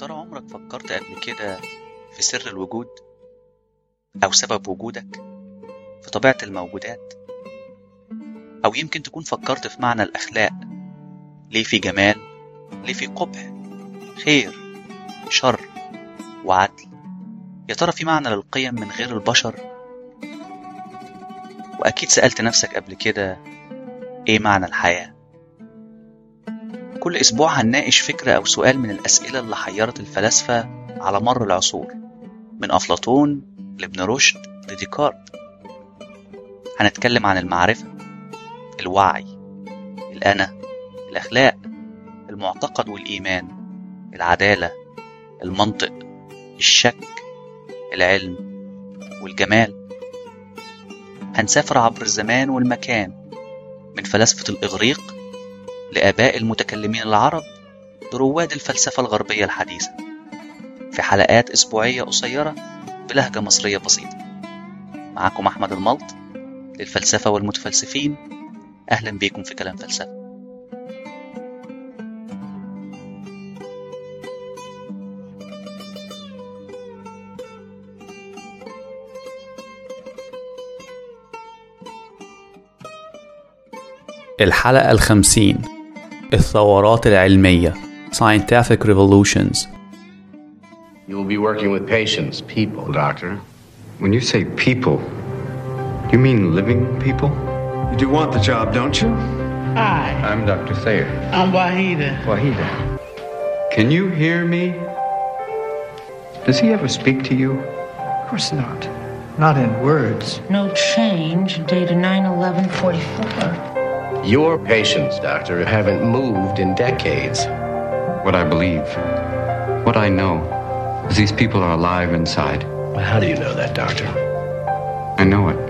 ترى عمرك فكرت قبل كده في سر الوجود أو سبب وجودك، في طبيعة الموجودات، أو يمكن تكون فكرت في معنى الأخلاق؟ ليه في جمال، ليه في قبح، خير، شر، وعدل؟ يا ترى في معنى للقيم من غير البشر؟ وأكيد سألت نفسك قبل كده إيه معنى الحياة؟ كل أسبوع هنناقش فكرة أو سؤال من الأسئلة اللي حيرت الفلاسفة على مر العصور، من أفلاطون لابن رشد لديكارت. هنتكلم عن المعرفة، الوعي، الأنا، الأخلاق، المعتقد والإيمان، العدالة، المنطق، الشك، العلم والجمال. هنسافر عبر الزمان والمكان، من فلاسفة الإغريق لآباء المتكلمين العرب لرواد الفلسفة الغربية الحديثة، في حلقات أسبوعية قصيرة بلهجة مصرية بسيطة. معكم أحمد الملط للفلسفة والمتفلسفين. أهلا بكم في كلام فلسفة. الحلقة 50، الثورات العلمية، Scientific Revolutions. You will be working with patients, people, doctor. When you say people, you mean living people? You do want the job, don't you? Hi. I'm Dr. Thayer. I'm Wahida. Wahida. Can you hear me? Does he ever speak to you? Of course not. Not in words. No change, data 9/11/44. Your patients, doctor, haven't moved in decades. What I believe, what I know, is these people are alive inside. Well, how do you know that, doctor? I know it.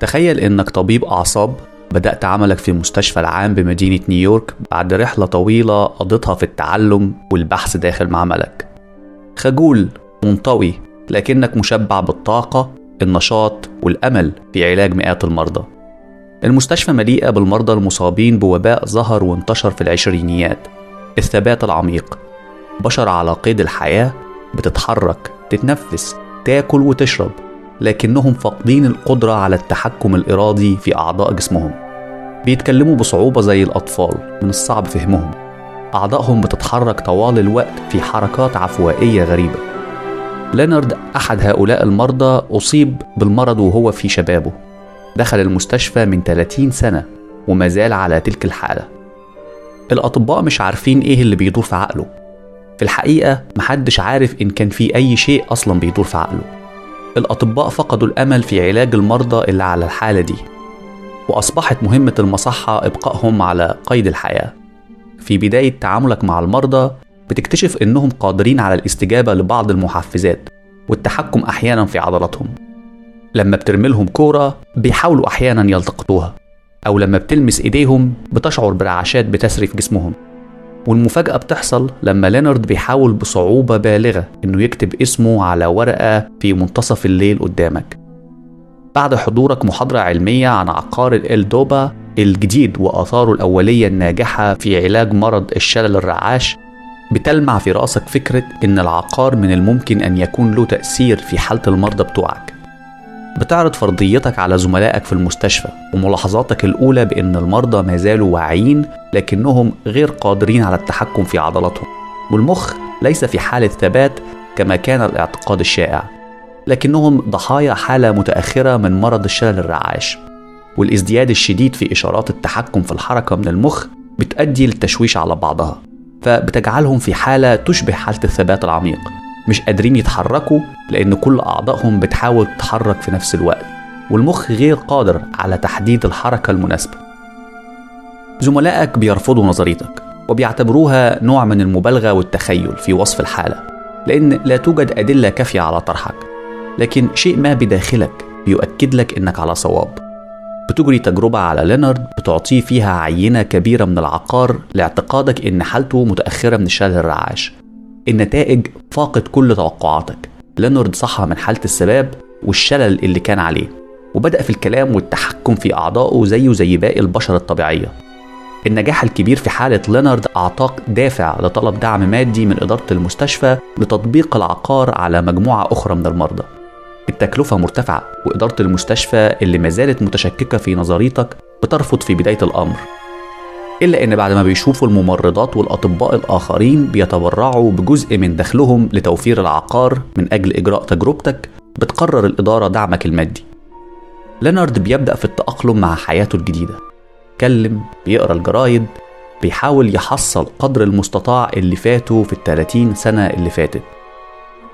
تخيل إنك طبيب أعصاب بدأت عملك في المستشفى العام بمدينة نيويورك بعد رحلة طويلة قضيتها في التعلم والبحث داخل معملك. خجول، منطوي، لكنك مشبع بالطاقة، النشاط والأمل في علاج مئات المرضى. المستشفى مليئة بالمرضى المصابين بوباء ظهر وانتشر في العشرينيات، الثبات العميق، بشر على قيد الحياة، بتتحرك، تتنفس، تاكل وتشرب، لكنهم فاقدين القدرة على التحكم الإرادي في أعضاء جسمهم. بيتكلموا بصعوبة زي الأطفال، من الصعب فهمهم. أعضائهم بتتحرك طوال الوقت في حركات عفوائية غريبة. لينارد أحد هؤلاء المرضى أصيب بالمرض وهو في شبابه، دخل المستشفى من 30 سنة وما زال على تلك الحالة. الأطباء مش عارفين إيه اللي بيدور في عقله، في الحقيقة محدش عارف إن كان في أي شيء أصلا بيدور في عقله. الأطباء فقدوا الأمل في علاج المرضى اللي على الحالة دي، وأصبحت مهمة المصحة إبقائهم على قيد الحياة. في بداية تعاملك مع المرضى بتكتشف إنهم قادرين على الاستجابة لبعض المحفزات والتحكم أحيانا في عضلاتهم. لما بترملهم كورة بيحاولوا أحيانا يلتقطوها، أو لما بتلمس إيديهم بتشعر برعشات بتسري في جسمهم. والمفاجأة بتحصل لما لينارد بيحاول بصعوبة بالغة إنه يكتب اسمه على ورقة في منتصف الليل قدامك. بعد حضورك محاضرة علمية عن عقار الإلدوبا الجديد وآثاره الأولية الناجحة في علاج مرض الشلل الرعاش، بتلمع في رأسك فكرة إن العقار من الممكن أن يكون له تأثير في حالة المرضى بتوعك. بتعرض فرضيتك على زملائك في المستشفى وملاحظاتك الأولى بإن المرضى ما زالوا واعيين لكنهم غير قادرين على التحكم في عضلاتهم، والمخ ليس في حالة ثبات كما كان الاعتقاد الشائع، لكنهم ضحايا حالة متأخرة من مرض الشلل الرعاش. والازدياد الشديد في إشارات التحكم في الحركة من المخ بتؤدي للتشويش على بعضها، فبتجعلهم في حالة تشبه حالة الثبات العميق، مش قادرين يتحركوا لأن كل أعضائهم بتحاول تتحرك في نفس الوقت، والمخ غير قادر على تحديد الحركة المناسبة. زملائك بيرفضوا نظريتك وبيعتبروها نوع من المبالغة والتخيل في وصف الحالة، لأن لا توجد أدلة كافية على طرحك، لكن شيء ما بداخلك بيؤكد لك إنك على صواب. بتجري تجربة على لينارد بتعطيه فيها عينة كبيرة من العقار لاعتقادك إن حالته متأخرة من الشلل الرعاش. النتائج فاقت كل توقعاتك، لينارد صحى من حالة السباب والشلل اللي كان عليه، وبدأ في الكلام والتحكم في أعضائه زيه زي باقي البشر الطبيعية. النجاح الكبير في حالة لينارد أعطاك دافع لطلب دعم مادي من إدارة المستشفى لتطبيق العقار على مجموعة أخرى من المرضى. التكلفة مرتفعة، وإدارة المستشفى اللي ما زالت متشككة في نظريتك بترفض في بداية الأمر، إلا إن بعد ما بيشوفوا الممرضات والأطباء الآخرين بيتبرعوا بجزء من دخلهم لتوفير العقار من أجل إجراء تجربتك، بتقرر الإدارة دعمك المادي. لينارد بيبدأ في التأقلم مع حياته الجديدة، بيتكلم، بيقرأ الجرايد، بيحاول يحصل قدر المستطاع اللي فاته في ال30 سنة اللي فاتت.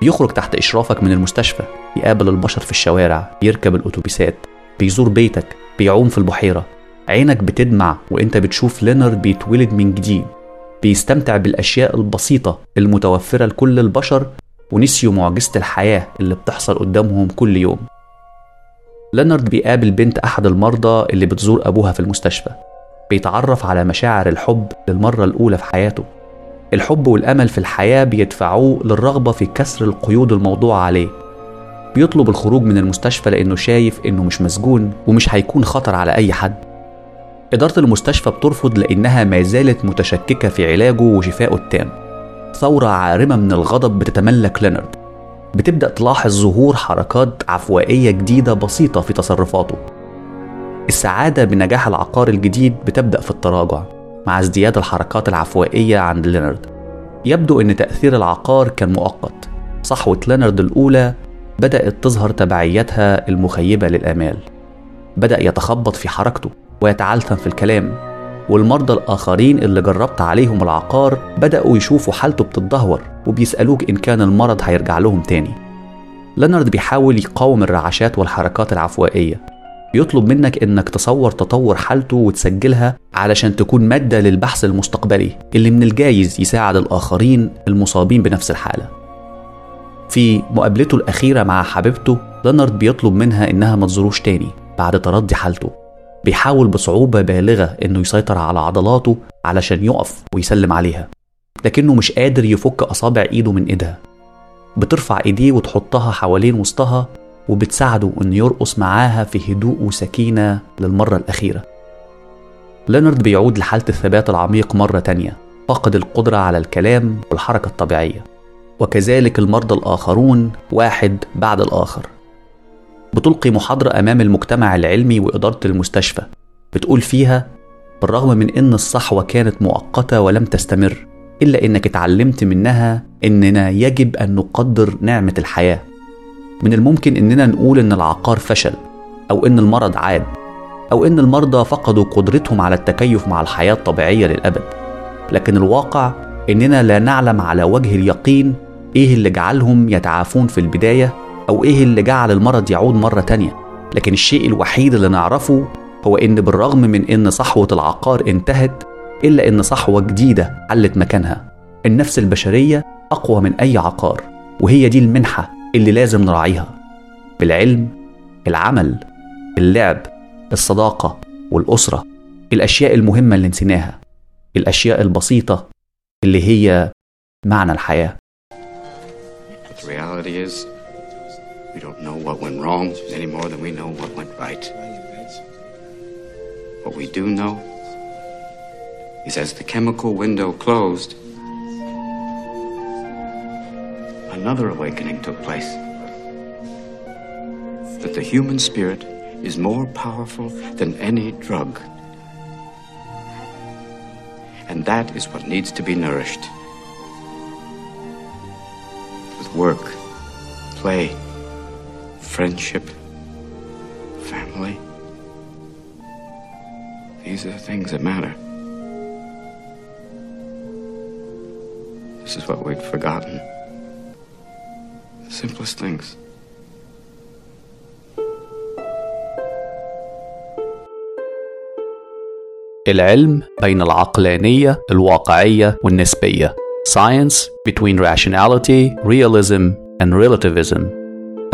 بيخرج تحت إشرافك من المستشفى، بيقابل البشر في الشوارع، بيركب الأتوبيسات، بيزور بيتك، بيعوم في البحيرة. عينك بتدمع وانت بتشوف لينارد بيتولد من جديد، بيستمتع بالأشياء البسيطة المتوفرة لكل البشر، ونسيوا معجزة الحياة اللي بتحصل قدامهم كل يوم. لينارد بيقابل بنت أحد المرضى اللي بتزور أبوها في المستشفى، بيتعرف على مشاعر الحب للمرة الأولى في حياته. الحب والأمل في الحياة بيدفعوه للرغبة في كسر القيود الموضوع عليه. بيطلب الخروج من المستشفى لأنه شايف إنه مش مسجون ومش هيكون خطر على أي حد. إدارة المستشفى بترفض لأنها ما زالت متشككة في علاجه وشفائه التام. ثورة عارمة من الغضب بتتملك لينارد، بتبدأ تلاحظ ظهور حركات عفوائية جديدة بسيطة في تصرفاته. السعادة بنجاح العقار الجديد بتبدأ في التراجع مع ازدياد الحركات العفوائية عند لينارد. يبدو أن تأثير العقار كان مؤقت، صحوة لينارد الأولى بدأت تظهر تبعياتها المخيبة للأمال. بدأ يتخبط في حركته ويتعلثم في الكلام، والمرضى الآخرين اللي جربت عليهم العقار بدأوا يشوفوا حالته بتتدهور وبيسألوك إن كان المرض هيرجع لهم تاني. لينارد بيحاول يقاوم الرعشات والحركات العفوائية، بيطلب منك إنك تصور تطور حالته وتسجلها علشان تكون مادة للبحث المستقبلي اللي من الجايز يساعد الآخرين المصابين بنفس الحالة. في مقابلته الأخيرة مع حبيبته، لينارد بيطلب منها إنها ما تزوروش تاني بعد تردي حالته. بيحاول بصعوبة بالغة إنه يسيطر على عضلاته علشان يقف ويسلم عليها، لكنه مش قادر يفك أصابع إيده من إيدها. بترفع إيديه وتحطها حوالين وسطها وبتساعده إنه يرقص معاها في هدوء وسكينة للمرة الأخيرة. لينارد بيعود لحالة الثبات العميق مرة تانية، فاقد القدرة على الكلام والحركة الطبيعية، وكذلك المرضى الآخرون واحد بعد الآخر. بتلقي محاضرة أمام المجتمع العلمي وإدارة المستشفى، بتقول فيها: بالرغم من إن الصحوة كانت مؤقتة ولم تستمر، إلا إنك اتعلمت منها إننا يجب أن نقدر نعمة الحياة. من الممكن إننا نقول إن العقار فشل، أو إن المرض عاد، أو إن المرضى فقدوا قدرتهم على التكيف مع الحياة الطبيعية للأبد، لكن الواقع إننا لا نعلم على وجه اليقين إيه اللي جعلهم يتعافون في البداية، أو إيه اللي جعل المرض يعود مرة تانية. لكن الشيء الوحيد اللي نعرفه هو إن بالرغم من إن صحوة العقار انتهت، إلا إن صحوة جديدة علت مكانها. النفس البشرية أقوى من أي عقار، وهي دي المنحة اللي لازم نراعيها بالعلم، العمل، اللعب، الصداقة والأسرة، الأشياء المهمة اللي نسيناها، الأشياء البسيطة اللي هي معنى الحياة. We don't know what went wrong any more than we know what went right. What we do know is as the chemical window closed, another awakening took place. That the human spirit is more powerful than any drug. And that is what needs to be nourished. With work, play, friendship, family. These are the things that matter. This is what we'd forgotten. The simplest things. العلم بين العقلانية الواقعية والنسبية. Science between rationality, realism and relativism.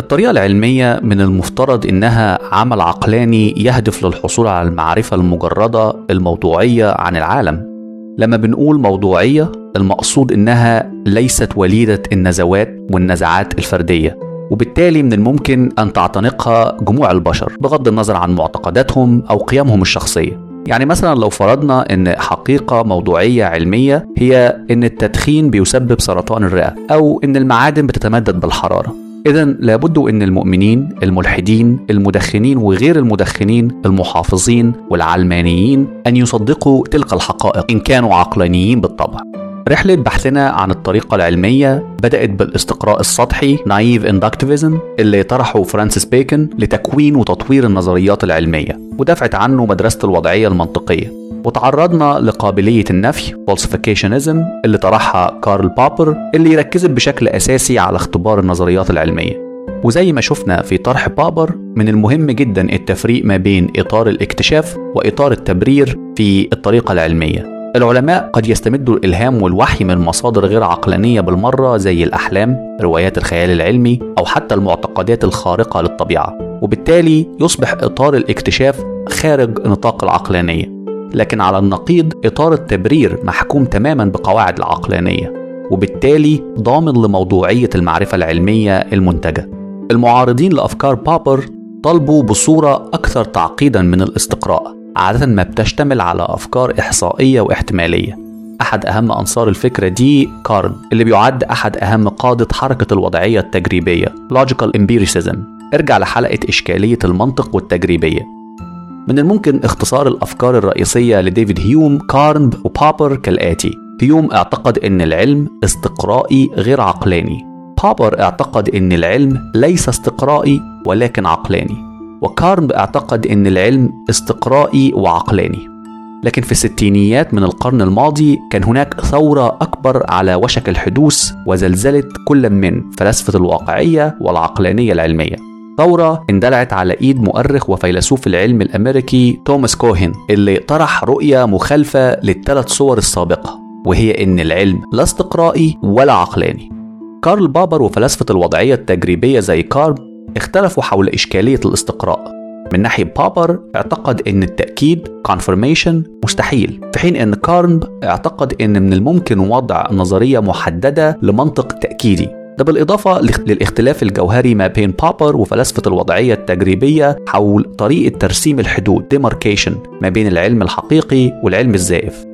الطريقة العلمية من المفترض إنها عمل عقلاني يهدف للحصول على المعرفة المجردة الموضوعية عن العالم. لما بنقول موضوعية، المقصود إنها ليست وليدة النزوات والنزعات الفردية، وبالتالي من الممكن أن تعتنقها جموع البشر بغض النظر عن معتقداتهم أو قيمهم الشخصية. يعني مثلا لو فرضنا ان حقيقة موضوعية علمية هي ان التدخين بيسبب سرطان الرئة او ان المعادن بتتمدد بالحرارة، إذن لابد أن المؤمنين، الملحدين، المدخنين وغير المدخنين، المحافظين والعلمانيين أن يصدقوا تلك الحقائق إن كانوا عقلانيين بالطبع. رحلة بحثنا عن الطريقة العلمية بدأت بالاستقراء السطحي نايف اندكتيفيزم اللي طرحه فرانسيس بيكن لتكوين وتطوير النظريات العلمية، ودفعت عنه مدرسة الوضعية المنطقية، وتعرضنا لقابلية النفي فالسيفيكيشنزم اللي طرحها كارل بابر اللي ركزت بشكل أساسي على اختبار النظريات العلمية. وزي ما شفنا في طرح بابر، من المهم جدا التفريق ما بين إطار الاكتشاف وإطار التبرير في الطريقة العلمية. العلماء قد يستمدوا الإلهام والوحي من مصادر غير عقلانية بالمرة زي الأحلام، روايات الخيال العلمي، أو حتى المعتقدات الخارقة للطبيعة، وبالتالي يصبح إطار الاكتشاف خارج نطاق العقلانية. لكن على النقيض إطار التبرير محكوم تماما بقواعد العقلانية، وبالتالي ضامن لموضوعية المعرفة العلمية المنتجة. المعارضين لأفكار بابر طلبوا بصورة أكثر تعقيدا من الاستقراء، عادة ما بتشتمل على أفكار إحصائية واحتمالية. أحد أهم أنصار الفكرة دي كارن، اللي بيعد أحد أهم قادة حركة الوضعية التجريبية Logical Empiricism. ارجع لحلقة إشكالية المنطق والتجريبية. من الممكن اختصار الأفكار الرئيسية لديفيد هيوم، كارنب وبابر كالآتي. هيوم اعتقد أن العلم استقرائي غير عقلاني، بابر اعتقد أن العلم ليس استقرائي ولكن عقلاني، وكارنب اعتقد أن العلم استقرائي وعقلاني. لكن في الستينيات من القرن الماضي كان هناك ثورة أكبر على وشك الحدوث وزلزلة كل من فلسفة الواقعية والعقلانية العلمية، ثورة اندلعت على إيد مؤرخ وفيلسوف العلم الأمريكي توماس كوهن اللي طرح رؤية مخالفة للثلاث صور السابقة، وهي إن العلم لا استقرائي ولا عقلاني. كارل بابر وفلسفة الوضعية التجريبية زي كارب اختلفوا حول إشكالية الاستقراء. من ناحية بابر اعتقد إن التأكيد confirmation مستحيل، في حين إن كارنب اعتقد إن من الممكن وضع نظرية محددة لمنطق تأكيدي. ده بالإضافة للاختلاف الجوهري ما بين بابر وفلسفة الوضعية التجريبية حول طريقة ترسيم الحدود demarcation ما بين العلم الحقيقي والعلم الزائف.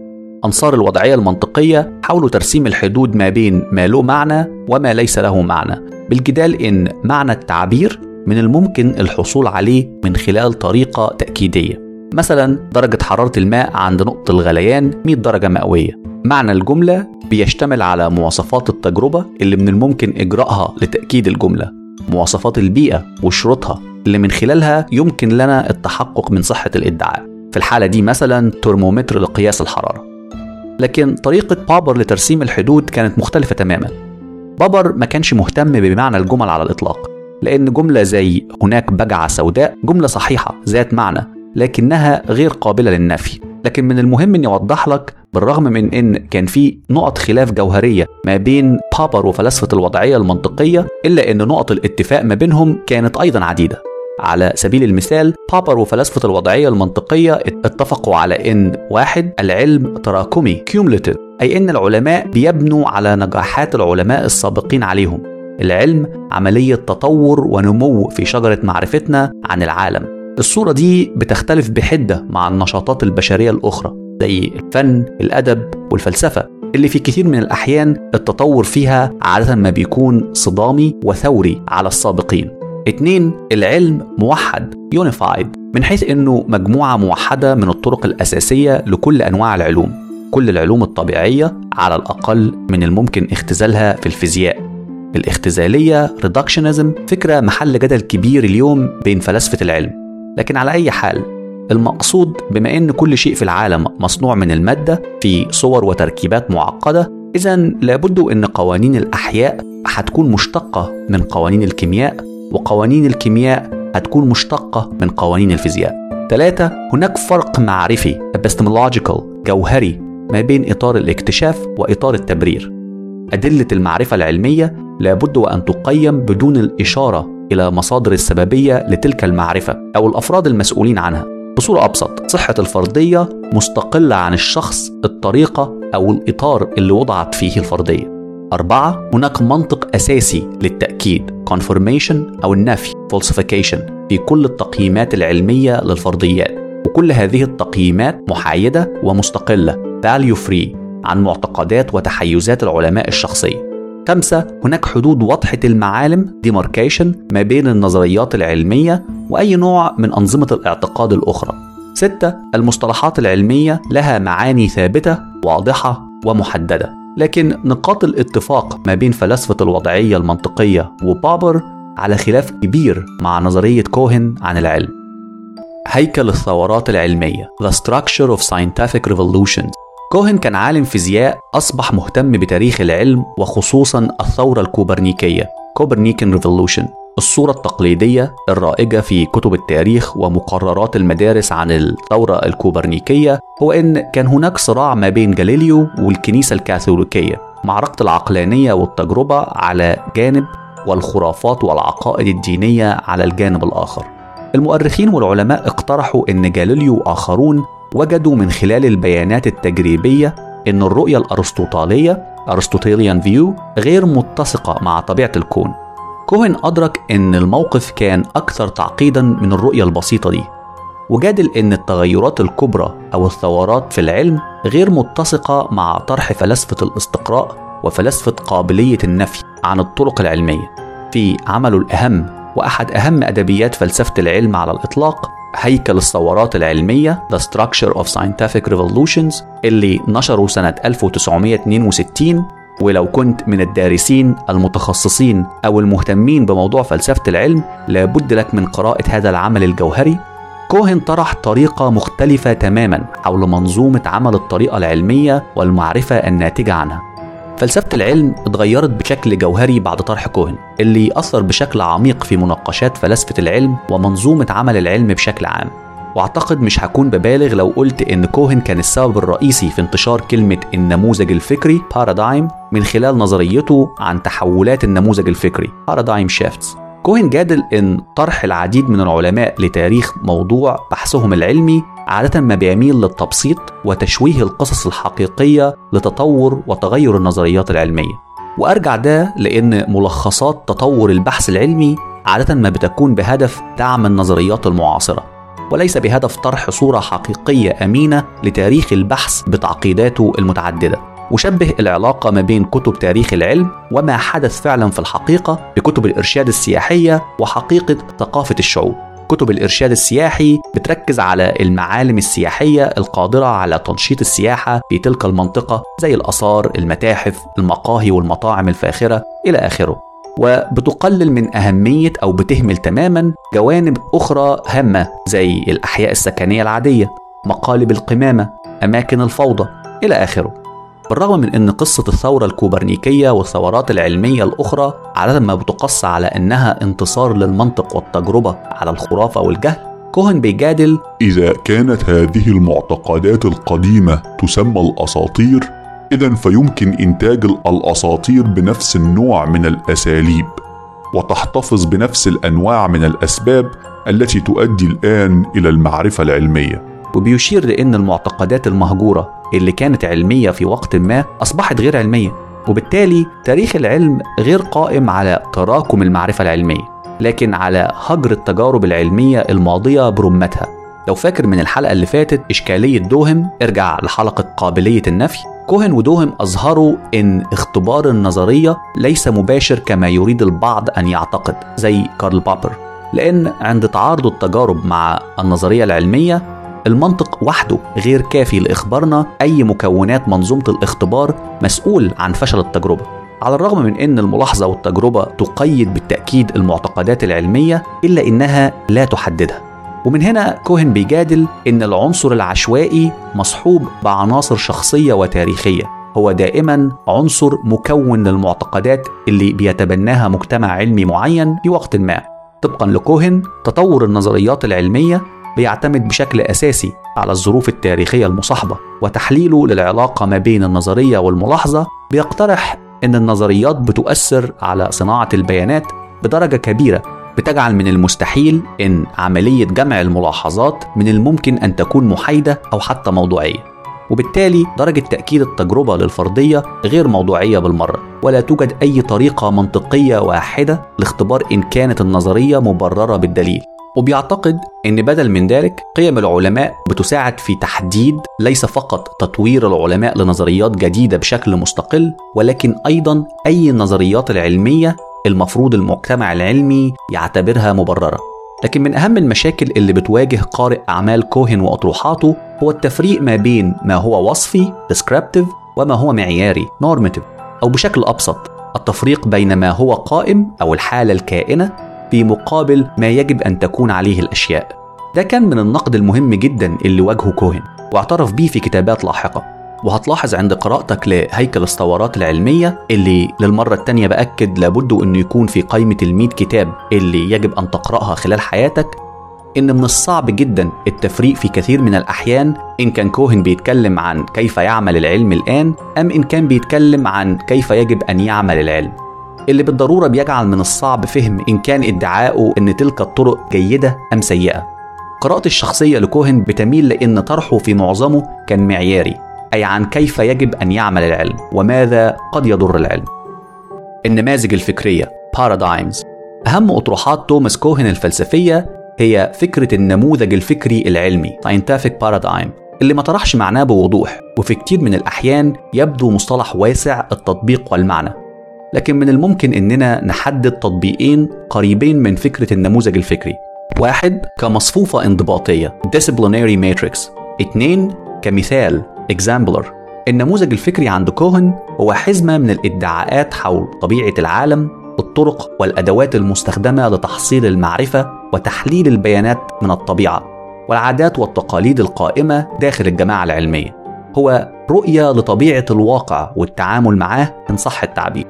أنصار الوضعية المنطقية حاولوا ترسيم الحدود ما بين ما له معنى وما ليس له معنى، بالجدال إن معنى التعبير من الممكن الحصول عليه من خلال طريقة تأكيدية، مثلا درجة حرارة الماء عند نقطة الغليان 100 درجة مئوية. معنى الجملة بيشتمل على مواصفات التجربة اللي من الممكن إجراءها لتأكيد الجملة، مواصفات البيئة وشروطها اللي من خلالها يمكن لنا التحقق من صحة الإدعاء، في الحالة دي مثلا ترمومتر لقياس الحرارة. لكن طريقة بابر لترسيم الحدود كانت مختلفة تماما. بابر ما كانش مهتم بمعنى الجمل على الإطلاق، لأن جملة زي هناك بجعة سوداء جملة صحيحة ذات معنى لكنها غير قابلة للنفي. لكن من المهم أن يوضح لك بالرغم من أن كان في نقط خلاف جوهرية ما بين بابر وفلسفة الوضعية المنطقية، إلا أن نقط الاتفاق ما بينهم كانت أيضا عديدة. على سبيل المثال، بابر وفلسفة الوضعية المنطقية اتفقوا على أن 1. العلم تراكمي cumulative، أي أن العلماء بيبنوا على نجاحات العلماء السابقين عليهم. العلم عملية تطور ونمو في شجرة معرفتنا عن العالم. الصورة دي بتختلف بحدة مع النشاطات البشرية الأخرى زي الفن، الأدب والفلسفة، اللي في كثير من الأحيان التطور فيها عادة ما بيكون صدامي وثوري على السابقين. 2. العلم موحد unified، من حيث أنه مجموعة موحدة من الطرق الأساسية لكل أنواع العلوم. كل العلوم الطبيعية على الأقل من الممكن اختزالها في الفيزياء. الاختزالية reductionism فكرة محل جدل كبير اليوم بين فلسفة العلم. لكن على أي حال، المقصود بما أن كل شيء في العالم مصنوع من المادة في صور وتركيبات معقدة، إذن لابد أن قوانين الأحياء هتكون مشتقة من قوانين الكيمياء، وقوانين الكيمياء هتكون مشتقة من قوانين الفيزياء. 3. هناك فرق معرفي epistemological جوهري ما بين إطار الاكتشاف وإطار التبرير. أدلة المعرفة العلمية لابد وأن تقيم بدون الإشارة إلى مصادر السببية لتلك المعرفة أو الأفراد المسؤولين عنها. بصورة أبسط، صحة الفرضية مستقلة عن الشخص، الطريقة أو الإطار اللي وضعت فيه الفرضية. 4. هناك منطق أساسي للتأكيد confirmation أو النفي falsification في كل التقييمات العلمية للفرضيات، وكل هذه التقييمات محايدة ومستقلة value free عن معتقدات وتحيزات العلماء الشخصية. 5. هناك حدود واضحة المعالم demarcation ما بين النظريات العلمية وأي نوع من أنظمة الاعتقاد الأخرى. 6. المصطلحات العلمية لها معاني ثابتة واضحة ومحددة، لكن نقاط الاتفاق ما بين فلسفة الوضعية المنطقية وبابر على خلاف كبير مع نظرية كوهن عن العلم. هيكل الثورات العلمية The Structure of Scientific Revolutions. كوهن كان عالم فيزياء أصبح مهتم بتاريخ العلم وخصوصا الثورة الكوبرنيكية Copernican Revolution، الصورة التقليدية الرائجة في كتب التاريخ ومقررات المدارس عن الثورة الكوبرنيكية هو أن كان هناك صراع ما بين جاليليو والكنيسة الكاثوليكية، معركة العقلانية والتجربة على جانب والخرافات والعقائد الدينية على الجانب الآخر. المؤرخين والعلماء اقترحوا أن جاليليو وآخرون وجدوا من خلال البيانات التجريبية أن الرؤية الأرسطوطالية Aristotelian View غير متسقة مع طبيعة الكون. كوهن أدرك أن الموقف كان أكثر تعقيدا من الرؤية البسيطة دي، وجادل أن التغيرات الكبرى أو الثورات في العلم غير متسقة مع طرح فلسفة الاستقراء وفلسفة قابلية النفي عن الطرق العلمية في عمله الأهم وأحد أهم أدبيات فلسفة العلم على الإطلاق، هيكل الثورات العلمية The Structure of Scientific Revolutions، اللي نشره سنة 1962. ولو كنت من الدارسين المتخصصين أو المهتمين بموضوع فلسفة العلم لابد لك من قراءة هذا العمل الجوهري. كوهن طرح طريقة مختلفة تماما حول منظومة عمل الطريقة العلمية والمعرفة الناتجة عنها. فلسفة العلم اتغيرت بشكل جوهري بعد طرح كوهن، اللي أثر بشكل عميق في مناقشات فلسفة العلم ومنظومة عمل العلم بشكل عام. واعتقد مش هكون ببالغ لو قلت ان كوهن كان السبب الرئيسي في انتشار كلمة النموذج الفكري Paradigm من خلال نظريته عن تحولات النموذج الفكري Paradigm Shifts. كوهن جادل ان طرح العديد من العلماء لتاريخ موضوع بحثهم العلمي عادة ما بيميل للتبسيط وتشويه القصص الحقيقية لتطور وتغير النظريات العلمية، وأرجع ده لأن ملخصات تطور البحث العلمي عادة ما بتكون بهدف دعم النظريات المعاصرة وليس بهدف طرح صورة حقيقية أمينة لتاريخ البحث بتعقيداته المتعددة. وشبه العلاقة ما بين كتب تاريخ العلم وما حدث فعلا في الحقيقة بكتب الإرشاد السياحية وحقيقة ثقافة الشعوب. كتب الإرشاد السياحي بتركز على المعالم السياحية القادرة على تنشيط السياحة في تلك المنطقة زي الآثار، المتاحف، المقاهي والمطاعم الفاخرة إلى آخره، وبتقلل من أهمية أو بتهمل تماما جوانب أخرى هامة زي الأحياء السكنية العادية، مقالب القمامة، أماكن الفوضى إلى آخره. بالرغم من أن قصة الثورة الكوبرنيكية والثورات العلمية الأخرى عادة ما بتقص على أنها انتصار للمنطق والتجربة على الخرافة والجهل، كوهن بيجادل إذا كانت هذه المعتقدات القديمة تسمى الأساطير، إذن فيمكن إنتاج الأساطير بنفس النوع من الأساليب وتحتفظ بنفس الأنواع من الأسباب التي تؤدي الآن إلى المعرفة العلمية. وبيشير لأن المعتقدات المهجورة اللي كانت علمية في وقت ما أصبحت غير علمية، وبالتالي تاريخ العلم غير قائم على تراكم المعرفة العلمية لكن على هجر التجارب العلمية الماضية برمتها. لو فاكر من الحلقة اللي فاتت إشكالية دوهم، ارجع لحلقة قابلية النفي، كوهن ودوهم أظهروا أن اختبار النظرية ليس مباشر كما يريد البعض أن يعتقد زي كارل بابر، لأن عند تعارض التجارب مع النظرية العلمية المنطق وحده غير كافي لإخبارنا أي مكونات منظومة الاختبار مسؤول عن فشل التجربة. على الرغم من أن الملاحظة والتجربة تقيد بالتأكيد المعتقدات العلمية إلا أنها لا تحددها. ومن هنا كوهن بيجادل إن العنصر العشوائي مصحوب بعناصر شخصية وتاريخية، هو دائما عنصر مكون للمعتقدات اللي بيتبناها مجتمع علمي معين في وقت ما. طبقا لكوهن تطور النظريات العلمية بيعتمد بشكل أساسي على الظروف التاريخية المصاحبة، وتحليله للعلاقة ما بين النظرية والملاحظة بيقترح إن النظريات بتؤثر على صناعة البيانات بدرجة كبيرة بتجعل من المستحيل أن عملية جمع الملاحظات من الممكن أن تكون محايدة أو حتى موضوعية، وبالتالي درجة تأكيد التجربة للفرضية غير موضوعية بالمرة، ولا توجد أي طريقة منطقية واحدة لاختبار إن كانت النظرية مبررة بالدليل وبيعتقد أن بدل من ذلك قيم العلماء بتساعد في تحديد ليس فقط تطوير العلماء لنظريات جديدة بشكل مستقل، ولكن أيضا أي النظريات العلمية المفروض المجتمع العلمي يعتبرها مبررة. لكن من أهم المشاكل اللي بتواجه قارئ أعمال كوهن وأطروحاته هو التفريق ما بين ما هو وصفي descriptive وما هو معياري normative، أو بشكل أبسط التفريق بين ما هو قائم أو الحالة الكائنة في مقابل ما يجب أن تكون عليه الأشياء. ده كان من النقد المهم جدا اللي واجهه كوهن واعترف بيه في كتابات لاحقة، وهتلاحظ عند قراءتك لهيكل الثورات العلمية اللي للمرة التانية بأكد لابد أنه يكون في قائمة ال100 كتاب اللي يجب أن تقرأها خلال حياتك، إن من الصعب جدا التفريق في كثير من الأحيان إن كان كوهن بيتكلم عن كيف يعمل العلم الآن أم إن كان بيتكلم عن كيف يجب أن يعمل العلم، اللي بالضرورة بيجعل من الصعب فهم إن كان ادعاؤه إن تلك الطرق جيدة أم سيئة. قراءة الشخصية لكوهن بتميل لأن طرحه في معظمه كان معياري، أي عن كيف يجب أن يعمل العلم وماذا قد يضر العلم. النماذج الفكرية Paradigms. أهم أطروحات توماس كوهن الفلسفية هي فكرة النموذج الفكري العلمي Scientific Paradigm اللي ما طرحش معناه بوضوح، وفي كتير من الأحيان يبدو مصطلح واسع التطبيق والمعنى، لكن من الممكن أننا نحدد تطبيقين قريبين من فكرة النموذج الفكري. 1 كمصفوفة انضباطية Disciplinary Matrix. 2 كمثال Exemplar. النموذج الفكري عند كوهن هو حزمة من الادعاءات حول طبيعة العالم، الطرق والأدوات المستخدمة لتحصيل المعرفة وتحليل البيانات من الطبيعة، والعادات والتقاليد القائمة داخل الجماعة العلمية. هو رؤية لطبيعة الواقع والتعامل معاه إن صح التعبير،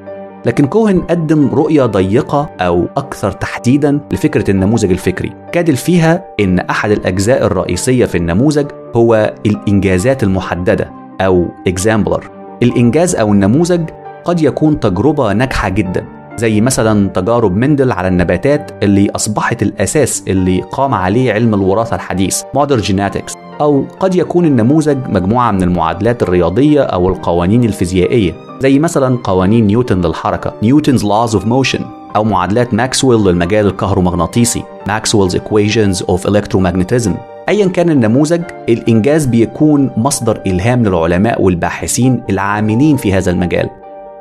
لكن كوهن قدم رؤية ضيقة أو أكثر تحديداً لفكرة النموذج الفكري، كادل فيها إن أحد الأجزاء الرئيسية في النموذج هو الإنجازات المحددة أو exemplar. الإنجاز أو النموذج قد يكون تجربة ناجحة جداً، زي مثلا تجارب ميندل على النباتات اللي أصبحت الأساس اللي قام عليه علم الوراثة الحديث Modern Genetics، أو قد يكون النموذج مجموعة من المعادلات الرياضية أو القوانين الفيزيائية، زي مثلا قوانين نيوتن للحركة Newton's Laws of Motion، أو معادلات ماكسويل للمجال الكهرومغناطيسي Maxwell's Equations of Electromagnetism. أيا كان النموذج، الإنجاز بيكون مصدر إلهام للعلماء والباحثين العاملين في هذا المجال،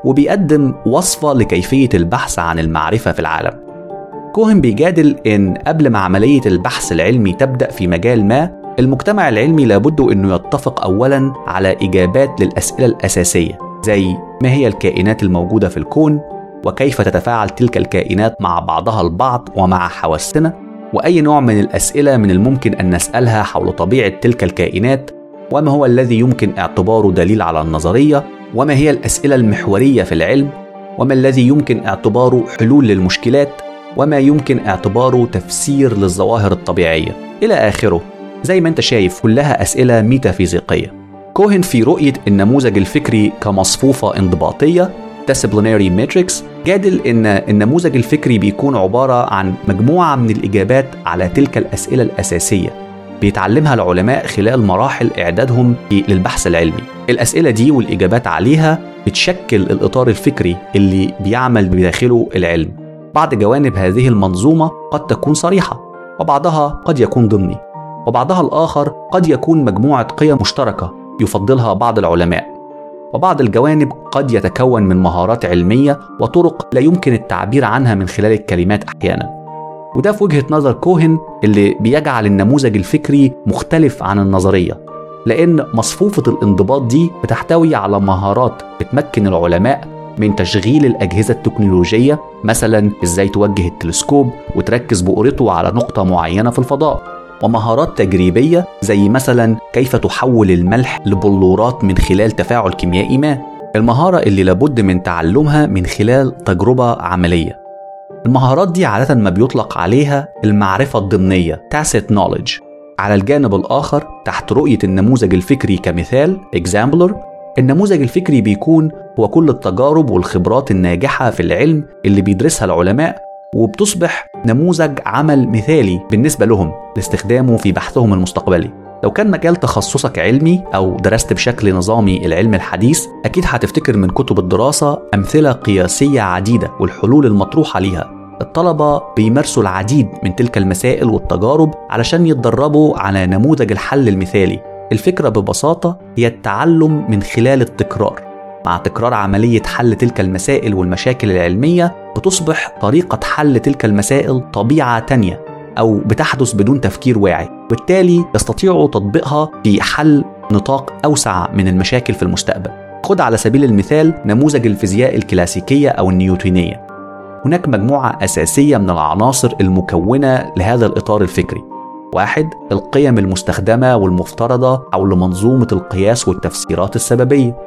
وبيقدم وصفة لكيفية البحث عن المعرفة في العالم. كوهن بيجادل إن قبل ما عملية البحث العلمي تبدأ في مجال ما، المجتمع العلمي لابد إنه يتفق أولاً على إجابات للأسئلة الأساسية، زي ما هي الكائنات الموجودة في الكون، وكيف تتفاعل تلك الكائنات مع بعضها البعض ومع حواسنا، وأي نوع من الأسئلة من الممكن أن نسألها حول طبيعة تلك الكائنات، وما هو الذي يمكن اعتباره دليل على النظرية، وما هي الأسئلة المحورية في العلم، وما الذي يمكن اعتباره حلول للمشكلات، وما يمكن اعتباره تفسير للظواهر الطبيعية إلى آخره. زي ما انت شايف كلها أسئلة ميتافيزيقية. كوهن في رؤية النموذج الفكري كمصفوفة انضباطية Disciplinary Matrix جادل إن النموذج الفكري بيكون عبارة عن مجموعة من الإجابات على تلك الأسئلة الأساسية بيتعلمها العلماء خلال مراحل إعدادهم للبحث العلمي. الأسئلة دي والإجابات عليها بتشكل الإطار الفكري اللي بيعمل بداخله العلم. بعض جوانب هذه المنظومة قد تكون صريحة، وبعضها قد يكون ضمني، وبعضها الآخر قد يكون مجموعة قيم مشتركة يفضلها بعض العلماء، وبعض الجوانب قد يتكون من مهارات علمية وطرق لا يمكن التعبير عنها من خلال الكلمات أحياناً. وده في وجهة نظر كوهن اللي بيجعل النموذج الفكري مختلف عن النظرية، لأن مصفوفة الانضباط دي بتحتوي على مهارات بتمكن العلماء من تشغيل الأجهزة التكنولوجية، مثلا إزاي توجه التلسكوب وتركز بؤرته على نقطة معينة في الفضاء، ومهارات تجريبية زي مثلا كيف تحول الملح لبلورات من خلال تفاعل كيميائي ما، المهارة اللي لابد من تعلمها من خلال تجربة عملية. المهارات دي عادة ما بيطلق عليها المعرفة الضمنية tacit knowledge. على الجانب الآخر تحت رؤية النموذج الفكري كمثال exemplar، النموذج الفكري بيكون هو كل التجارب والخبرات الناجحة في العلم اللي بيدرسها العلماء، وبتصبح نموذج عمل مثالي بالنسبة لهم لاستخدامه في بحثهم المستقبلي. لو كان مجال تخصصك علمي أو درست بشكل نظامي العلم الحديث، أكيد هتفتكر من كتب الدراسة أمثلة قياسية عديدة والحلول المطروحة ليها، الطلبة بيمارسوا العديد من تلك المسائل والتجارب علشان يتدربوا على نموذج الحل المثالي. الفكرة ببساطة هي التعلم من خلال التكرار. مع تكرار عملية حل تلك المسائل والمشاكل العلمية بتصبح طريقة حل تلك المسائل طبيعة تانية أو بتحدث بدون تفكير واعي، وبالتالي يستطيعوا تطبيقها في حل نطاق أوسع من المشاكل في المستقبل. خد على سبيل المثال نموذج الفيزياء الكلاسيكية أو النيوتنية. هناك مجموعة أساسية من العناصر المكونة لهذا الإطار الفكري. 1. القيم المستخدمة والمفترضة حول منظومة القياس والتفسيرات السببية.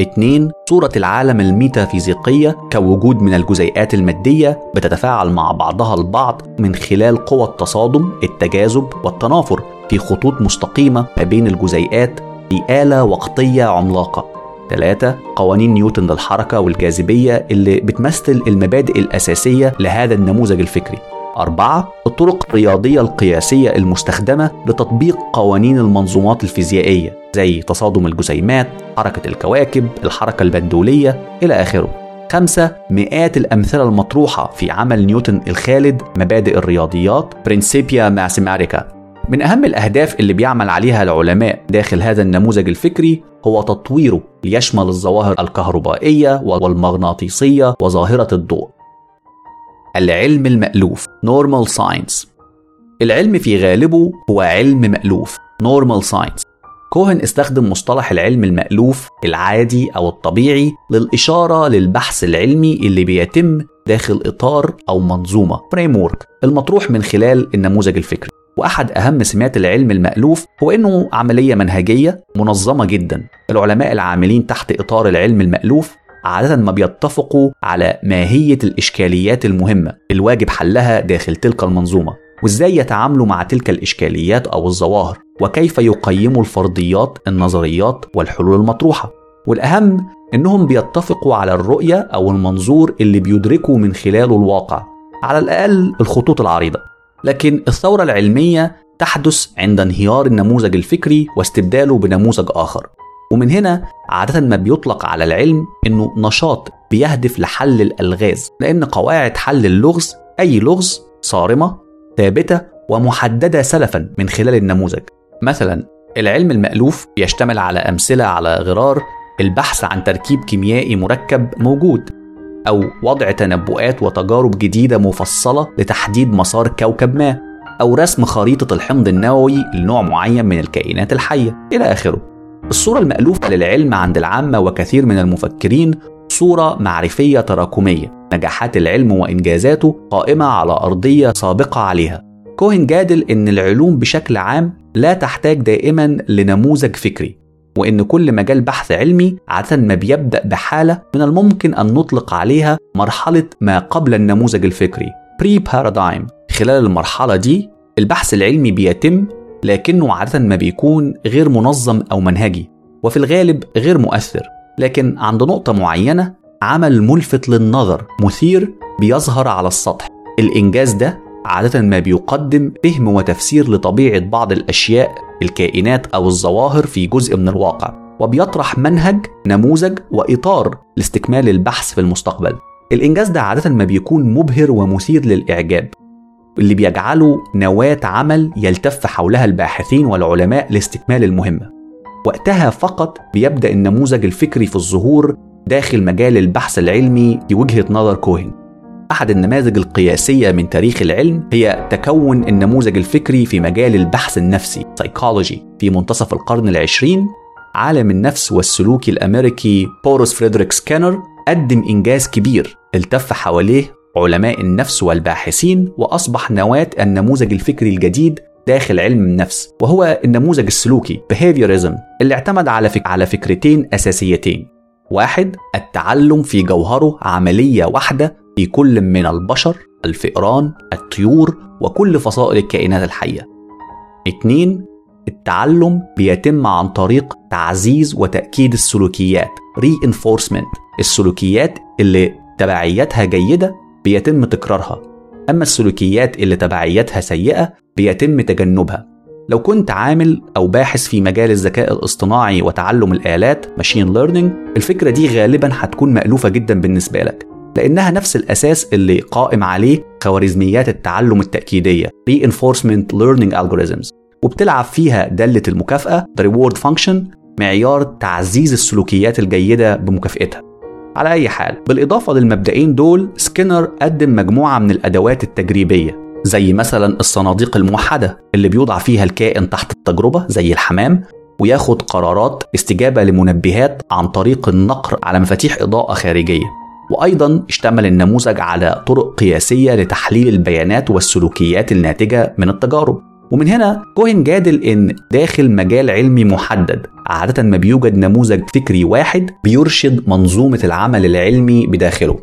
2. صورة العالم الميتافيزيقية كوجود من الجزيئات المادية بتتفاعل مع بعضها البعض من خلال قوى التصادم، التجاذب والتنافر في خطوط مستقيمة ما بين الجزيئات في آلة وقتية عملاقة. 3. قوانين نيوتن للحركة والجاذبية اللي بتمثل المبادئ الأساسية لهذا النموذج الفكري. 4. الطرق الرياضية القياسية المستخدمة لتطبيق قوانين المنظومات الفيزيائية زي تصادم الجسيمات، حركة الكواكب، الحركة البندولية إلى آخره. 5. مئات الأمثلة المطروحة في عمل نيوتن الخالد مبادئ الرياضيات برينسيبيا ماثيماتيكا. من أهم الأهداف اللي بيعمل عليها العلماء داخل هذا النموذج الفكري هو تطويره ليشمل الظواهر الكهربائية والمغناطيسية وظاهرة الضوء. العلم المألوف Normal Science. العلم في غالبه هو علم مألوف Normal Science. كوهن استخدم مصطلح العلم المألوف العادي أو الطبيعي للإشارة للبحث العلمي اللي بيتم داخل إطار أو منظومة Framework المطروح من خلال النموذج الفكري. وأحد أهم سمات العلم المألوف هو إنه عملية منهجية منظمة جدا. العلماء العاملين تحت إطار العلم المألوف عادة ما بيتفقوا على ماهية الإشكاليات المهمة الواجب حلها داخل تلك المنظومة، وإزاي يتعاملوا مع تلك الإشكاليات أو الظواهر، وكيف يقيموا الفرضيات النظريات والحلول المطروحة. والأهم إنهم بيتفقوا على الرؤية أو المنظور اللي بيدركوا من خلاله الواقع، على الأقل الخطوط العريضة. لكن الثورة العلمية تحدث عند انهيار النموذج الفكري واستبداله بنموذج آخر، ومن هنا عادة ما بيطلق على العلم إنه نشاط بيهدف لحل الألغاز، لأن قواعد حل اللغز أي لغز صارمة ثابتة ومحددة سلفا من خلال النموذج. مثلا العلم المألوف يشتمل على أمثلة على غرار البحث عن تركيب كيميائي مركب موجود، أو وضع تنبؤات وتجارب جديدة مفصلة لتحديد مسار كوكب ما، أو رسم خريطة الحمض النووي لنوع معين من الكائنات الحية إلى آخره. الصورة المألوفة للعلم عند العامة وكثير من المفكرين صورة معرفية تراكمية، نجاحات العلم وإنجازاته قائمة على أرضية سابقة عليها. كوهن جادل إن العلوم بشكل عام لا تحتاج دائما لنموذج فكري، وإن كل مجال بحث علمي عادة ما بيبدأ بحالة من الممكن أن نطلق عليها مرحلة ما قبل النموذج الفكري pre-paradigm. خلال المرحلة دي البحث العلمي بيتم، لكنه عادة ما بيكون غير منظم أو منهجي، وفي الغالب غير مؤثر. لكن عند نقطة معينة عمل ملفت للنظر مثير بيظهر على السطح. الإنجاز ده عادة ما بيقدم فهم وتفسير لطبيعة بعض الأشياء الكائنات أو الظواهر في جزء من الواقع، وبيطرح منهج نموذج وإطار لاستكمال البحث في المستقبل. الإنجاز ده عادة ما بيكون مبهر ومثير للإعجاب اللي بيجعله نواة عمل يلتف حولها الباحثين والعلماء لاستكمال المهمة. وقتها فقط بيبدأ النموذج الفكري في الظهور داخل مجال البحث العلمي في وجهة نظر كوهن. أحد النماذج القياسية من تاريخ العلم هي تكون النموذج الفكري في مجال البحث النفسي psychology في منتصف القرن العشرين. عالم النفس والسلوكي الأمريكي بوروس فريدريك سكينر قدم إنجاز كبير التف حواليه علماء النفس والباحثين، وأصبح نواة النموذج الفكري الجديد داخل علم النفس، وهو النموذج السلوكي behaviorism اللي اعتمد على فكرتين أساسيتين. 1. التعلم في جوهره عملية واحدة في كل من البشر، الفئران، الطيور وكل فصائل الكائنات الحية. 2. التعلم بيتم عن طريق تعزيز وتأكيد السلوكيات reinforcement. السلوكيات اللي تبعياتها جيدة بيتم تكرارها، أما السلوكيات اللي تبعياتها سيئة بيتم تجنبها. لو كنت عامل أو باحث في مجال الذكاء الاصطناعي وتعلم الآلات machine learning، الفكرة دي غالبا هتكون مألوفة جدا بالنسبة لك، لأنها نفس الأساس اللي قائم عليه خوارزميات التعلم التأكيدية Reinforcement Learning Algorithms، وبتلعب فيها دالة المكافأة The Reward Function معيار تعزيز السلوكيات الجيدة بمكافئتها. على أي حال، بالإضافة للمبدئين دول، سكينر قدم مجموعة من الأدوات التجريبية زي مثلا الصناديق الموحدة اللي بيوضع فيها الكائن تحت التجربة زي الحمام وياخد قرارات استجابة لمنبهات عن طريق النقر على مفاتيح إضاءة خارجية. وأيضا اشتمل النموذج على طرق قياسية لتحليل البيانات والسلوكيات الناتجة من التجارب. ومن هنا كوهن جادل إن داخل مجال علمي محدد عادة ما بيوجد نموذج فكري واحد بيرشد منظومة العمل العلمي بداخله،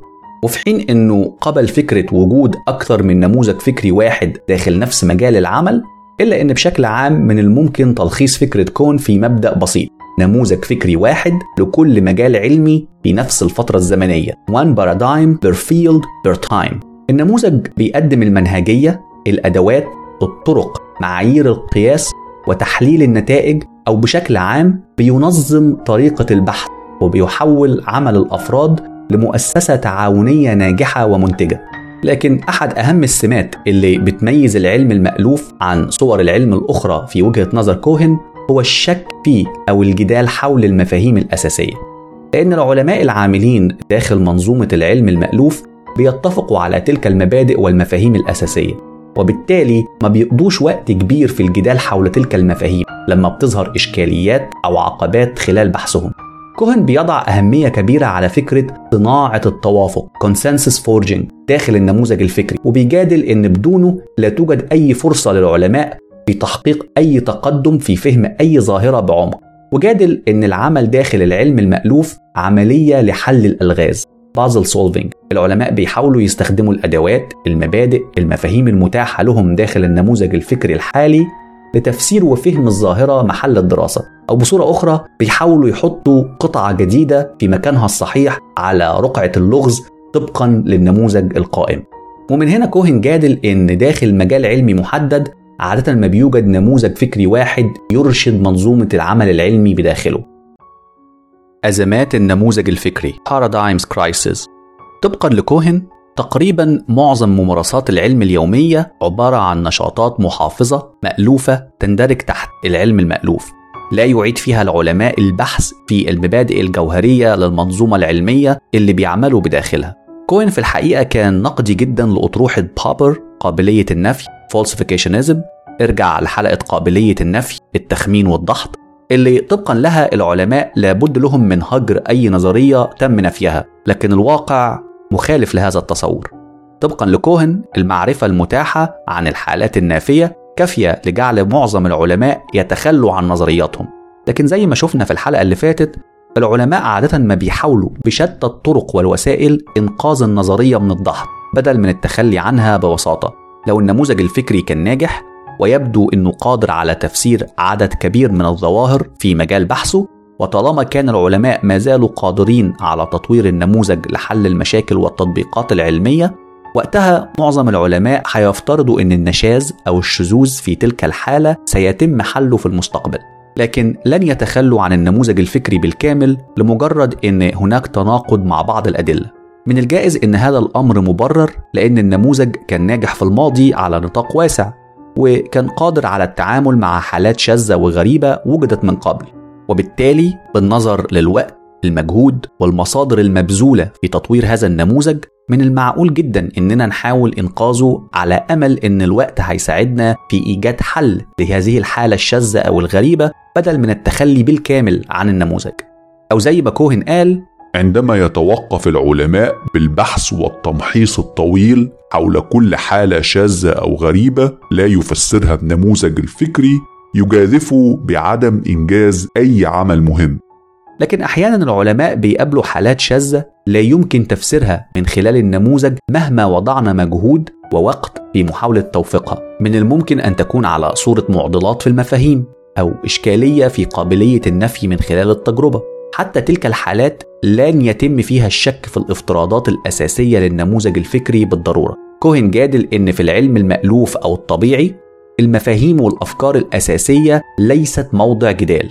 وفي حين أنه قبل فكرة وجود أكثر من نموذج فكري واحد داخل نفس مجال العمل، إلا أن بشكل عام من الممكن تلخيص فكرة كون في مبدأ بسيط: نموذج فكري واحد لكل مجال علمي في نفس الفترة الزمنية One Paradigm Per Field Per Time. النموذج بيقدم المنهجية، الأدوات، الطرق، معايير القياس وتحليل النتائج، أو بشكل عام بينظم طريقة البحث وبيحول عمل الأفراد لمؤسسة تعاونية ناجحة ومنتجة. لكن أحد أهم السمات اللي بتميز العلم المألوف عن صور العلم الأخرى في وجهة نظر كوهن هو الشك فيه أو الجدال حول المفاهيم الأساسية، لأن العلماء العاملين داخل منظومة العلم المألوف بيتفقوا على تلك المبادئ والمفاهيم الأساسية، وبالتالي ما بيقضوش وقت كبير في الجدال حول تلك المفاهيم لما بتظهر إشكاليات أو عقبات خلال بحثهم. كوهن بيضع أهمية كبيرة على فكرة صناعة التوافق Consensus Forging داخل النموذج الفكري، وبيجادل إن بدونه لا توجد أي فرصة للعلماء في تحقيق أي تقدم في فهم أي ظاهرة بعمق، وجادل إن العمل داخل العلم المألوف عملية لحل الألغاز Puzzle Solving. العلماء بيحاولوا يستخدموا الأدوات، المبادئ، المفاهيم المتاحة لهم داخل النموذج الفكري الحالي لتفسير وفهم الظاهرة محل الدراسة، أو بصورة أخرى بيحاولوا يحطوا قطعة جديدة في مكانها الصحيح على رقعة اللغز طبقا للنموذج القائم. ومن هنا كوهن جادل إن داخل مجال علمي محدد عادة ما بيوجد نموذج فكري واحد يرشد منظومة العمل العلمي بداخله. أزمات النموذج الفكري Paradigm Crisis. طبقا لكوهن، تقريبا معظم ممارسات العلم اليومية عبارة عن نشاطات محافظة مألوفة تندرج تحت العلم المألوف، لا يعيد فيها العلماء البحث في المبادئ الجوهرية للمنظومة العلمية اللي بيعملوا بداخلها. كوهن في الحقيقة كان نقدي جدا لأطروحة بابر قابلية النفي Falsificationism. ارجع لحلقة قابلية النفي التخمين والضحط اللي طبقا لها العلماء لابد لهم من هجر أي نظرية تم نفيها، لكن الواقع مخالف لهذا التصور. طبقا لكوهن، المعرفة المتاحة عن الحالات النافية كافية لجعل معظم العلماء يتخلوا عن نظرياتهم، لكن زي ما شفنا في الحلقة اللي فاتت العلماء عادة ما بيحاولوا بشتى الطرق والوسائل إنقاذ النظرية من الضحك بدل من التخلي عنها ببساطة. لو النموذج الفكري كان ناجح ويبدو أنه قادر على تفسير عدد كبير من الظواهر في مجال بحثه، وطالما كان العلماء ما زالوا قادرين على تطوير النموذج لحل المشاكل والتطبيقات العلمية، وقتها معظم العلماء هيفترضوا أن النشاذ أو الشذوذ في تلك الحالة سيتم حله في المستقبل، لكن لن يتخلوا عن النموذج الفكري بالكامل لمجرد أن هناك تناقض مع بعض الأدلة. من الجائز أن هذا الأمر مبرر لأن النموذج كان ناجح في الماضي على نطاق واسع، وكان قادر على التعامل مع حالات شاذة وغريبة وجدت من قبل، وبالتالي بالنظر للوقت، المجهود والمصادر المبذولة في تطوير هذا النموذج من المعقول جدا إننا نحاول إنقاذه على أمل إن الوقت هيساعدنا في إيجاد حل لهذه الحالة الشاذة أو الغريبة بدل من التخلي بالكامل عن النموذج. أو زي ما كوهن قال: عندما يتوقف العلماء بالبحث والتمحيص الطويل حول كل حالة شاذة أو غريبة لا يفسرها النموذج الفكري، يجازفوا بعدم إنجاز أي عمل مهم. لكن أحيانا العلماء بيقابلوا حالات شاذة لا يمكن تفسيرها من خلال النموذج مهما وضعنا مجهود ووقت في محاولة توفيقها. من الممكن أن تكون على صورة معضلات في المفاهيم أو إشكالية في قابلية النفي من خلال التجربة. حتى تلك الحالات لن يتم فيها الشك في الافتراضات الأساسية للنموذج الفكري بالضرورة. كوهن جادل إن في العلم المألوف أو الطبيعي المفاهيم والأفكار الأساسية ليست موضع جدال،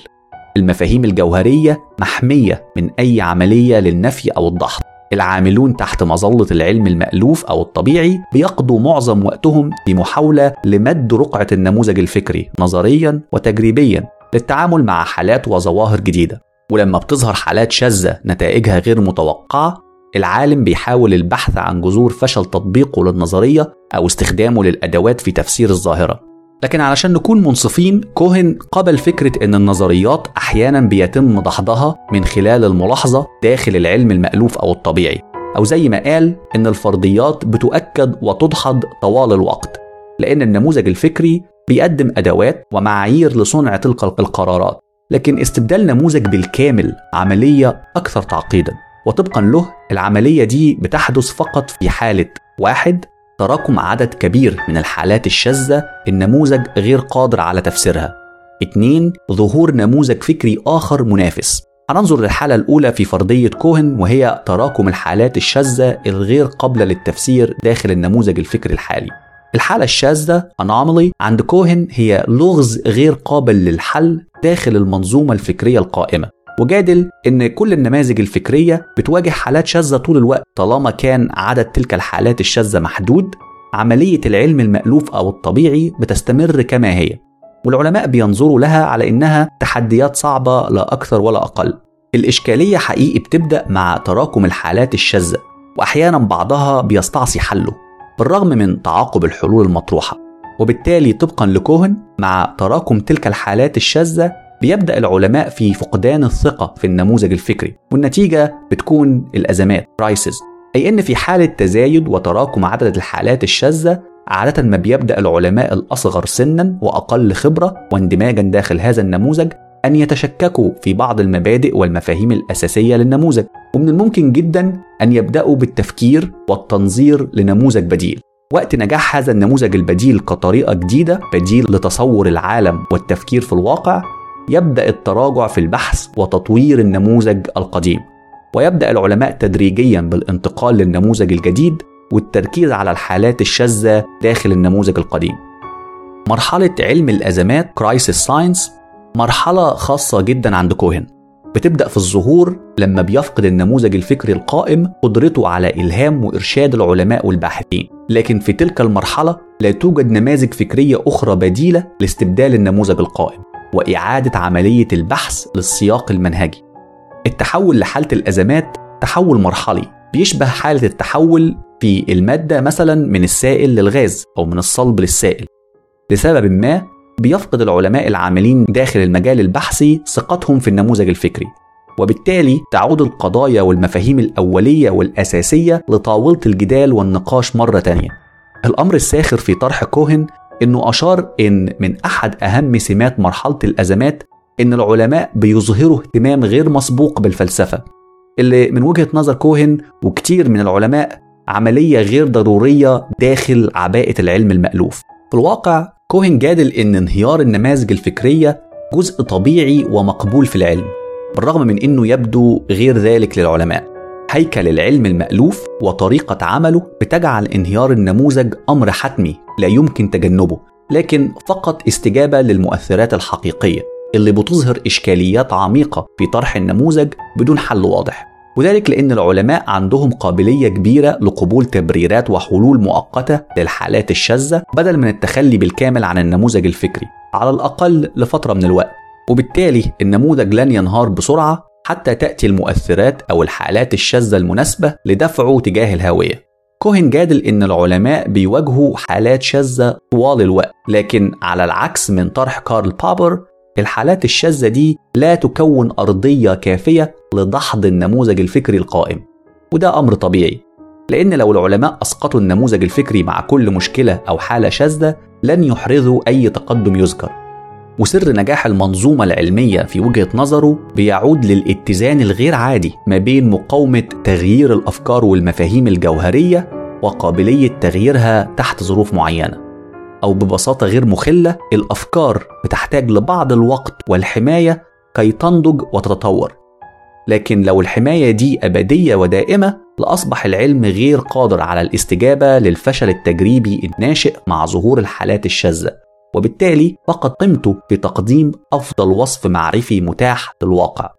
المفاهيم الجوهرية محمية من أي عملية للنفي أو الضحك، العاملون تحت مظلة العلم المألوف أو الطبيعي بيقضوا معظم وقتهم في محاولة لمد رقعة النموذج الفكري نظريا وتجريبيا للتعامل مع حالات وظواهر جديدة، ولما بتظهر حالات شاذة نتائجها غير متوقعة العالم بيحاول البحث عن جذور فشل تطبيقه للنظرية أو استخدامه للأدوات في تفسير الظاهرة. لكن علشان نكون منصفين، كوهن قبل فكرة أن النظريات أحيانا بيتم دحضها من خلال الملاحظة داخل العلم المألوف أو الطبيعي، أو زي ما قال أن الفرضيات بتؤكد وتدحض طوال الوقت لأن النموذج الفكري بيقدم أدوات ومعايير لصنع تلك القرارات، لكن استبدال نموذج بالكامل عملية أكثر تعقيدا، وطبقا له العملية دي بتحدث فقط في حالة: 1. تراكم عدد كبير من الحالات الشاذة النموذج غير قادر على تفسيرها. 2. ظهور نموذج فكري آخر منافس. هننظر للحالة الأولى في فرضية كوهن، وهي تراكم الحالات الشاذة الغير قابلة للتفسير داخل النموذج الفكري الحالي. الحالة الشاذة anomaly عند كوهن هي لغز غير قابل للحل داخل المنظومة الفكرية القائمة، وجادل ان كل النماذج الفكرية بتواجه حالات شاذة طول الوقت طالما كان عدد تلك الحالات الشاذة محدود. عملية العلم المألوف او الطبيعي بتستمر كما هي، والعلماء بينظروا لها على انها تحديات صعبة لا اكثر ولا اقل. الاشكالية حقيقي بتبدأ مع تراكم الحالات الشاذة، واحيانا بعضها بيستعصي حله بالرغم من تعاقب الحلول المطروحة، وبالتالي طبقا لكوهن مع تراكم تلك الحالات الشاذة بيبدأ العلماء في فقدان الثقة في النموذج الفكري، والنتيجة بتكون الأزمات crisis. أي أن في حالة تزايد وتراكم عدد الحالات الشاذة عادة ما بيبدأ العلماء الأصغر سنا وأقل خبرة واندماجا داخل هذا النموذج أن يتشككوا في بعض المبادئ والمفاهيم الأساسية للنموذج، ومن الممكن جدا أن يبدأوا بالتفكير والتنظير لنموذج بديل. وقت نجاح هذا النموذج البديل كطريقة جديدة بديل لتصور العالم والتفكير في الواقع، يبدأ التراجع في البحث وتطوير النموذج القديم، ويبدأ العلماء تدريجيا بالانتقال للنموذج الجديد والتركيز على الحالات الشاذة داخل النموذج القديم. مرحلة علم الأزمات crisis science مرحلة خاصة جدا عند كوهن، بتبدأ في الظهور لما بيفقد النموذج الفكري القائم قدرته على إلهام وإرشاد العلماء والباحثين، لكن في تلك المرحلة لا توجد نماذج فكرية أخرى بديلة لاستبدال النموذج القائم وإعادة عملية البحث للسياق المنهجي. التحول لحالة الأزمات تحول مرحلي بيشبه حالة التحول في المادة مثلا من السائل للغاز أو من الصلب للسائل. لسبب ما بيفقد العلماء العاملين داخل المجال البحثي ثقتهم في النموذج الفكري، وبالتالي تعود القضايا والمفاهيم الأولية والأساسية لطاولة الجدال والنقاش مرة تانية. الأمر الساخر في طرح كوهن إنه أشار إن من أحد أهم سمات مرحلة الأزمات إن العلماء بيظهروا اهتمام غير مسبوق بالفلسفة، اللي من وجهة نظر كوهن وكتير من العلماء عملية غير ضرورية داخل عباءة العلم المألوف. في الواقع كوهن جادل إن انهيار النماذج الفكرية جزء طبيعي ومقبول في العلم بالرغم من إنه يبدو غير ذلك للعلماء. هيكل العلم المألوف وطريقة عمله بتجعل انهيار النموذج أمر حتمي لا يمكن تجنبه، لكن فقط استجابة للمؤثرات الحقيقية اللي بتظهر إشكاليات عميقة في طرح النموذج بدون حل واضح، وذلك لأن العلماء عندهم قابلية كبيرة لقبول تبريرات وحلول مؤقتة للحالات الشاذة بدل من التخلي بالكامل عن النموذج الفكري على الأقل لفترة من الوقت، وبالتالي النموذج لن ينهار بسرعة حتى تأتي المؤثرات أو الحالات الشاذة المناسبة لدفعه تجاه الهاوية. كوهن جادل إن العلماء بيواجهوا حالات شاذة طوال الوقت، لكن على العكس من طرح كارل بابر الحالات الشاذة دي لا تكون أرضية كافية لدحض النموذج الفكري القائم، وده أمر طبيعي لأن لو العلماء أسقطوا النموذج الفكري مع كل مشكلة أو حالة شاذة لن يحرزوا أي تقدم يذكر. وسر نجاح المنظومة العلمية في وجهة نظره بيعود للاتزان الغير عادي ما بين مقاومة تغيير الأفكار والمفاهيم الجوهرية وقابلية تغييرها تحت ظروف معينة، أو ببساطة غير مخلة الأفكار بتحتاج لبعض الوقت والحماية كي تنضج وتتطور، لكن لو الحماية دي أبدية ودائمة لأصبح العلم غير قادر على الاستجابة للفشل التجريبي الناشئ مع ظهور الحالات الشاذة، وبالتالي فقد قيمته في تقديم أفضل وصف معرفي متاح للواقع.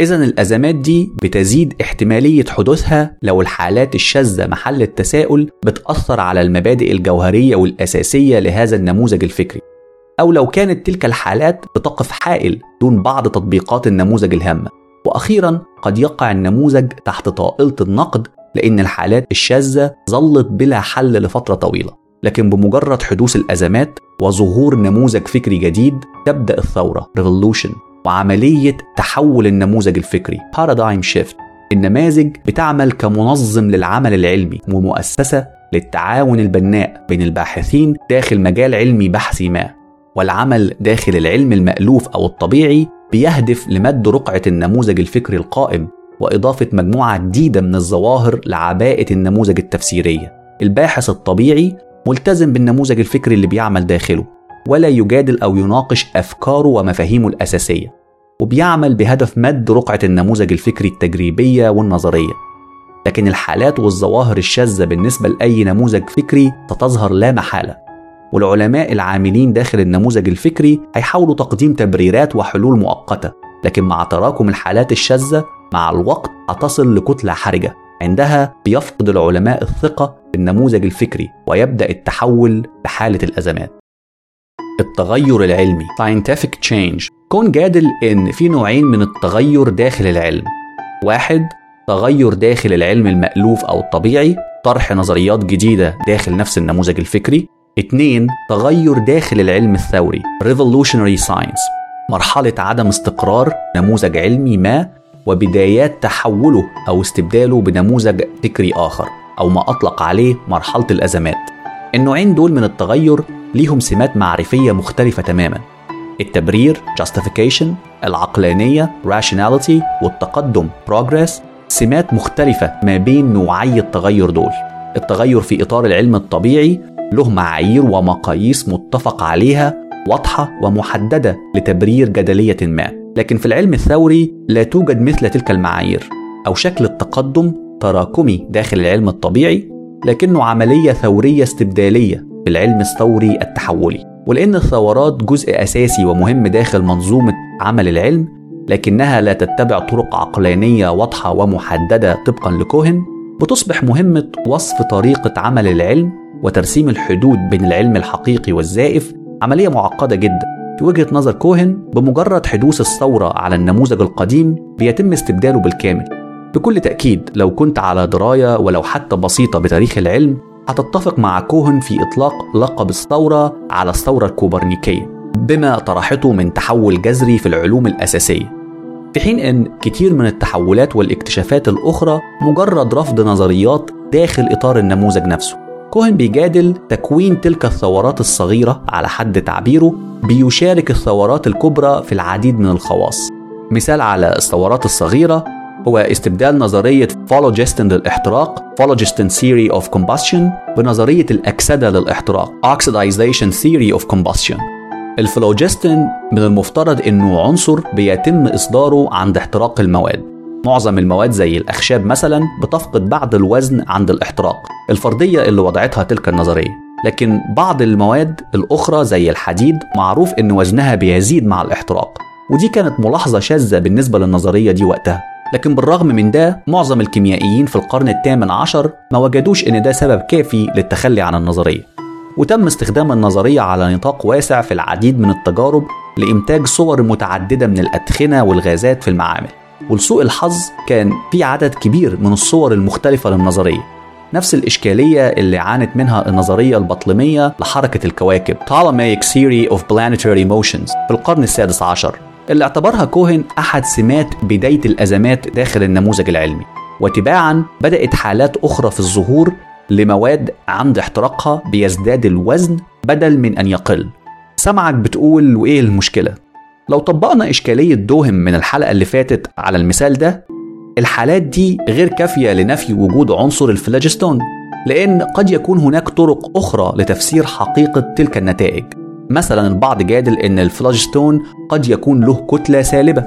إذن الأزمات دي بتزيد احتمالية حدوثها لو الحالات الشاذة محل التساؤل بتأثر على المبادئ الجوهرية والأساسية لهذا النموذج الفكري، أو لو كانت تلك الحالات بتقف حائل دون بعض تطبيقات النموذج الهامة. وأخيرا قد يقع النموذج تحت طائلة النقد لأن الحالات الشاذة ظلت بلا حل لفترة طويلة، لكن بمجرد حدوث الأزمات وظهور نموذج فكري جديد تبدأ الثورة Revolution وعملية تحول النموذج الفكري Paradigm Shift. النماذج بتعمل كمنظم للعمل العلمي ومؤسسة للتعاون البناء بين الباحثين داخل مجال علمي بحثي ما، والعمل داخل العلم المألوف أو الطبيعي بيهدف لمد رقعة النموذج الفكري القائم وإضافة مجموعة جديدة من الظواهر لعباءة النموذج التفسيرية. الباحث الطبيعي ملتزم بالنموذج الفكري اللي بيعمل داخله، ولا يجادل أو يناقش أفكاره ومفاهيمه الأساسية، وبيعمل بهدف مد رقعة النموذج الفكري التجريبية والنظرية. لكن الحالات والظواهر الشاذة بالنسبة لأي نموذج فكري تتظهر لا محالة، والعلماء العاملين داخل النموذج الفكري هيحاولوا تقديم تبريرات وحلول مؤقتة، لكن مع تراكم الحالات الشاذة مع الوقت هتصل لكتلة حرجة، عندها بيفقد العلماء الثقة بالنموذج الفكري ويبدأ التحول لحالة الأزمات. التغير العلمي Scientific Change. كون جادل إن في نوعين من التغير داخل العلم: واحد، تغير داخل العلم المألوف أو الطبيعي، طرح نظريات جديدة داخل نفس النموذج الفكري. 2. تغير داخل العلم الثوري Revolutionary Science، مرحلة عدم استقرار نموذج علمي ما وبدايات تحوله أو استبداله بنموذج فكري آخر، أو ما أطلق عليه مرحلة الأزمات. النوعين دول من التغير ليهم سمات معرفية مختلفة تماما: التبرير Justification، العقلانية Rationality، والتقدم Progress. سمات مختلفة ما بين نوعي التغير دول. التغير في إطار العلم الطبيعي له معايير ومقاييس متفق عليها واضحة ومحددة لتبرير جدلية ما، لكن في العلم الثوري لا توجد مثل تلك المعايير، أو شكل التقدم تراكمي داخل العلم الطبيعي لكنه عملية ثورية استبدالية في العلم الثوري التحولي. ولأن الثورات جزء أساسي ومهم داخل منظومة عمل العلم، لكنها لا تتبع طرق عقلانية واضحة ومحددة طبقا لكوهن، بتصبح مهمة وصف طريقة عمل العلم وترسيم الحدود بين العلم الحقيقي والزائف عملية معقدة جدا. في وجهة نظر كوهن، بمجرد حدوث الثورة على النموذج القديم بيتم استبداله بالكامل. بكل تأكيد لو كنت على دراية ولو حتى بسيطة بتاريخ العلم هتتفق مع كوهن في إطلاق لقب الثورة على الثورة الكوبرنيكية، بما طرحته من تحول جذري في العلوم الأساسية، في حين أن كتير من التحولات والاكتشافات الأخرى مجرد رفض نظريات داخل إطار النموذج نفسه. كوهن بيجادل تكوين تلك الثورات الصغيرة على حد تعبيره بيشارك الثورات الكبرى في العديد من الخواص. مثال على الثورات الصغيرة هو استبدال نظرية فلوجيستن للاحتراق Phlogiston Theory of Combustion بنظرية الأكسدة للاحتراق Oxidization Theory of Combustion. الفلوجيستن من المفترض أنه عنصر بيتم إصداره عند احتراق المواد. معظم المواد زي الأخشاب مثلا بتفقد بعض الوزن عند الاحتراق، الفرضية اللي وضعتها تلك النظرية، لكن بعض المواد الأخرى زي الحديد معروف أن وزنها بيزيد مع الاحتراق، ودي كانت ملاحظة شاذة بالنسبة للنظرية دي وقتها. لكن بالرغم من ده معظم الكيميائيين في القرن الثامن عشر ما وجدوش أن ده سبب كافي للتخلي عن النظرية، وتم استخدام النظرية على نطاق واسع في العديد من التجارب لإنتاج صور متعددة من الأدخنة والغازات في المعامل. ولسوء الحظ كان في عدد كبير من الصور المختلفة للنظرية، نفس الإشكالية اللي عانت منها النظرية البطليمية لحركة الكواكب Ptolemaic Theory of Planetary Motions في القرن السادس عشر، اللي اعتبرها كوهن أحد سمات بداية الأزمات داخل النموذج العلمي. وتباعا بدأت حالات أخرى في الظهور لمواد عند احتراقها بيزداد الوزن بدل من أن يقل. سمعك بتقول وإيه المشكلة؟ لو طبقنا إشكالية دوهم من الحلقة اللي فاتت على المثال ده، الحالات دي غير كافية لنفي وجود عنصر الفلاجستون، لأن قد يكون هناك طرق أخرى لتفسير حقيقة تلك النتائج. مثلا البعض جادل أن الفلاجستون قد يكون له كتلة سالبة،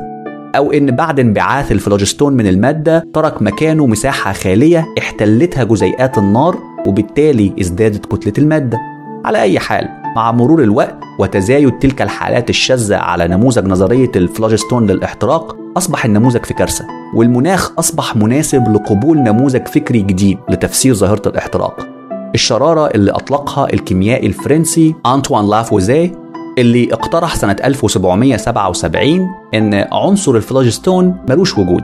أو أن بعد انبعاث الفلاجستون من المادة ترك مكانه مساحة خالية احتلتها جزيئات النار، وبالتالي ازدادت كتلة المادة. على أي حال، مع مرور الوقت وتزايد تلك الحالات الشاذة على نموذج نظرية الفلوجيستون للاحتراق، أصبح النموذج في كارثة، والمناخ أصبح مناسب لقبول نموذج فكري جديد لتفسير ظاهرة الاحتراق، الشرارة اللي أطلقها الكيميائي الفرنسي أنطوان لافوزاي اللي اقترح سنة 1777 إن عنصر الفلوجيستون ملوش وجود،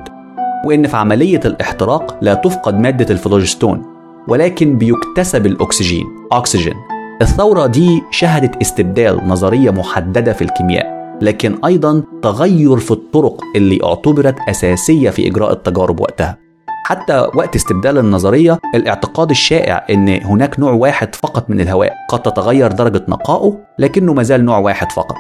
وإن في عملية الاحتراق لا تفقد مادة الفلوجيستون ولكن بيكتسب الأكسجين أكسجين. الثورة دي شهدت استبدال نظرية محددة في الكيمياء، لكن أيضاً تغير في الطرق اللي اعتبرت أساسية في إجراء التجارب وقتها. حتى وقت استبدال النظرية، الاعتقاد الشائع إن هناك نوع واحد فقط من الهواء قد تتغير درجة نقائه، لكنه مازال نوع واحد فقط.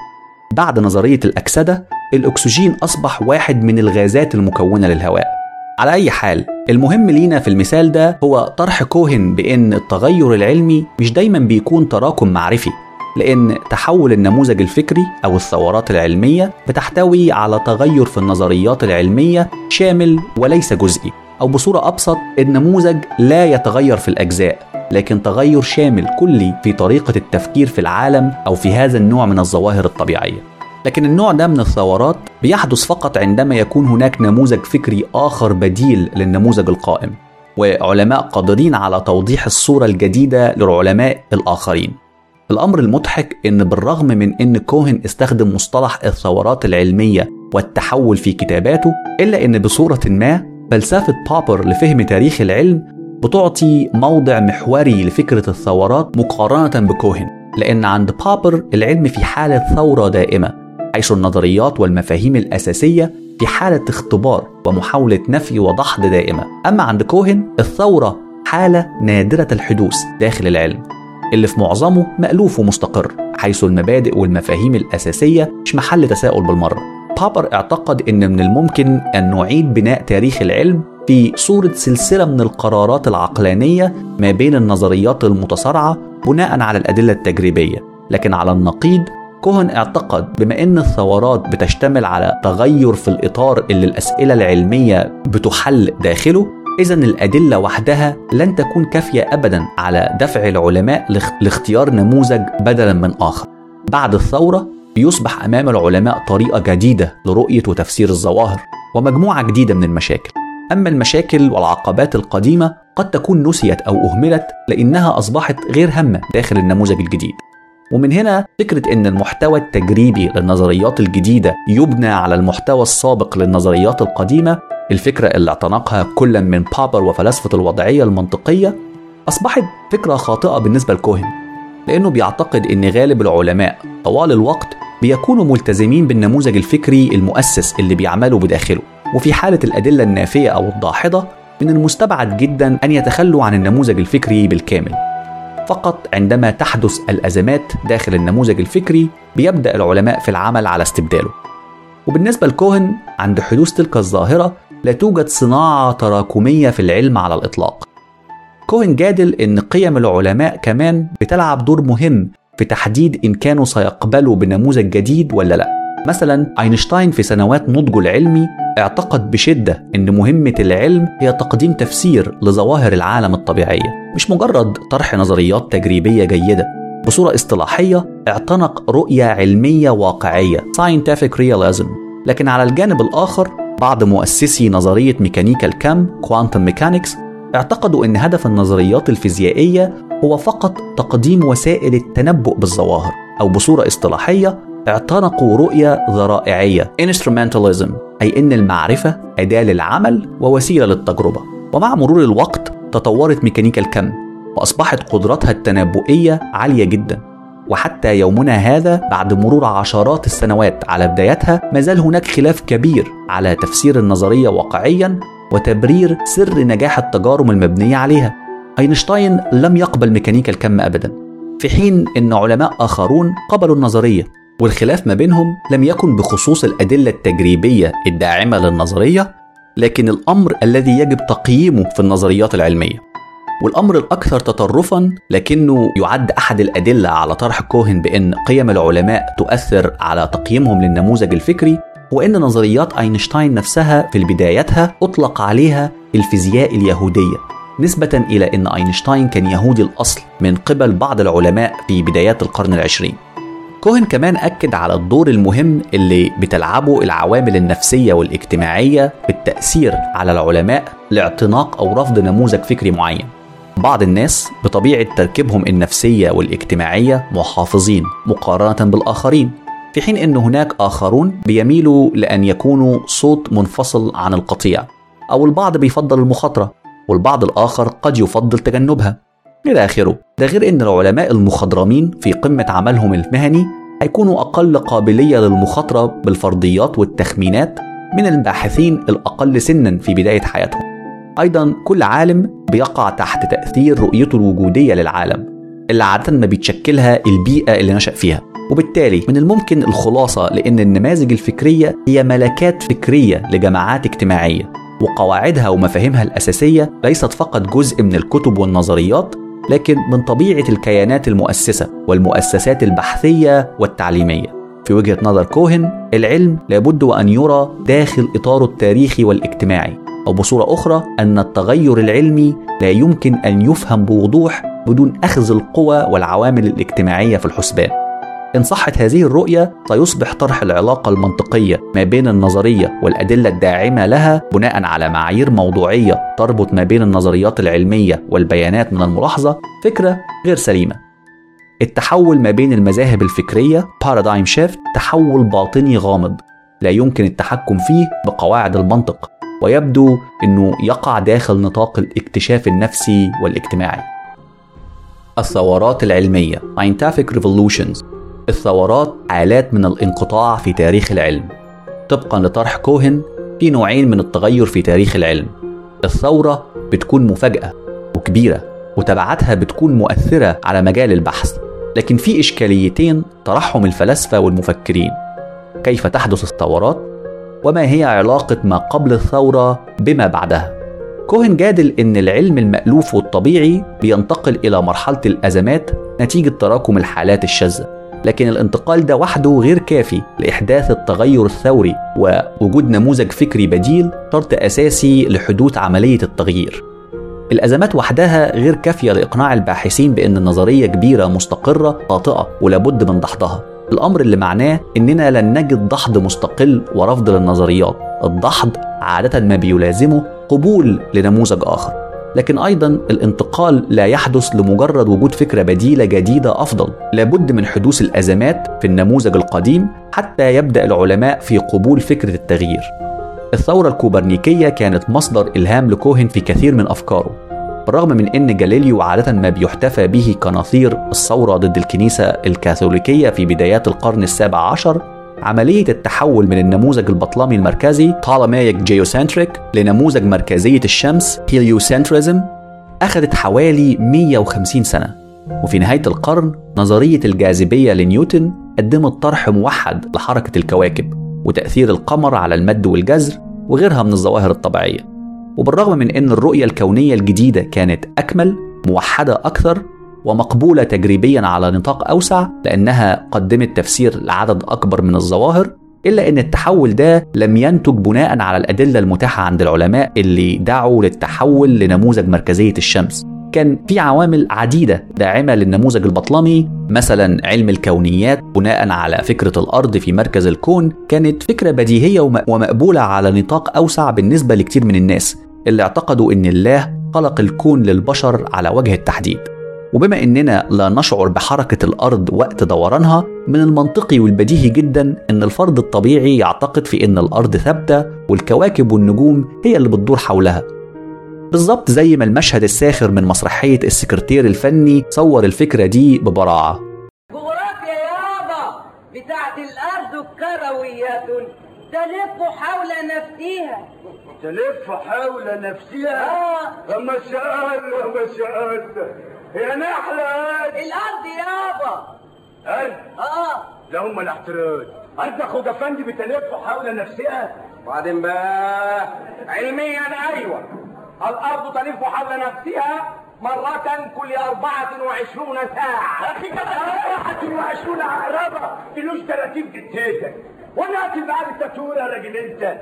بعد نظرية الأكسدة، الأكسجين أصبح واحد من الغازات المكونة للهواء. على أي حال، المهم لينا في المثال ده هو طرح كوهن بأن التغير العلمي مش دايما بيكون تراكم معرفي، لأن تحول النموذج الفكري أو الثورات العلمية بتحتوي على تغير في النظريات العلمية شامل وليس جزئي، أو بصورة أبسط النموذج لا يتغير في الأجزاء، لكن تغير شامل كلي في طريقة التفكير في العالم أو في هذا النوع من الظواهر الطبيعية. لكن النوع ده من الثورات بيحدث فقط عندما يكون هناك نموذج فكري آخر بديل للنموذج القائم، وعلماء قادرين على توضيح الصورة الجديدة للعلماء الآخرين. الأمر المضحك إن بالرغم من إن كوهن استخدم مصطلح الثورات العلمية والتحول في كتاباته، إلا إن بصورة ما فلسفة بابر لفهم تاريخ العلم بتعطي موضع محوري لفكرة الثورات مقارنة بكوهن، لأن عند بابر العلم في حالة ثورة دائمة، حيث النظريات والمفاهيم الأساسية في حالة اختبار ومحاولة نفي وضحض دائمة. أما عند كوهن الثورة حالة نادرة الحدوث داخل العلم اللي في معظمه مألوف ومستقر، حيث المبادئ والمفاهيم الأساسية مش محل تساؤل بالمرة. بابر اعتقد أن من الممكن أن نعيد بناء تاريخ العلم في صورة سلسلة من القرارات العقلانية ما بين النظريات المتصارعة بناء على الأدلة التجريبية. لكن على النقيض، كوهن اعتقد بما ان الثورات بتشتمل على تغير في الاطار اللي الاسئله العلميه بتحل داخله، اذا الادله وحدها لن تكون كافيه ابدا على دفع العلماء لاختيار نموذج بدلا من اخر. بعد الثوره بيصبح امام العلماء طريقه جديده لرؤيه وتفسير الظواهر ومجموعه جديده من المشاكل. اما المشاكل والعقبات القديمه قد تكون نسيت او اهملت لانها اصبحت غير هامه داخل النموذج الجديد. ومن هنا فكرة أن المحتوى التجريبي للنظريات الجديدة يبنى على المحتوى السابق للنظريات القديمة، الفكرة اللي اعتنقها كل من بابر وفلسفة الوضعية المنطقية، أصبحت فكرة خاطئة بالنسبة لكوهن، لأنه بيعتقد أن غالب العلماء طوال الوقت بيكونوا ملتزمين بالنموذج الفكري المؤسس اللي بيعملوا بداخله، وفي حالة الأدلة النافية أو الضاحضة من المستبعد جدا أن يتخلوا عن النموذج الفكري بالكامل. فقط عندما تحدث الأزمات داخل النموذج الفكري بيبدأ العلماء في العمل على استبداله. وبالنسبة لكوهن، عند حدوث تلك الظاهرة لا توجد صناعة تراكمية في العلم على الإطلاق. كوهن جادل إن قيم العلماء كمان بتلعب دور مهم في تحديد إن كانوا سيقبلوا بنموذج جديد ولا لا. مثلا أينشتاين في سنوات نضجه العلمي اعتقد بشدة إن مهمة العلم هي تقديم تفسير لظواهر العالم الطبيعية، مش مجرد طرح نظريات تجريبية جيدة. بصورة اصطلاحية اعتنق رؤية علمية واقعية scientific realism. لكن على الجانب الآخر، بعض مؤسسي نظرية ميكانيكا الكم quantum mechanics اعتقدوا إن هدف النظريات الفيزيائية هو فقط تقديم وسائل التنبؤ بالظواهر، أو بصورة اصطلاحية اعتنقوا رؤية ذرائعية instrumentalism، أي أن المعرفة أداة للعمل ووسيلة للتجربة. ومع مرور الوقت تطورت ميكانيكا الكم وأصبحت قدرتها التنبؤية عالية جدا، وحتى يومنا هذا بعد مرور عشرات السنوات على بدايتها مازال هناك خلاف كبير على تفسير النظرية واقعيا وتبرير سر نجاح التجارب المبنية عليها. أينشتاين لم يقبل ميكانيكا الكم أبدا، في حين أن علماء آخرون قبلوا النظرية، والخلاف ما بينهم لم يكن بخصوص الأدلة التجريبية الداعمة للنظرية، لكن الأمر الذي يجب تقييمه في النظريات العلمية. والأمر الأكثر تطرفا، لكنه يعد أحد الأدلة على طرح كوهن بأن قيم العلماء تؤثر على تقييمهم للنموذج الفكري، وأن نظريات أينشتاين نفسها في بدايتها أطلق عليها الفيزياء اليهودية، نسبة إلى أن أينشتاين كان يهودي الأصل من قبل بعض العلماء في بدايات القرن العشرين. كوهن كمان أكد على الدور المهم اللي بتلعبه العوامل النفسية والاجتماعية بالتأثير على العلماء لاعتناق أو رفض نموذج فكري معين. بعض الناس بطبيعة تركيبهم النفسية والاجتماعية محافظين مقارنة بالآخرين، في حين أن هناك آخرون بيميلوا لأن يكونوا صوت منفصل عن القطيع، أو البعض بيفضل المخاطرة والبعض الآخر قد يفضل تجنبها إلى آخره. ده غير أن العلماء المخضرمين في قمة عملهم المهني هيكونوا أقل قابلية للمخاطرة بالفرضيات والتخمينات من الباحثين الأقل سنا في بداية حياتهم. أيضا كل عالم بيقع تحت تأثير رؤيته الوجودية للعالم اللي عادة ما بيتشكلها البيئة اللي نشأ فيها، وبالتالي من الممكن الخلاصة لأن النماذج الفكرية هي ملكات فكرية لجماعات اجتماعية، وقواعدها ومفاهيمها الأساسية ليست فقط جزء من الكتب والنظريات، لكن من طبيعة الكيانات المؤسسة والمؤسسات البحثية والتعليمية. في وجهة نظر كوهن، العلم لابد وأن يرى داخل إطاره التاريخي والاجتماعي، أو بصورة أخرى أن التغير العلمي لا يمكن أن يفهم بوضوح بدون أخذ القوى والعوامل الاجتماعية في الحسبان. إن صحت هذه الرؤية، سيصبح طرح العلاقة المنطقية ما بين النظرية والأدلة الداعمة لها بناء على معايير موضوعية تربط ما بين النظريات العلمية والبيانات من الملاحظة فكرة غير سليمة. التحول ما بين المذاهب الفكرية Paradigm Shift تحول باطني غامض لا يمكن التحكم فيه بقواعد المنطق، ويبدو أنه يقع داخل نطاق الاكتشاف النفسي والاجتماعي. الثورات العلمية Scientific Revolutions. الثورات حالات من الانقطاع في تاريخ العلم. طبقا لطرح كوهن، في نوعين من التغير في تاريخ العلم. الثورة بتكون مفاجأة وكبيرة وتبعاتها بتكون مؤثرة على مجال البحث، لكن في إشكاليتين طرحهم الفلاسفة والمفكرين: كيف تحدث الثورات، وما هي علاقة ما قبل الثورة بما بعدها. كوهن جادل أن العلم المألوف والطبيعي بينتقل إلى مرحلة الأزمات نتيجة تراكم الحالات الشاذة، لكن الانتقال ده وحده غير كافي لإحداث التغير الثوري، ووجود نموذج فكري بديل شرط أساسي لحدوث عملية التغيير. الأزمات وحدها غير كافية لإقناع الباحثين بأن النظرية كبيرة مستقرة قاطعة ولابد من دحضها، الأمر اللي معناه إننا لن نجد دحض مستقل ورفض للنظريات. الدحض عادة ما بيلازمه قبول لنموذج آخر، لكن أيضا الانتقال لا يحدث لمجرد وجود فكرة بديلة جديدة أفضل، لابد من حدوث الأزمات في النموذج القديم حتى يبدأ العلماء في قبول فكرة التغيير. الثورة الكوبرنيكية كانت مصدر إلهام لكوهن في كثير من أفكاره، بالرغم من أن جاليليو عادة ما بيحتفى به كنظير الثورة ضد الكنيسة الكاثوليكية في بدايات القرن السابع عشر. عملية التحول من النموذج البطلمي المركزي Ptolemaic Geocentric لنموذج مركزية الشمس Heliocentrism أخذت حوالي 150 سنة، وفي نهاية القرن نظرية الجاذبية لنيوتن قدمت طرح موحد لحركة الكواكب وتأثير القمر على المد والجزر وغيرها من الظواهر الطبيعية. وبالرغم من أن الرؤية الكونية الجديدة كانت أكمل موحدة أكثر ومقبولة تجريبيا على نطاق أوسع لأنها قدمت تفسير لعدد أكبر من الظواهر، إلا أن التحول ده لم ينتج بناء على الأدلة المتاحة عند العلماء اللي دعوا للتحول لنموذج مركزية الشمس. كان في عوامل عديدة داعمة للنموذج البطلمي، مثلا علم الكونيات بناء على فكرة الأرض في مركز الكون كانت فكرة بديهية ومقبولة على نطاق أوسع بالنسبة لكتير من الناس اللي اعتقدوا أن الله خلق الكون للبشر على وجه التحديد. وبما أننا لا نشعر بحركة الأرض وقت دورانها، من المنطقي والبديهي جدا أن الفرد الطبيعي يعتقد في أن الأرض ثابتة والكواكب والنجوم هي اللي بتدور حولها، بالضبط زي ما المشهد الساخر من مسرحية السكرتير الفني صور الفكرة دي ببراعة. جغرافيا يا بابا بتاعت الأرض الكرويات تلف حول نفسها ما شاء الله يا نحلة الأرض يابا أرض لهم الاحتراد أرض أخوك أفندي بتلف حول نفسها. وبعدين بقى علميا أيوة الأرض تلف حول نفسها مرة كل 24 ساعة. أخي كده 24 عقربة كيلوش 30 جنيه وأنا أكل بعد التاتور يا راجل أنت.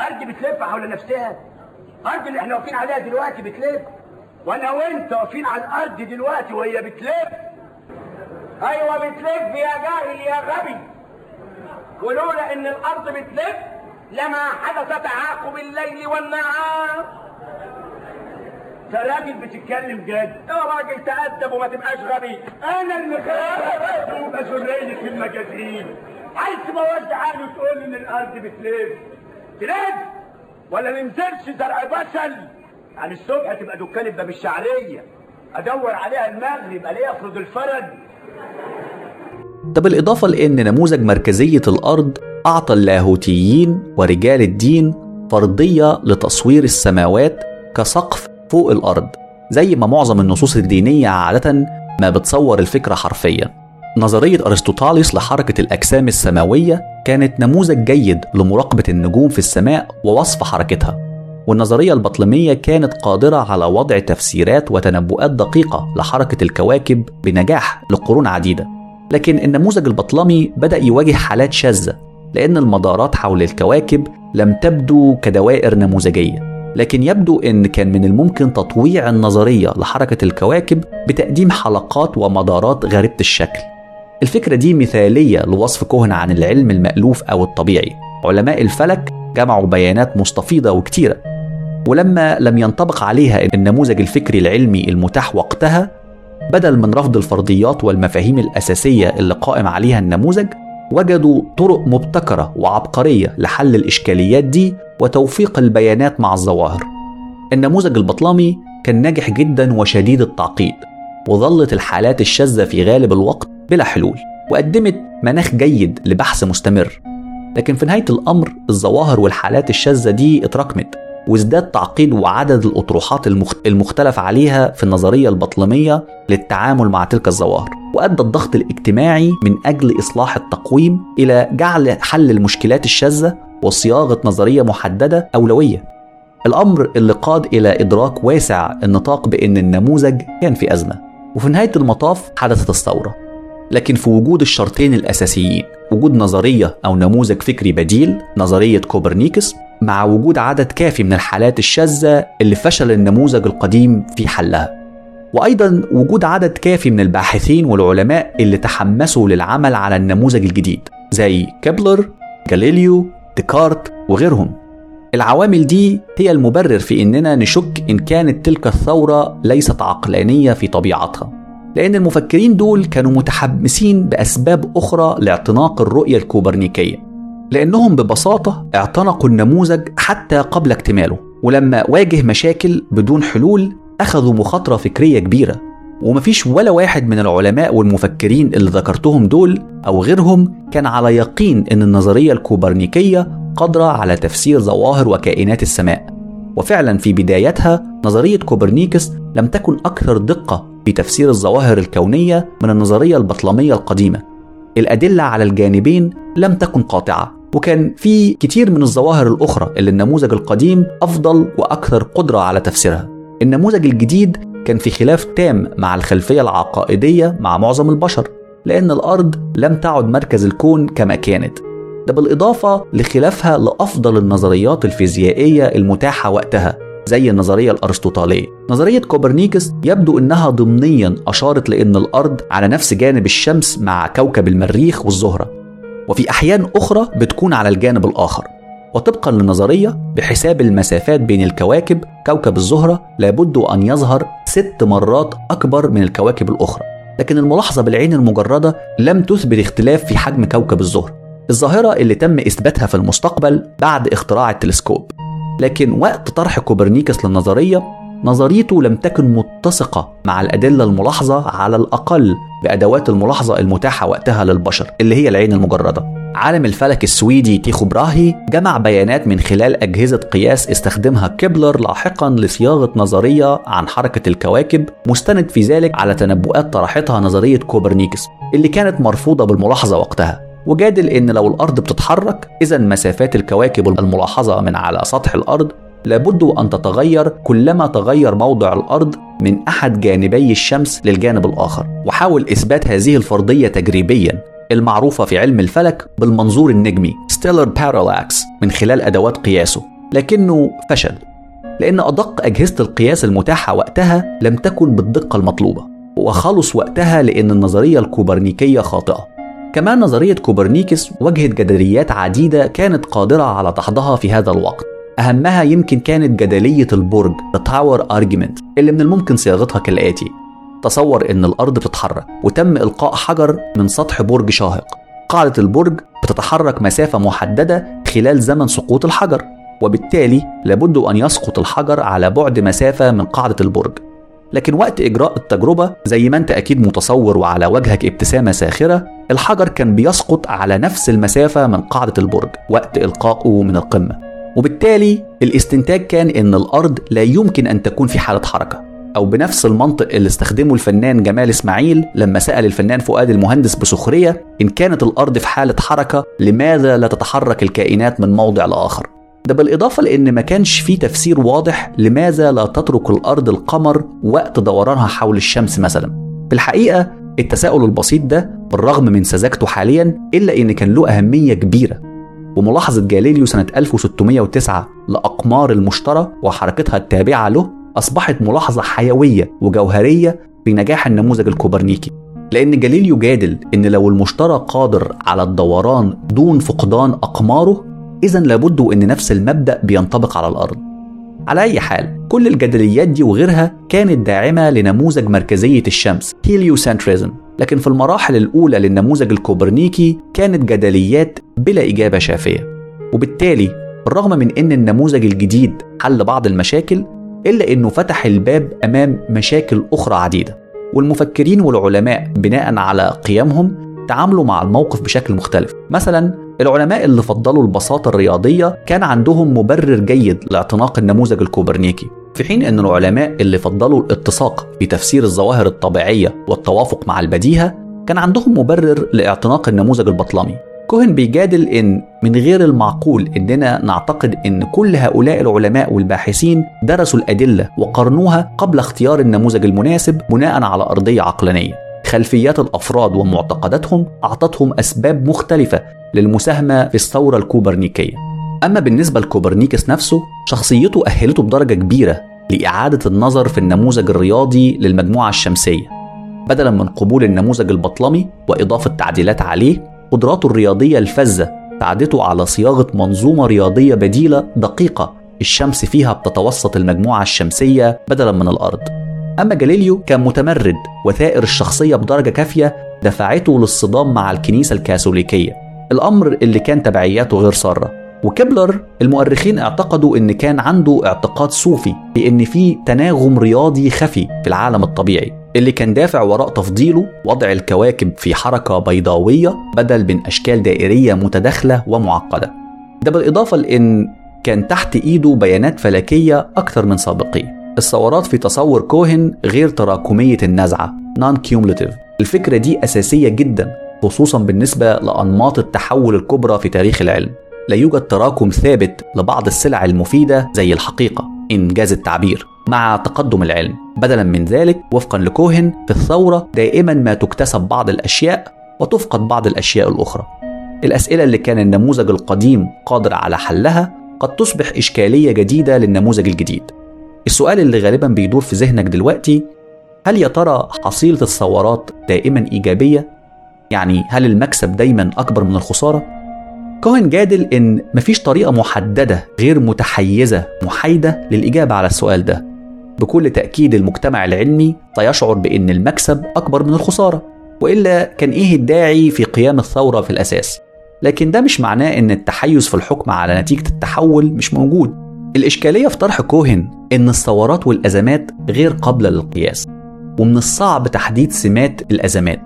أرض بتلف حول نفسها، أرض اللي إحنا واقفين عليها دلوقتي بتلف، وانا وانت واقفين على الارض دلوقتي وهي بتلف. ايوه بتلف يا جاهل يا غبي. ولولا ان الارض بتلف لما حدث تعاقب الليل والنهار. ده راجل بتتكلم جد يا راجل، تأدب وما تبقاش غبي. انا المخاف وابقى زريك في المجازين. عايز تبوظ حاجه وتقول ان الارض بتلف. تلف ولا ننزلش زرع بصل عن الصبح تبقى دكان الباب الشعريه ادور عليها المغرب الاقيها افرض الفرد. ده بالاضافه لان نموذج مركزيه الارض اعطى اللاهوتيين ورجال الدين فرضيه لتصوير السماوات كسقف فوق الارض، زي ما معظم النصوص الدينيه عاده ما بتصور الفكره حرفيا. نظريه ارسطوطاليس لحركه الاجسام السماويه كانت نموذج جيد لمراقبه النجوم في السماء ووصف حركتها، والنظريه البطليميه كانت قادره على وضع تفسيرات وتنبؤات دقيقه لحركه الكواكب بنجاح لقرون عديده. لكن النموذج البطلمي بدأ يواجه حالات شاذة، لأن المدارات حول الكواكب لم تبدو كدوائر نموذجية، لكن يبدو أن كان من الممكن تطويع النظرية لحركة الكواكب بتقديم حلقات ومدارات غريبة الشكل. الفكرة دي مثالية لوصف كوهن عن العلم المألوف أو الطبيعي. علماء الفلك جمعوا بيانات مستفيضة وكتيرة، ولما لم ينطبق عليها النموذج الفكري العلمي المتاح وقتها، بدل من رفض الفرضيات والمفاهيم الأساسية اللي قائم عليها النموذج، وجدوا طرق مبتكرة وعبقرية لحل الإشكاليات دي وتوفيق البيانات مع الظواهر. النموذج البطلمي كان ناجح جدا وشديد التعقيد، وظلت الحالات الشاذة في غالب الوقت بلا حلول، وقدمت مناخ جيد لبحث مستمر. لكن في نهاية الأمر الظواهر والحالات الشاذة دي اتراكمت، وازداد تعقيد وعدد الأطروحات المختلف عليها في النظرية البطلمية للتعامل مع تلك الظواهر، وأدى الضغط الاجتماعي من أجل إصلاح التقويم إلى جعل حل المشكلات الشاذة وصياغة نظرية محددة أولوية، الأمر اللي قاد إلى إدراك واسع النطاق بأن النموذج كان في أزمة. وفي نهاية المطاف حدثت الثورة، لكن في وجود الشرطين الأساسيين، وجود نظرية أو نموذج فكري بديل نظرية كوبرنيكس، مع وجود عدد كافي من الحالات الشاذة اللي فشل النموذج القديم في حلها، وأيضا وجود عدد كافي من الباحثين والعلماء اللي تحمسوا للعمل على النموذج الجديد زي كبلر، جاليليو، ديكارت وغيرهم. العوامل دي هي المبرر في إننا نشك إن كانت تلك الثورة ليست عقلانية في طبيعتها، لأن المفكرين دول كانوا متحمسين بأسباب أخرى لاعتناق الرؤية الكوبرنيكية، لأنهم ببساطة اعتنقوا النموذج حتى قبل اكتماله، ولما واجه مشاكل بدون حلول أخذوا مخاطرة فكرية كبيرة. ومفيش ولا واحد من العلماء والمفكرين اللي ذكرتهم دول أو غيرهم كان على يقين أن النظرية الكوبرنيكية قادرة على تفسير ظواهر وكائنات السماء. وفعلا في بدايتها نظرية كوبرنيكس لم تكن أكثر دقة في تفسير الظواهر الكونية من النظرية البطلمية القديمة. الأدلة على الجانبين لم تكن قاطعة، وكان في كتير من الظواهر الأخرى اللي النموذج القديم أفضل وأكثر قدرة على تفسيرها. النموذج الجديد كان في خلاف تام مع الخلفية العقائدية مع معظم البشر، لأن الأرض لم تعد مركز الكون كما كانت، ده بالإضافة لخلافها لأفضل النظريات الفيزيائية المتاحة وقتها زي النظرية الأرسطوطالية. نظرية كوبرنيكس يبدو أنها ضمنيا أشارت لأن الأرض على نفس جانب الشمس مع كوكب المريخ والزهرة، وفي أحيان أخرى بتكون على الجانب الآخر. وطبقا للنظرية بحساب المسافات بين الكواكب، كوكب الزهرة لابد أن يظهر 6 مرات أكبر من الكواكب الأخرى، لكن الملاحظة بالعين المجردة لم تثبت اختلاف في حجم كوكب الزهرة، الظاهرة اللي تم إثباتها في المستقبل بعد اختراع التلسكوب. لكن وقت طرح كوبرنيكس للنظرية، نظريته لم تكن متسقة مع الأدلة الملاحظة على الأقل بأدوات الملاحظة المتاحة وقتها للبشر اللي هي العين المجردة. عالم الفلك السويدي تيخو براهي جمع بيانات من خلال أجهزة قياس استخدمها كبلر لاحقا لصياغة نظرية عن حركة الكواكب، مستند في ذلك على تنبؤات طرحتها نظرية كوبرنيكس اللي كانت مرفوضة بالملاحظة وقتها، وجادل إن لو الأرض بتتحرك إذا مسافات الكواكب الملاحظة من على سطح الأرض لابد أن تتغير كلما تغير موضع الأرض من أحد جانبي الشمس للجانب الآخر. وحاول إثبات هذه الفرضية تجريبيا المعروفة في علم الفلك بالمنظور النجمي Stellar Parallax من خلال أدوات قياسه، لكنه فشل لأن أدق أجهزة القياس المتاحة وقتها لم تكن بالدقة المطلوبة، وخلص وقتها لأن النظرية الكوبرنيكية خاطئة. كمان نظرية كوبرنيكس واجهت جدليات عديدة كانت قادرة على دحضها في هذا الوقت، أهمها يمكن كانت جدلية البرج The Tower Argument اللي من الممكن صياغتها كالآتي: تصور إن الأرض بتتحرك وتم إلقاء حجر من سطح برج شاهق، قاعدة البرج بتتحرك مسافة محددة خلال زمن سقوط الحجر، وبالتالي لابد أن يسقط الحجر على بعد مسافة من قاعدة البرج. لكن وقت إجراء التجربة زي ما أنت أكيد متصور وعلى وجهك ابتسامة ساخرة، الحجر كان بيسقط على نفس المسافة من قاعدة البرج وقت إلقائه من القمة، وبالتالي الاستنتاج كان إن الأرض لا يمكن أن تكون في حالة حركة، أو بنفس المنطق اللي استخدمه الفنان جمال إسماعيل لما سأل الفنان فؤاد المهندس بسخرية: إن كانت الأرض في حالة حركة لماذا لا تتحرك الكائنات من موضع لآخر؟ ده بالإضافة لأن ما كانش فيه تفسير واضح لماذا لا تترك الأرض القمر وقت دورانها حول الشمس مثلا. بالحقيقة التساؤل البسيط ده بالرغم من سذاجته حاليا إلا إن كان له أهمية كبيرة، وملاحظة جاليليو سنة 1609 لأقمار المشتري وحركتها التابعة له أصبحت ملاحظة حيوية وجوهرية في نجاح النموذج الكوبرنيكي، لأن جاليليو جادل إن لو المشتري قادر على الدوران دون فقدان أقماره إذن لابد إن نفس المبدأ بينطبق على الأرض. على أي حال، كل الجدليات دي وغيرها كانت داعمة لنموذج مركزية الشمس هيليوسنتريزم، لكن في المراحل الأولى للنموذج الكوبرنيكي كانت جدليات بلا إجابة شافية، وبالتالي بالرغم من أن النموذج الجديد حل بعض المشاكل إلا أنه فتح الباب أمام مشاكل أخرى عديدة، والمفكرين والعلماء بناء على قيمهم تعاملوا مع الموقف بشكل مختلف. مثلا العلماء اللي فضلوا البساطة الرياضية كان عندهم مبرر جيد لاعتناق النموذج الكوبرنيكي، في حين أن العلماء اللي فضلوا الاتساق في تفسير الظواهر الطبيعية والتوافق مع البديهة كان عندهم مبرر لاعتناق النموذج البطلمي. كوهن بيجادل إن من غير المعقول إننا نعتقد إن كل هؤلاء العلماء والباحثين درسوا الأدلة وقارنوها قبل اختيار النموذج المناسب بناء على أرضية عقلانية. خلفيات الأفراد ومعتقداتهم أعطتهم أسباب مختلفة للمساهمة في الثورة الكوبرنيكية. أما بالنسبة لكوبرنيكس نفسه، شخصيته أهلته بدرجة كبيرة لإعادة النظر في النموذج الرياضي للمجموعة الشمسية. بدلا من قبول النموذج البطلمي وإضافة تعديلات عليه، قدراته الرياضية الفذة ساعدته على صياغة منظومة رياضية بديلة دقيقة الشمس فيها بتتوسط المجموعة الشمسية بدلا من الأرض. أما جاليليو كان متمرد وثائر الشخصية بدرجة كافية دفعته للصدام مع الكنيسة الكاثوليكية، الأمر اللي كان تبعياته غير سارة. وكبلر المؤرخين اعتقدوا إن كان عنده اعتقاد صوفي بأن في تناغم رياضي خفي في العالم الطبيعي اللي كان دافع وراء تفضيله وضع الكواكب في حركة بيضاوية بدل من أشكال دائرية متداخلة ومعقدة. ده بالإضافة لأن كان تحت إيده بيانات فلكية أكثر من سابقية. الثورات في تصور كوهن غير تراكمية النزعة Non-cumulative، الفكرة دي أساسية جدا خصوصا بالنسبة لأنماط التحول الكبرى في تاريخ العلم. لا يوجد تراكم ثابت لبعض السلع المفيدة زي الحقيقة إنجاز التعبير مع تقدم العلم، بدلا من ذلك وفقا لكوهن في الثورة دائما ما تكتسب بعض الأشياء وتفقد بعض الأشياء الأخرى. الأسئلة اللي كان النموذج القديم قادر على حلها قد تصبح إشكالية جديدة للنموذج الجديد. السؤال اللي غالبا بيدور في ذهنك دلوقتي: هل يا ترى حصيلة الثورات دائما إيجابية؟ يعني هل المكسب دايما أكبر من الخسارة؟ كوهن جادل إن مفيش طريقة محددة غير متحيزة محايدة للإجابة على السؤال ده. بكل تأكيد المجتمع العلمي سيشعر بأن المكسب أكبر من الخسارة، وإلا كان إيه الداعي في قيام الثورة في الأساس؟ لكن ده مش معناه إن التحيز في الحكم على نتيجة التحول مش موجود. الإشكالية في طرح كوهن إن الثورات والأزمات غير قابلة للقياس، ومن الصعب تحديد سمات الأزمات.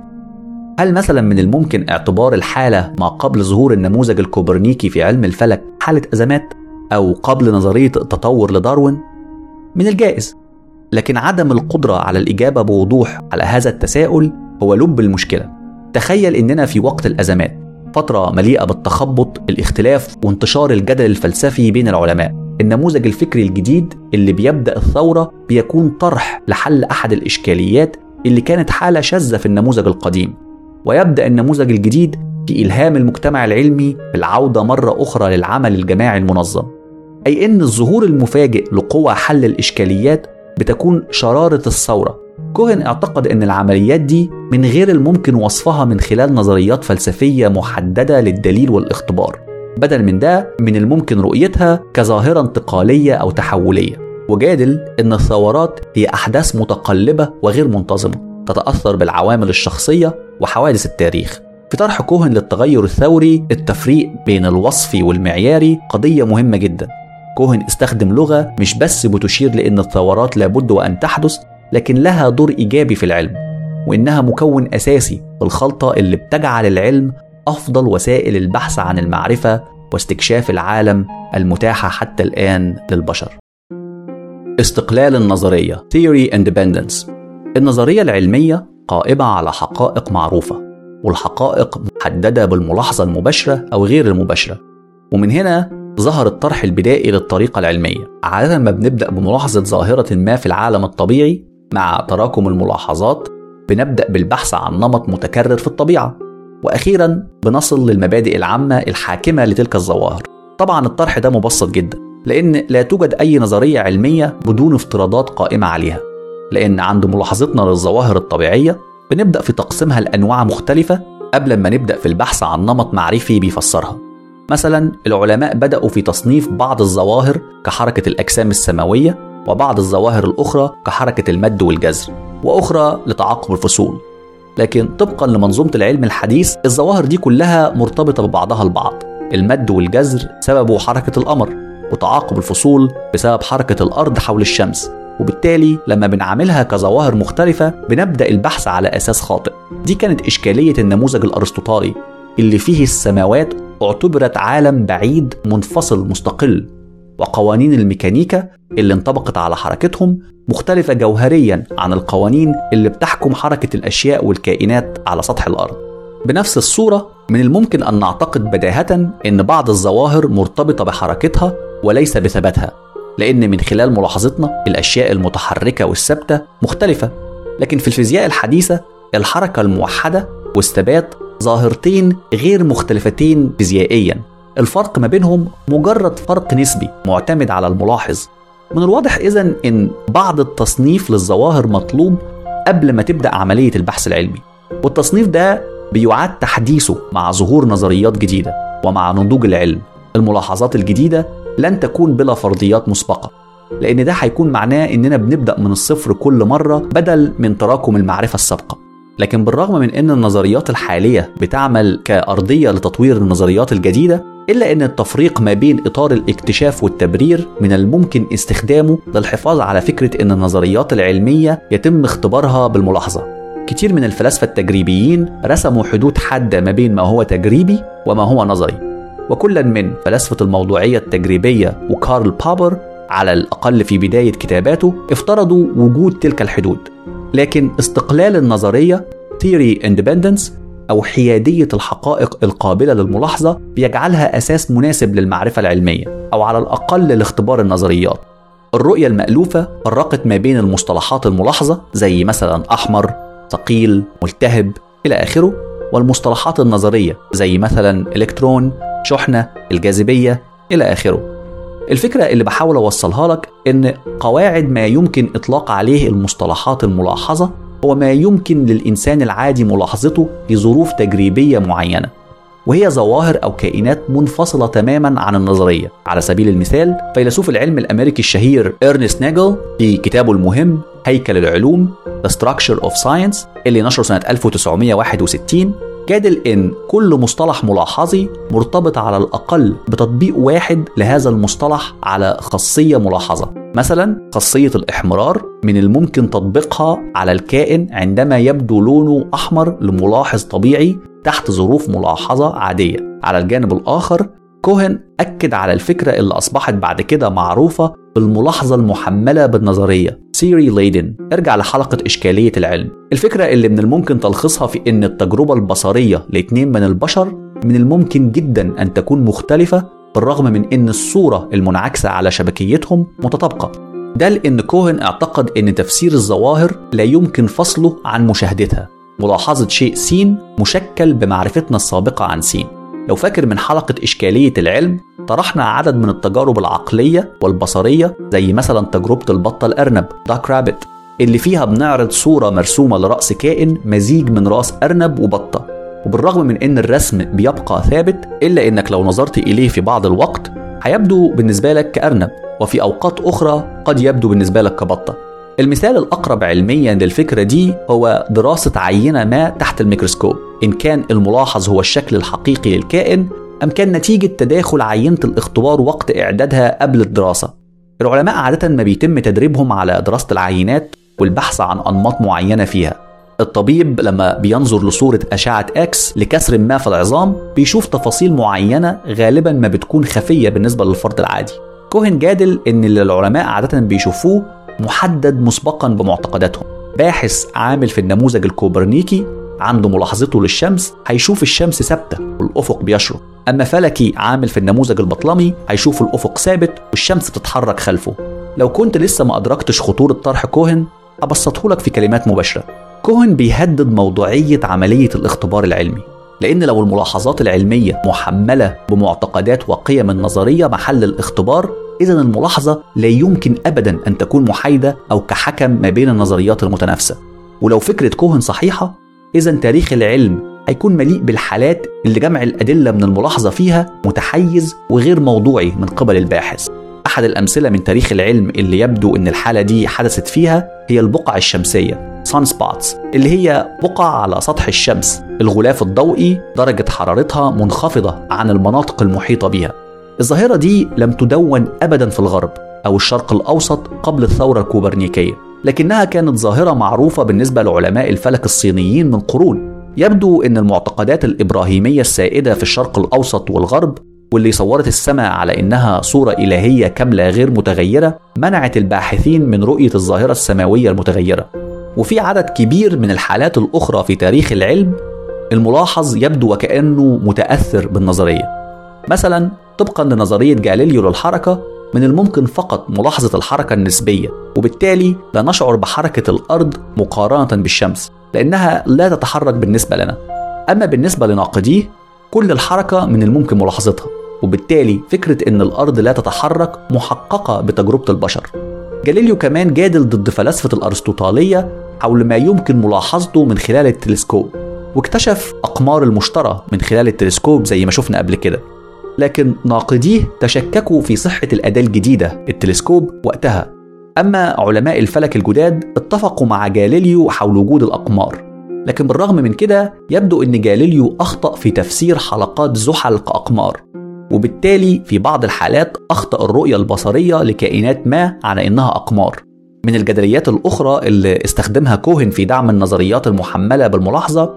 هل مثلا من الممكن اعتبار الحالة ما قبل ظهور النموذج الكوبرنيكي في علم الفلك حالة أزمات أو قبل نظرية التطور لداروين؟ من الجائز، لكن عدم القدرة على الإجابة بوضوح على هذا التساؤل هو لب المشكلة. تخيل إننا في وقت الأزمات، فترة مليئة بالتخبط الاختلاف وانتشار الجدل الفلسفي بين العلماء. النموذج الفكري الجديد اللي بيبدأ الثورة بيكون طرح لحل أحد الإشكاليات اللي كانت حالة شاذة في النموذج القديم، ويبدأ النموذج الجديد في إلهام المجتمع العلمي بالعودة مرة أخرى للعمل الجماعي المنظم، أي إن الظهور المفاجئ لقوى حل الإشكاليات بتكون شرارة الثورة كوهن اعتقد أن العمليات دي من غير الممكن وصفها من خلال نظريات فلسفية محددة للدليل والاختبار، بدل من ده من الممكن رؤيتها كظاهرة انتقالية أو تحولية. وجادل أن الثورات هي أحداث متقلبة وغير منتظمة تتأثر بالعوامل الشخصية وحوادث التاريخ. في طرح كوهن للتغير الثوري، التفريق بين الوصفي والمعياري قضية مهمة جدا. كوهن استخدم لغة مش بس بتشير لأن الثورات لابد وأن تحدث، لكن لها دور إيجابي في العلم، وإنها مكون أساسي في الخلطة اللي بتجعل العلم أفضل وسائل البحث عن المعرفة واستكشاف العالم المتاحة حتى الآن للبشر. استقلال النظرية Theory Independence. النظرية العلمية قائمة على حقائق معروفة، والحقائق محددة بالملاحظة المباشرة أو غير المباشرة. ومن هنا ظهر الطرح البدائي للطريقة العلمية. عادة ما بنبدأ بملاحظة ظاهرة ما في العالم الطبيعي، مع تراكم الملاحظات بنبدأ بالبحث عن نمط متكرر في الطبيعة، وأخيرا بنصل للمبادئ العامة الحاكمة لتلك الظواهر. طبعا الطرح ده مبسط جدا، لأن لا توجد أي نظرية علمية بدون افتراضات قائمة عليها، لأن عند ملاحظتنا للظواهر الطبيعية بنبدأ في تقسيمها لأنواع مختلفة قبل ما نبدأ في البحث عن نمط معرفي بيفسرها. مثلا العلماء بدأوا في تصنيف بعض الظواهر كحركة الأجسام السماوية، وبعض الظواهر الأخرى كحركة المد والجزر، وأخرى لتعاقب الفصول. لكن طبقا لمنظومة العلم الحديث، الظواهر دي كلها مرتبطة ببعضها البعض. المد والجزر سببه حركة القمر، وتعاقب الفصول بسبب حركة الأرض حول الشمس، وبالتالي لما بنعاملها كظواهر مختلفة بنبدأ البحث على أساس خاطئ. دي كانت إشكالية النموذج الأرسطوطالي اللي فيه السماوات اعتبرت عالم بعيد منفصل مستقل، وقوانين الميكانيكا اللي انطبقت على حركتهم مختلفة جوهريا عن القوانين اللي بتحكم حركة الأشياء والكائنات على سطح الأرض. بنفس الصورة من الممكن أن نعتقد بداهة أن بعض الظواهر مرتبطة بحركتها وليس بثباتها، لأن من خلال ملاحظتنا الأشياء المتحركة والثابتة مختلفة. لكن في الفيزياء الحديثة الحركة الموحدة والثبات ظاهرتين غير مختلفتين فيزيائيا، الفرق ما بينهم مجرد فرق نسبي معتمد على الملاحظ. من الواضح إذن إن بعض التصنيف للظواهر مطلوب قبل ما تبدأ عملية البحث العلمي، والتصنيف ده بيعاد تحديثه مع ظهور نظريات جديدة ومع نضوج العلم. الملاحظات الجديدة لن تكون بلا فرضيات مسبقة، لأن ده هيكون معناه إننا بنبدأ من الصفر كل مرة بدل من تراكم المعرفة السابقة. لكن بالرغم من إن النظريات الحالية بتعمل كأرضية لتطوير النظريات الجديدة، إلا إن التفريق ما بين إطار الاكتشاف والتبرير من الممكن استخدامه للحفاظ على فكرة إن النظريات العلمية يتم اختبارها بالملاحظة. كتير من الفلاسفة التجريبيين رسموا حدود حادة ما بين ما هو تجريبي وما هو نظري، وكلا من فلسفة الموضوعية التجريبية وكارل بابر على الأقل في بداية كتاباته افترضوا وجود تلك الحدود. لكن استقلال النظرية Theory Independence أو حيادية الحقائق القابلة للملاحظة بيجعلها أساس مناسب للمعرفة العلمية، أو على الأقل لاختبار النظريات. الرؤية المألوفة فرقت ما بين المصطلحات الملاحظة زي مثلا أحمر، ثقيل، ملتهب إلى آخره، والمصطلحات النظرية زي مثلا إلكترون، شحنة، الجاذبية إلى آخره. الفكرة اللي بحاول أوصلها لك إن قواعد ما يمكن إطلاق عليه المصطلحات الملاحظة هو ما يمكن للإنسان العادي ملاحظته لظروف تجريبية معينة، وهي ظواهر أو كائنات منفصلة تماما عن النظرية. على سبيل المثال فيلسوف العلم الأمريكي الشهير إيرنيس نيجل في كتابه المهم هيكل العلوم The Structure of Science اللي نشره سنة 1961 جادل إن كل مصطلح ملاحظي مرتبط على الأقل بتطبيق واحد لهذا المصطلح على خاصية ملاحظة. مثلا خاصية الإحمرار من الممكن تطبيقها على الكائن عندما يبدو لونه أحمر لملاحظ طبيعي تحت ظروف ملاحظة عادية. على الجانب الآخر كوهن أكد على الفكرة اللي أصبحت بعد كده معروفة بالملاحظة المحملة بالنظرية Theory Laden. ارجع لحلقة إشكالية العلم. الفكرة اللي من الممكن تلخصها في إن التجربة البصرية لاتنين من البشر من الممكن جدا أن تكون مختلفة، بالرغم من إن الصورة المنعكسة على شبكيتهم متطابقة. ده لأن كوهن اعتقد إن تفسير الظواهر لا يمكن فصله عن مشاهدتها. ملاحظة شيء س مشكل بمعرفتنا السابقة عن س. لو فاكر من حلقة إشكالية العلم طرحنا عدد من التجارب العقلية والبصرية زي مثلا تجربة البطة الأرنب Duck Rabbit اللي فيها بنعرض صورة مرسومة لرأس كائن مزيج من رأس أرنب وبطة، وبالرغم من إن الرسم بيبقى ثابت إلا إنك لو نظرت إليه في بعض الوقت هيبدو بالنسبة لك كأرنب، وفي أوقات أخرى قد يبدو بالنسبة لك كبطة. المثال الأقرب علميا للفكرة دي هو دراسة عينة ما تحت الميكروسكوب، إن كان الملاحظ هو الشكل الحقيقي للكائن أم كان نتيجة تداخل عينة الاختبار وقت إعدادها قبل الدراسة. العلماء عادة ما بيتم تدريبهم على دراسة العينات والبحث عن أنماط معينة فيها. الطبيب لما بينظر لصورة أشعة أكس لكسر ما في العظام بيشوف تفاصيل معينة غالبا ما بتكون خفية بالنسبة للفرد العادي. كوهن جادل إن اللي العلماء عادة بيشوفوه محدد مسبقا بمعتقداتهم. باحث عامل في النموذج الكوبرنيكي عنده ملاحظته للشمس هيشوف الشمس ثابتة والأفق بيشرق، أما فلكي عامل في النموذج البطلمي هيشوف الأفق ثابت والشمس بتتحرك خلفه. لو كنت لسه ما أدركتش خطورة طرح كوهن أبسطهولك في كلمات مباشرة. كوهن بيهدد موضوعية عملية الاختبار العلمي، لأن لو الملاحظات العلمية محملة بمعتقدات وقيم نظرية محل الاختبار، إذن الملاحظة لا يمكن أبدا أن تكون محايدة أو كحكم ما بين النظريات المتنافسة. ولو فكرة كوهن صحيحة، إذن تاريخ العلم هيكون مليء بالحالات اللي جمع الأدلة من الملاحظة فيها متحيز وغير موضوعي من قبل الباحث. أحد الأمثلة من تاريخ العلم اللي يبدو أن الحالة دي حدثت فيها هي البقع الشمسية sun spots، اللي هي بقع على سطح الشمس الغلاف الضوئي درجة حرارتها منخفضة عن المناطق المحيطة بها. الظاهرة دي لم تدون أبدا في الغرب أو الشرق الأوسط قبل الثورة الكوبرنيكية، لكنها كانت ظاهرة معروفة بالنسبة لعلماء الفلك الصينيين من قرون. يبدو أن المعتقدات الإبراهيمية السائدة في الشرق الأوسط والغرب واللي صورت السماء على إنها صورة إلهية كاملة غير متغيرة منعت الباحثين من رؤية الظاهرة السماوية المتغيرة. وفي عدد كبير من الحالات الأخرى في تاريخ العلم الملاحظ يبدو وكأنه متأثر بالنظرية. مثلا طبقا لنظرية جاليليو للحركة، من الممكن فقط ملاحظة الحركة النسبية، وبالتالي لا نشعر بحركة الأرض مقارنة بالشمس لأنها لا تتحرك بالنسبة لنا. أما بالنسبة لناقديه كل الحركة من الممكن ملاحظتها، وبالتالي فكرة أن الأرض لا تتحرك محققة بتجربة البشر. جاليليو كمان جادل ضد فلسفة الأرسطوطالية حول ما يمكن ملاحظته من خلال التلسكوب، واكتشف أقمار المشتري من خلال التلسكوب زي ما شفنا قبل كده. لكن ناقديه تشككوا في صحة الأداة الجديدة التلسكوب وقتها، أما علماء الفلك الجداد اتفقوا مع جاليليو حول وجود الأقمار. لكن بالرغم من كده يبدو أن جاليليو أخطأ في تفسير حلقات زحل كأقمار، وبالتالي في بعض الحالات أخطأ الرؤية البصرية لكائنات ما على إنها أقمار. من الجدليات الأخرى اللي استخدمها كوهن في دعم النظريات المحملة بالملاحظة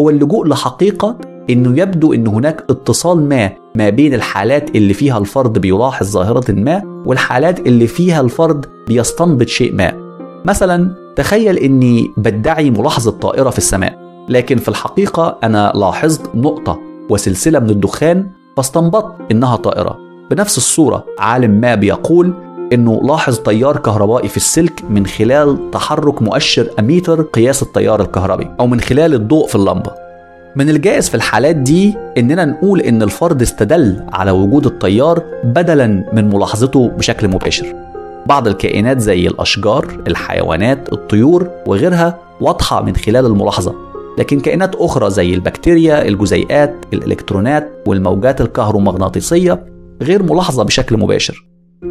هو اللجوء لحقيقة إنه يبدو إن هناك اتصال ما بين الحالات اللي فيها الفرد بيلاحظ ظاهرة ما والحالات اللي فيها الفرد بيستنبط شيء ما. مثلا تخيل إني بدعي ملاحظة طائرة في السماء، لكن في الحقيقة أنا لاحظت نقطة وسلسلة من الدخان فاستنبط إنها طائرة. بنفس الصورة عالم ما بيقول إنه لاحظ تيار كهربائي في السلك من خلال تحرك مؤشر أميتر قياس التيار الكهربي أو من خلال الضوء في اللمبة. من الجائز في الحالات دي إننا نقول إن الفرد استدل على وجود التيار بدلا من ملاحظته بشكل مباشر. بعض الكائنات زي الأشجار، الحيوانات، الطيور وغيرها واضحة من خلال الملاحظة، لكن كائنات أخرى زي البكتيريا، الجزيئات، الإلكترونات والموجات الكهرومغناطيسية غير ملاحظة بشكل مباشر.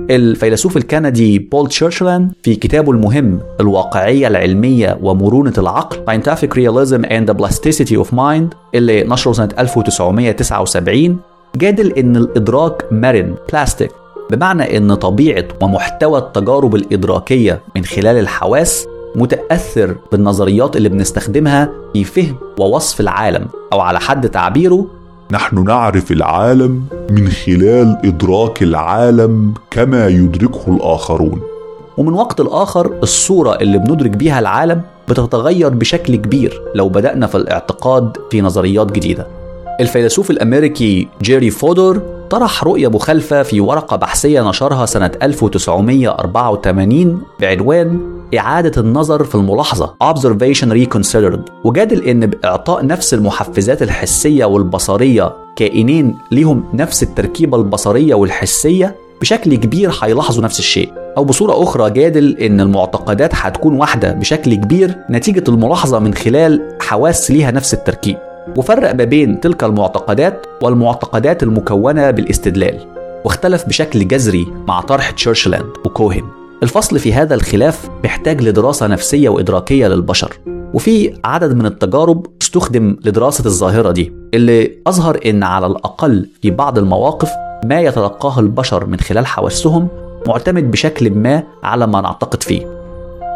الفيلسوف الكندي بول تشيرشلاند في كتابه المهم الواقعية العلمية ومرونة العقل Scientific Realism and the Plasticity of Mind اللي نشره سنة 1979 جادل إن الإدراك مرن بلاستيك، بمعنى إن طبيعة ومحتوى التجارب الإدراكية من خلال الحواس متأثر بالنظريات اللي بنستخدمها في فهم ووصف العالم، أو على حد تعبيره نحن نعرف العالم من خلال إدراك العالم كما يدركه الآخرون. ومن وقت الآخر الصورة اللي بندرك بيها العالم بتتغير بشكل كبير لو بدأنا في الاعتقاد في نظريات جديدة. الفيلسوف الأمريكي جيري فودور طرح رؤية مخالفة في ورقة بحثية نشرها سنة 1984 بعنوان إعادة النظر في الملاحظة Observation Reconsidered، وجادل إن بإعطاء نفس المحفزات الحسية والبصرية كائنين ليهم نفس التركيبة البصرية والحسية بشكل كبير هيلاحظوا نفس الشيء، أو بصورة أخرى جادل إن المعتقدات هتكون واحدة بشكل كبير نتيجة الملاحظة من خلال حواس ليها نفس التركيب. وفرق ما بين تلك المعتقدات والمعتقدات المكونة بالاستدلال، واختلف بشكل جذري مع طرح تشيرشلاند وكوهن. الفصل في هذا الخلاف بيحتاج لدراسة نفسية وإدراكية للبشر، وفي عدد من التجارب استخدم لدراسة الظاهرة دي، اللي أظهر إن على الأقل في بعض المواقف ما يتلقاه البشر من خلال حواسهم معتمد بشكل ما على ما نعتقد فيه.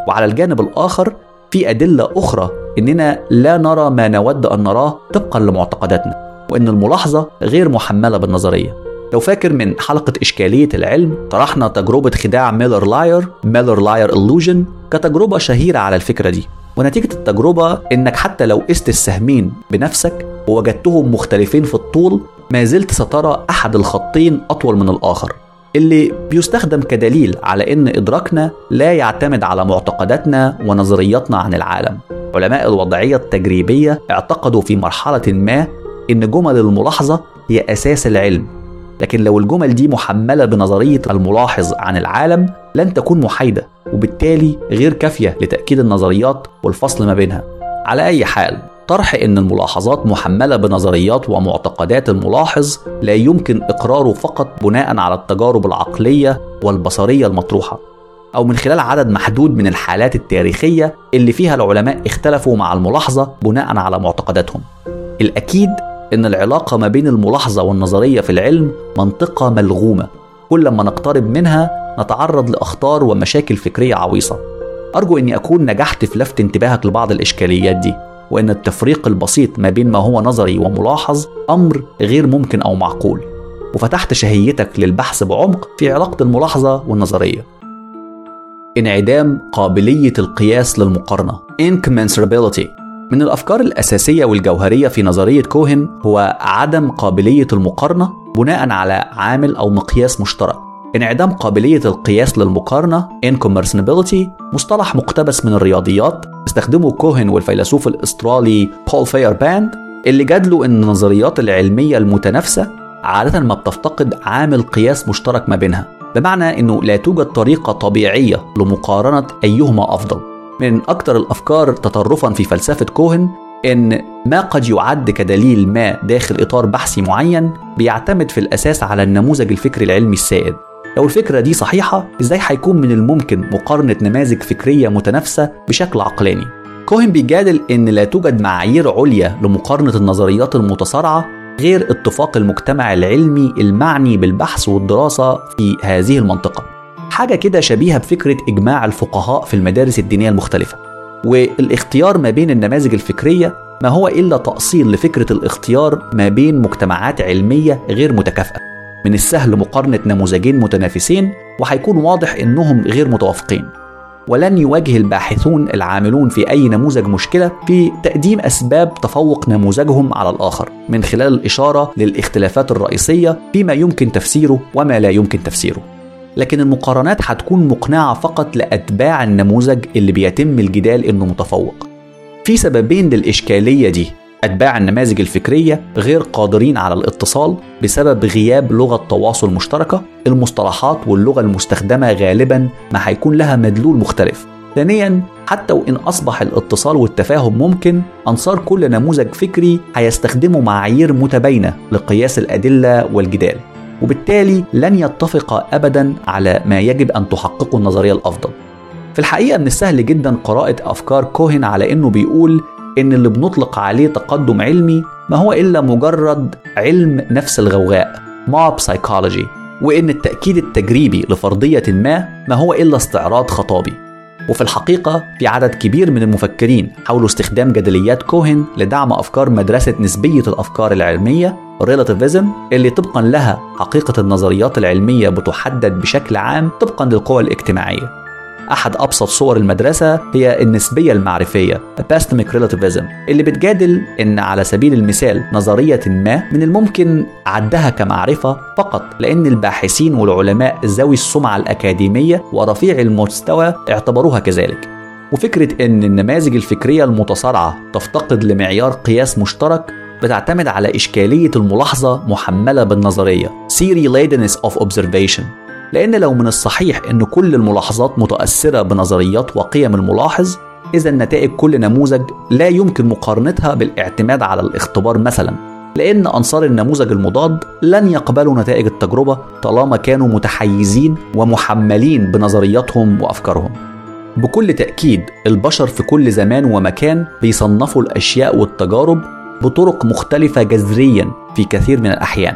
وعلى الجانب الآخر في أدلة أخرى إننا لا نرى ما نود أن نراه طبقا لمعتقداتنا، وإن الملاحظة غير محملة بالنظرية. لو فاكر من حلقة إشكالية العلم طرحنا تجربة خداع ميلر لاير إلوجن كتجربة شهيرة على الفكرة دي، ونتيجة التجربة إنك حتى لو قست السهمين بنفسك ووجدتهم مختلفين في الطول ما زلت سترى أحد الخطين أطول من الآخر، اللي بيستخدم كدليل على إن إدراكنا لا يعتمد على معتقداتنا ونظرياتنا عن العالم. علماء الوضعية التجريبية اعتقدوا في مرحلة ما إن جمل الملاحظة هي أساس العلم، لكن لو الجمل دي محملة بنظرية الملاحظ عن العالم لن تكون محايدة، وبالتالي غير كافية لتأكيد النظريات والفصل ما بينها. على أي حال، طرح إن الملاحظات محملة بنظريات ومعتقدات الملاحظ لا يمكن إقراره فقط بناء على التجارب العقلية والبصرية المطروحة، أو من خلال عدد محدود من الحالات التاريخية اللي فيها العلماء اختلفوا مع الملاحظة بناء على معتقداتهم. الأكيد إن العلاقة ما بين الملاحظة والنظرية في العلم منطقة ملغومة، كل ما نقترب منها نتعرض لأخطار ومشاكل فكرية عويصة. أرجو أني أكون نجحت في لفت انتباهك لبعض الإشكاليات دي، وأن التفريق البسيط ما بين ما هو نظري وملاحظ أمر غير ممكن أو معقول، وفتحت شهيتك للبحث بعمق في علاقة الملاحظة والنظرية. انعدام قابلية القياس للمقارنة Incommensurability. من الأفكار الأساسية والجوهرية في نظرية كوهن هو عدم قابلية المقارنة بناء على عامل أو مقياس مشترك. انعدام قابلية القياس للمقارنة Incommensurability مصطلح مقتبس من الرياضيات، استخدمه كوهن والفيلسوف الأسترالي بول فيرباند، اللي جادلوا أن النظريات العلمية المتنافسة عادة ما بتفتقد عامل قياس مشترك ما بينها، بمعنى أنه لا توجد طريقة طبيعية لمقارنة أيهما أفضل. من أكثر الأفكار تطرفاً في فلسفة كوهن أن ما قد يعد كدليل ما داخل إطار بحثي معين بيعتمد في الأساس على النموذج الفكري العلمي السائد. لو الفكرة دي صحيحة، إزاي هيكون من الممكن مقارنة نماذج فكرية متنافسة بشكل عقلاني؟ كوهن بيجادل إن لا توجد معايير عليا لمقارنة النظريات المتصارعة غير اتفاق المجتمع العلمي المعني بالبحث والدراسة في هذه المنطقة، حاجة كده شبيهة بفكرة إجماع الفقهاء في المدارس الدينية المختلفة. والاختيار ما بين النماذج الفكرية ما هو إلا تأصيل لفكرة الاختيار ما بين مجتمعات علمية غير متكافئة. من السهل مقارنة نموذجين متنافسين وهيكون واضح إنهم غير متوافقين، ولن يواجه الباحثون العاملون في أي نموذج مشكلة في تقديم أسباب تفوق نموذجهم على الآخر من خلال الإشارة للاختلافات الرئيسية فيما يمكن تفسيره وما لا يمكن تفسيره. لكن المقارنات هتكون مقنعة فقط لأتباع النموذج اللي بيتم الجدال إنه متفوق. في سببين للإشكالية دي: أتباع النماذج الفكرية غير قادرين على الاتصال بسبب غياب لغة تواصل مشتركة، المصطلحات واللغة المستخدمة غالبا ما هيكون لها مدلول مختلف. ثانيا، حتى وإن أصبح الاتصال والتفاهم ممكن، أنصار كل نموذج فكري هيستخدموا معايير متباينة لقياس الأدلة والجدال، وبالتالي لن يتفق أبدا على ما يجب أن تحققه النظرية الأفضل. في الحقيقة من السهل جدا قراءة أفكار كوهن على إنه بيقول إن اللي بنطلق عليه تقدم علمي ما هو إلا مجرد علم نفس الغوغاء mob psychology، وإن التأكيد التجريبي لفرضية ما هو إلا استعراض خطابي. وفي الحقيقة في عدد كبير من المفكرين حاولوا استخدام جدليات كوهن لدعم أفكار مدرسة نسبية الأفكار العلمية relativism، اللي طبقا لها حقيقة النظريات العلمية بتحدد بشكل عام طبقا للقوى الاجتماعية. أحد أبسط صور المدرسة هي النسبية المعرفية Epistemic Relativism، اللي بتجادل إن على سبيل المثال نظرية ما من الممكن عدها كمعرفة فقط لأن الباحثين والعلماء ذوي السمعة الأكاديمية ورفيع المستوى اعتبروها كذلك. وفكرة إن النماذج الفكرية المتصارعة تفتقد لمعيار قياس مشترك بتعتمد على إشكالية الملاحظة محملة بالنظرية Theory Laden of Observation، لأن لو من الصحيح أن كل الملاحظات متأثرة بنظريات وقيم الملاحظ، إذا نتائج كل نموذج لا يمكن مقارنتها بالاعتماد على الاختبار مثلا، لأن أنصار النموذج المضاد لن يقبلوا نتائج التجربة طالما كانوا متحيزين ومحملين بنظرياتهم وأفكارهم. بكل تأكيد البشر في كل زمان ومكان بيصنفوا الأشياء والتجارب بطرق مختلفة جذريا في كثير من الأحيان،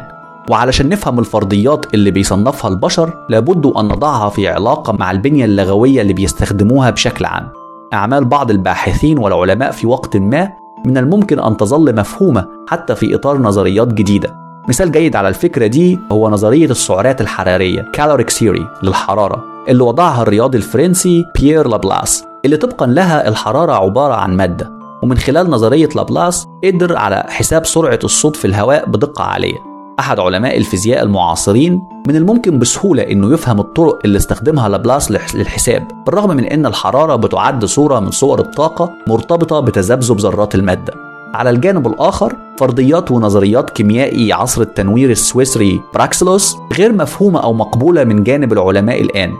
وعلشان نفهم الفرضيات اللي بيصنفها البشر لابد أن نضعها في علاقة مع البنية اللغوية اللي بيستخدموها بشكل عام. أعمال بعض الباحثين والعلماء في وقت ما من الممكن أن تظل مفهومة حتى في إطار نظريات جديدة. مثال جيد على الفكرة دي هو نظرية السعرات الحرارية (Caloric Theory) للحرارة، اللي وضعها الرياضي الفرنسي بيير لابلاس، اللي طبقا لها الحرارة عبارة عن مادة. ومن خلال نظرية لابلاس قدر على حساب سرعة الصوت في الهواء بدقة عالية. أحد علماء الفيزياء المعاصرين من الممكن بسهولة أنه يفهم الطرق اللي استخدمها لابلاس للحساب، بالرغم من أن الحرارة بتعد صورة من صور الطاقة مرتبطة بتذبذب ذرات المادة. على الجانب الآخر فرضيات ونظريات كيميائي عصر التنوير السويسري براكسلوس غير مفهومة أو مقبولة من جانب العلماء الآن،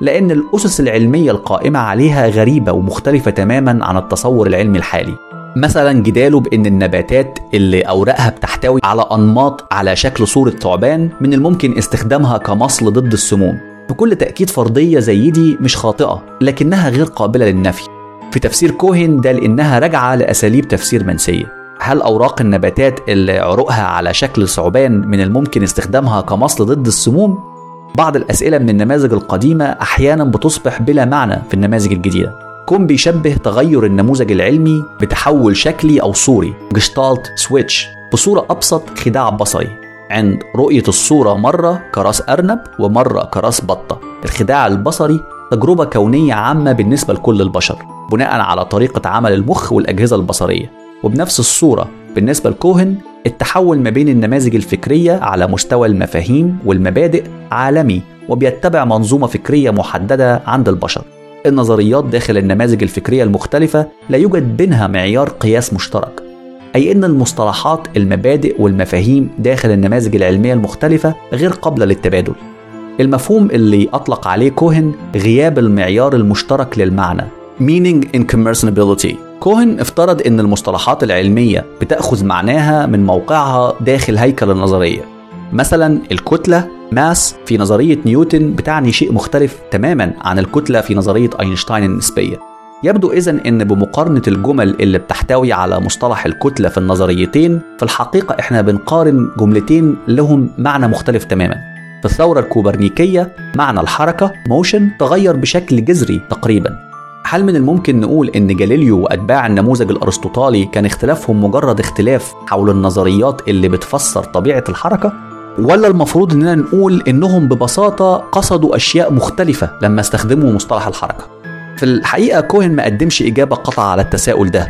لأن الأسس العلمية القائمة عليها غريبة ومختلفة تماما عن التصور العلمي الحالي. مثلا جداله بأن النباتات اللي أوراقها بتحتوي على أنماط على شكل صورة ثعبان من الممكن استخدامها كمصل ضد السموم. بكل تأكيد فرضية زي دي مش خاطئة، لكنها غير قابلة للنفي. في تفسير كوهن ده لأنها راجعة لأساليب تفسير منسية. هل أوراق النباتات اللي عروقها على شكل ثعبان من الممكن استخدامها كمصل ضد السموم؟ بعض الأسئلة من النماذج القديمة أحيانا بتصبح بلا معنى في النماذج الجديدة. كون بيشبه تغير النموذج العلمي بتحول شكلي أو صوري جشتالت سويتش بصورة أبسط خداع بصري، عند رؤية الصورة مرة كراس أرنب ومرة كراس بطة. الخداع البصري تجربة كونية عامة بالنسبة لكل البشر بناء على طريقة عمل المخ والأجهزة البصرية. وبنفس الصورة بالنسبة لكوهن التحول ما بين النماذج الفكرية على مستوى المفاهيم والمبادئ عالمي وبيتبع منظومة فكرية محددة عند البشر. النظريات داخل النماذج الفكرية المختلفة لا يوجد بينها معيار قياس مشترك، أي أن المصطلحات المبادئ والمفاهيم داخل النماذج العلمية المختلفة غير قابلة للتبادل. المفهوم اللي أطلق عليه كوهن غياب المعيار المشترك للمعنى meaning incommensurability. كوهن افترض أن المصطلحات العلمية بتأخذ معناها من موقعها داخل هيكل النظرية. مثلا الكتلة ماس في نظرية نيوتن بتعني شيء مختلف تماما عن الكتلة في نظرية أينشتاين النسبية. يبدو إذن أن بمقارنة الجمل اللي بتحتوي على مصطلح الكتلة في النظريتين، في الحقيقة إحنا بنقارن جملتين لهم معنى مختلف تماما. في الثورة الكوبرنيكية معنى الحركة موشن تغير بشكل جذري تقريبا. هل من الممكن نقول أن جاليليو وأتباع النموذج الأرسطوطالي كان اختلافهم مجرد اختلاف حول النظريات اللي بتفسر طبيعة الحركة؟ ولا المفروض أننا نقول أنهم ببساطة قصدوا أشياء مختلفة لما استخدموا مصطلح الحركة؟ في الحقيقة كوهن ما قدمش إجابة قطعة على التساؤل ده،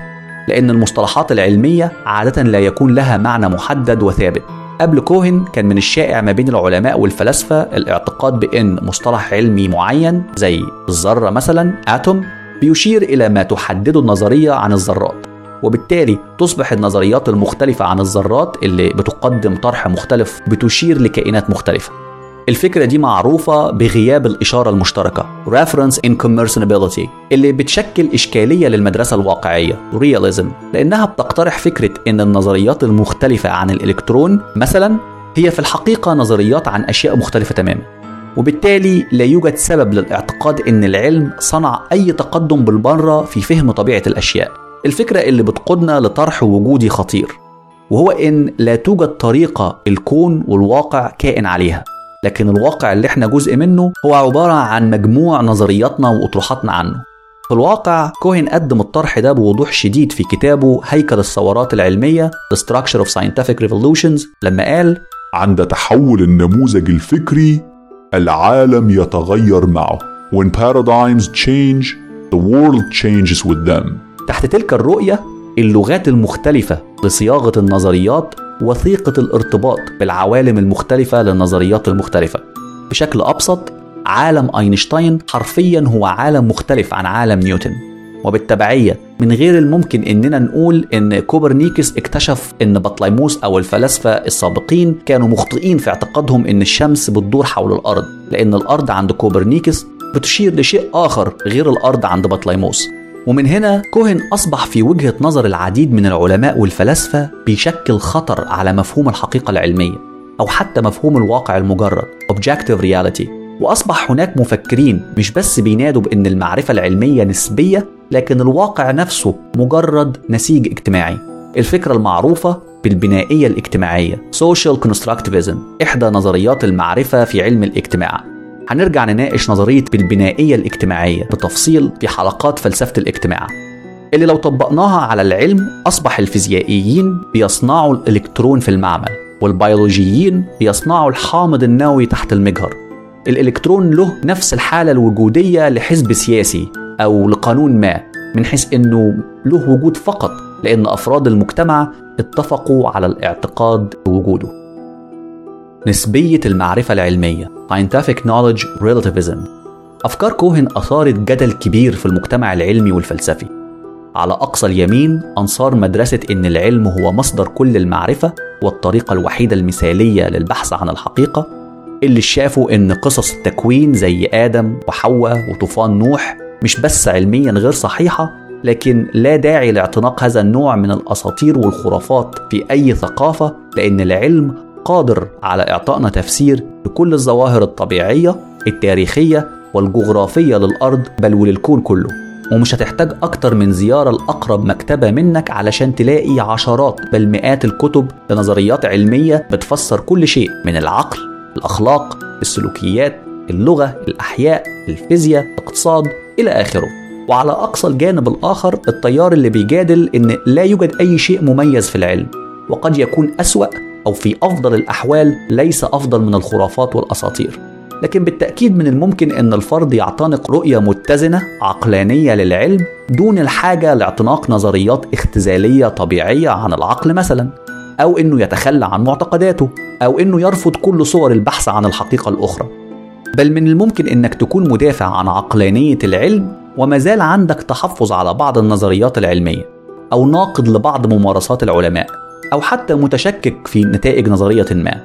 لأن المصطلحات العلمية عادة لا يكون لها معنى محدد وثابت. قبل كوهن كان من الشائع ما بين العلماء والفلاسفة الاعتقاد بأن مصطلح علمي معين زي الذرة مثلا آتوم بيشير إلى ما تحدده النظرية عن الذرات، وبالتالي تصبح النظريات المختلفة عن الذرات اللي بتقدم طرح مختلف بتشير لكائنات مختلفة. الفكرة دي معروفة بغياب الإشارة المشتركة Reference Incommensurability، اللي بتشكل إشكالية للمدرسة الواقعية Realism، لأنها بتقترح فكرة إن النظريات المختلفة عن الإلكترون مثلا هي في الحقيقة نظريات عن أشياء مختلفة تماما، وبالتالي لا يوجد سبب للاعتقاد إن العلم صنع أي تقدم بالبرة في فهم طبيعة الأشياء. الفكرة اللي بتقودنا لطرح وجودي خطير، وهو إن لا توجد طريقة الكون والواقع كائن عليها، لكن الواقع اللي احنا جزء منه هو عبارة عن مجموع نظرياتنا وأطروحاتنا عنه. في الواقع كوهن قدم الطرح ده بوضوح شديد في كتابه هيكل الثورات العلمية The Structure of Scientific Revolutions، لما قال عند تحول النموذج الفكري العالم يتغير معه. When paradigms change, the world changes with them. تحت تلك الرؤية اللغات المختلفة لصياغة النظريات وثيقة الارتباط بالعوالم المختلفة للنظريات المختلفة. بشكل أبسط عالم أينشتاين حرفيا هو عالم مختلف عن عالم نيوتن، وبالتبعية من غير الممكن إننا نقول إن كوبرنيكس اكتشف إن بطليموس أو الفلاسفة السابقين كانوا مخطئين في اعتقادهم إن الشمس بتدور حول الأرض، لأن الأرض عند كوبرنيكس بتشير لشيء آخر غير الأرض عند بطليموس. ومن هنا كوهن أصبح في وجهة نظر العديد من العلماء والفلاسفة بيشكل خطر على مفهوم الحقيقة العلمية أو حتى مفهوم الواقع المجرد Objective Reality. وأصبح هناك مفكرين مش بس بينادوا بأن المعرفة العلمية نسبية، لكن الواقع نفسه مجرد نسيج اجتماعي. الفكرة المعروفة بالبنائية الاجتماعية Social Constructivism إحدى نظريات المعرفة في علم الاجتماع. هنرجع نناقش نظرية بالبنائية الاجتماعية بتفصيل في حلقات فلسفة الاجتماع، اللي لو طبقناها على العلم أصبح الفيزيائيين بيصنعوا الإلكترون في المعمل، والبيولوجيين بيصنعوا الحامض النووي تحت المجهر. الإلكترون له نفس الحالة الوجودية لحزب سياسي أو لقانون ما، من حيث أنه له وجود فقط لأن أفراد المجتمع اتفقوا على الاعتقاد بوجوده. نسبية المعرفة العلمية Scientific Knowledge Relativism. أفكار كوهن أثارت جدل كبير في المجتمع العلمي والفلسفي. على أقصى اليمين أنصار مدرسة أن العلم هو مصدر كل المعرفة والطريقة الوحيدة المثالية للبحث عن الحقيقة، اللي شافوا أن قصص التكوين زي آدم وحواء وطوفان نوح مش بس علميا غير صحيحة، لكن لا داعي لاعتناق هذا النوع من الأساطير والخرافات في أي ثقافة، لأن العلم قادر على إعطائنا تفسير لكل الظواهر الطبيعية التاريخية والجغرافية للأرض بل وللكون كله. ومش هتحتاج أكتر من زيارة لأقرب مكتبة منك علشان تلاقي عشرات بل مئات الكتب لنظريات علمية بتفسر كل شيء من العقل، الأخلاق، السلوكيات، اللغة، الأحياء، الفيزياء، الاقتصاد إلى آخره. وعلى أقصى الجانب الآخر التيار اللي بيجادل إن لا يوجد أي شيء مميز في العلم، وقد يكون أسوأ أو في أفضل الأحوال ليس أفضل من الخرافات والأساطير. لكن بالتأكيد من الممكن إن الفرد يعتنق رؤية متزنة عقلانية للعلم دون الحاجة لاعتناق نظريات اختزالية طبيعية عن العقل مثلا، أو إنه يتخلى عن معتقداته، أو إنه يرفض كل صور البحث عن الحقيقة الأخرى. بل من الممكن إنك تكون مدافع عن عقلانية العلم وما زال عندك تحفظ على بعض النظريات العلمية، أو ناقد لبعض ممارسات العلماء، أو حتى متشكك في نتائج نظرية ما.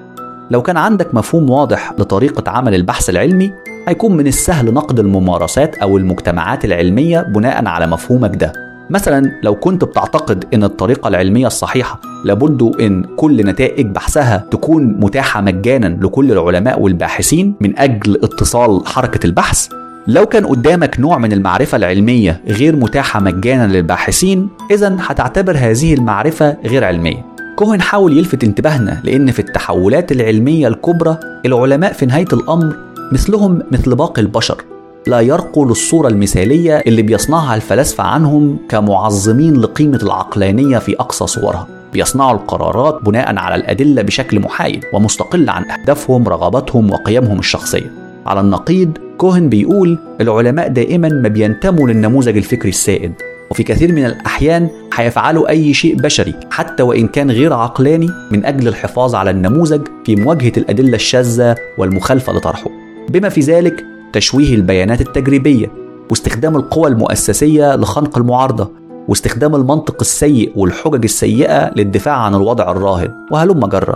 لو كان عندك مفهوم واضح لطريقة عمل البحث العلمي هيكون من السهل نقد الممارسات أو المجتمعات العلمية بناء على مفهومك ده. مثلا لو كنت بتعتقد ان الطريقة العلمية الصحيحة لابد ان كل نتائج بحثها تكون متاحة مجانا لكل العلماء والباحثين من اجل اتصال حركة البحث، لو كان قدامك نوع من المعرفة العلمية غير متاحة مجانا للباحثين، اذن هتعتبر هذه المعرفة غير علمية. كوهن حاول يلفت انتباهنا لان في التحولات العلمية الكبرى العلماء في نهاية الامر مثلهم مثل باقي البشر، لا يرقوا للصورة المثالية اللي بيصنعها الفلاسفة عنهم كمعظمين لقيمة العقلانية في أقصى صورها. بيصنعوا القرارات بناء على الأدلة بشكل محايد ومستقل عن أهدافهم، رغباتهم، وقيمهم الشخصية. على النقيض كوهن بيقول العلماء دائما ما بينتموا للنموذج الفكري السائد، وفي كثير من الأحيان هيفعلوا أي شيء بشري حتى وإن كان غير عقلاني من أجل الحفاظ على النموذج في مواجهة الأدلة الشاذة والمخالفة لطرحه، بما في ذلك تشويه البيانات التجريبية واستخدام القوى المؤسسية لخنق المعارضة واستخدام المنطق السيء والحجج السيئة للدفاع عن الوضع الراهن وهلم جرا.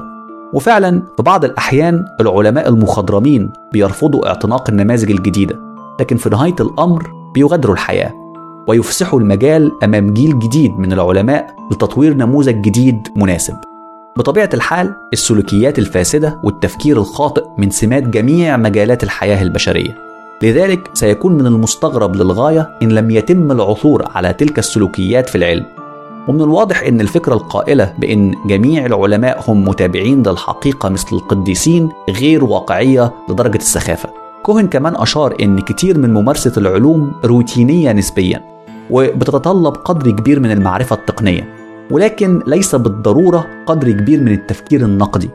وفعلا في بعض الأحيان العلماء المخضرمين بيرفضوا اعتناق النماذج الجديدة، لكن في نهاية الأمر بيغادروا الحياة ويفسحوا المجال أمام جيل جديد من العلماء لتطوير نموذج جديد مناسب. بطبيعة الحال السلوكيات الفاسدة والتفكير الخاطئ من سمات جميع مجالات الحياة البشرية، لذلك سيكون من المستغرب للغاية إن لم يتم العثور على تلك السلوكيات في العلم. ومن الواضح إن الفكرة القائلة بأن جميع العلماء هم متابعين للحقيقة مثل القديسين غير واقعية لدرجة السخافة. كوهن كمان أشار إن كتير من ممارسة العلوم روتينية نسبيا وبتتطلب قدر كبير من المعرفة التقنية، ولكن ليس بالضرورة قدر كبير من التفكير النقدي.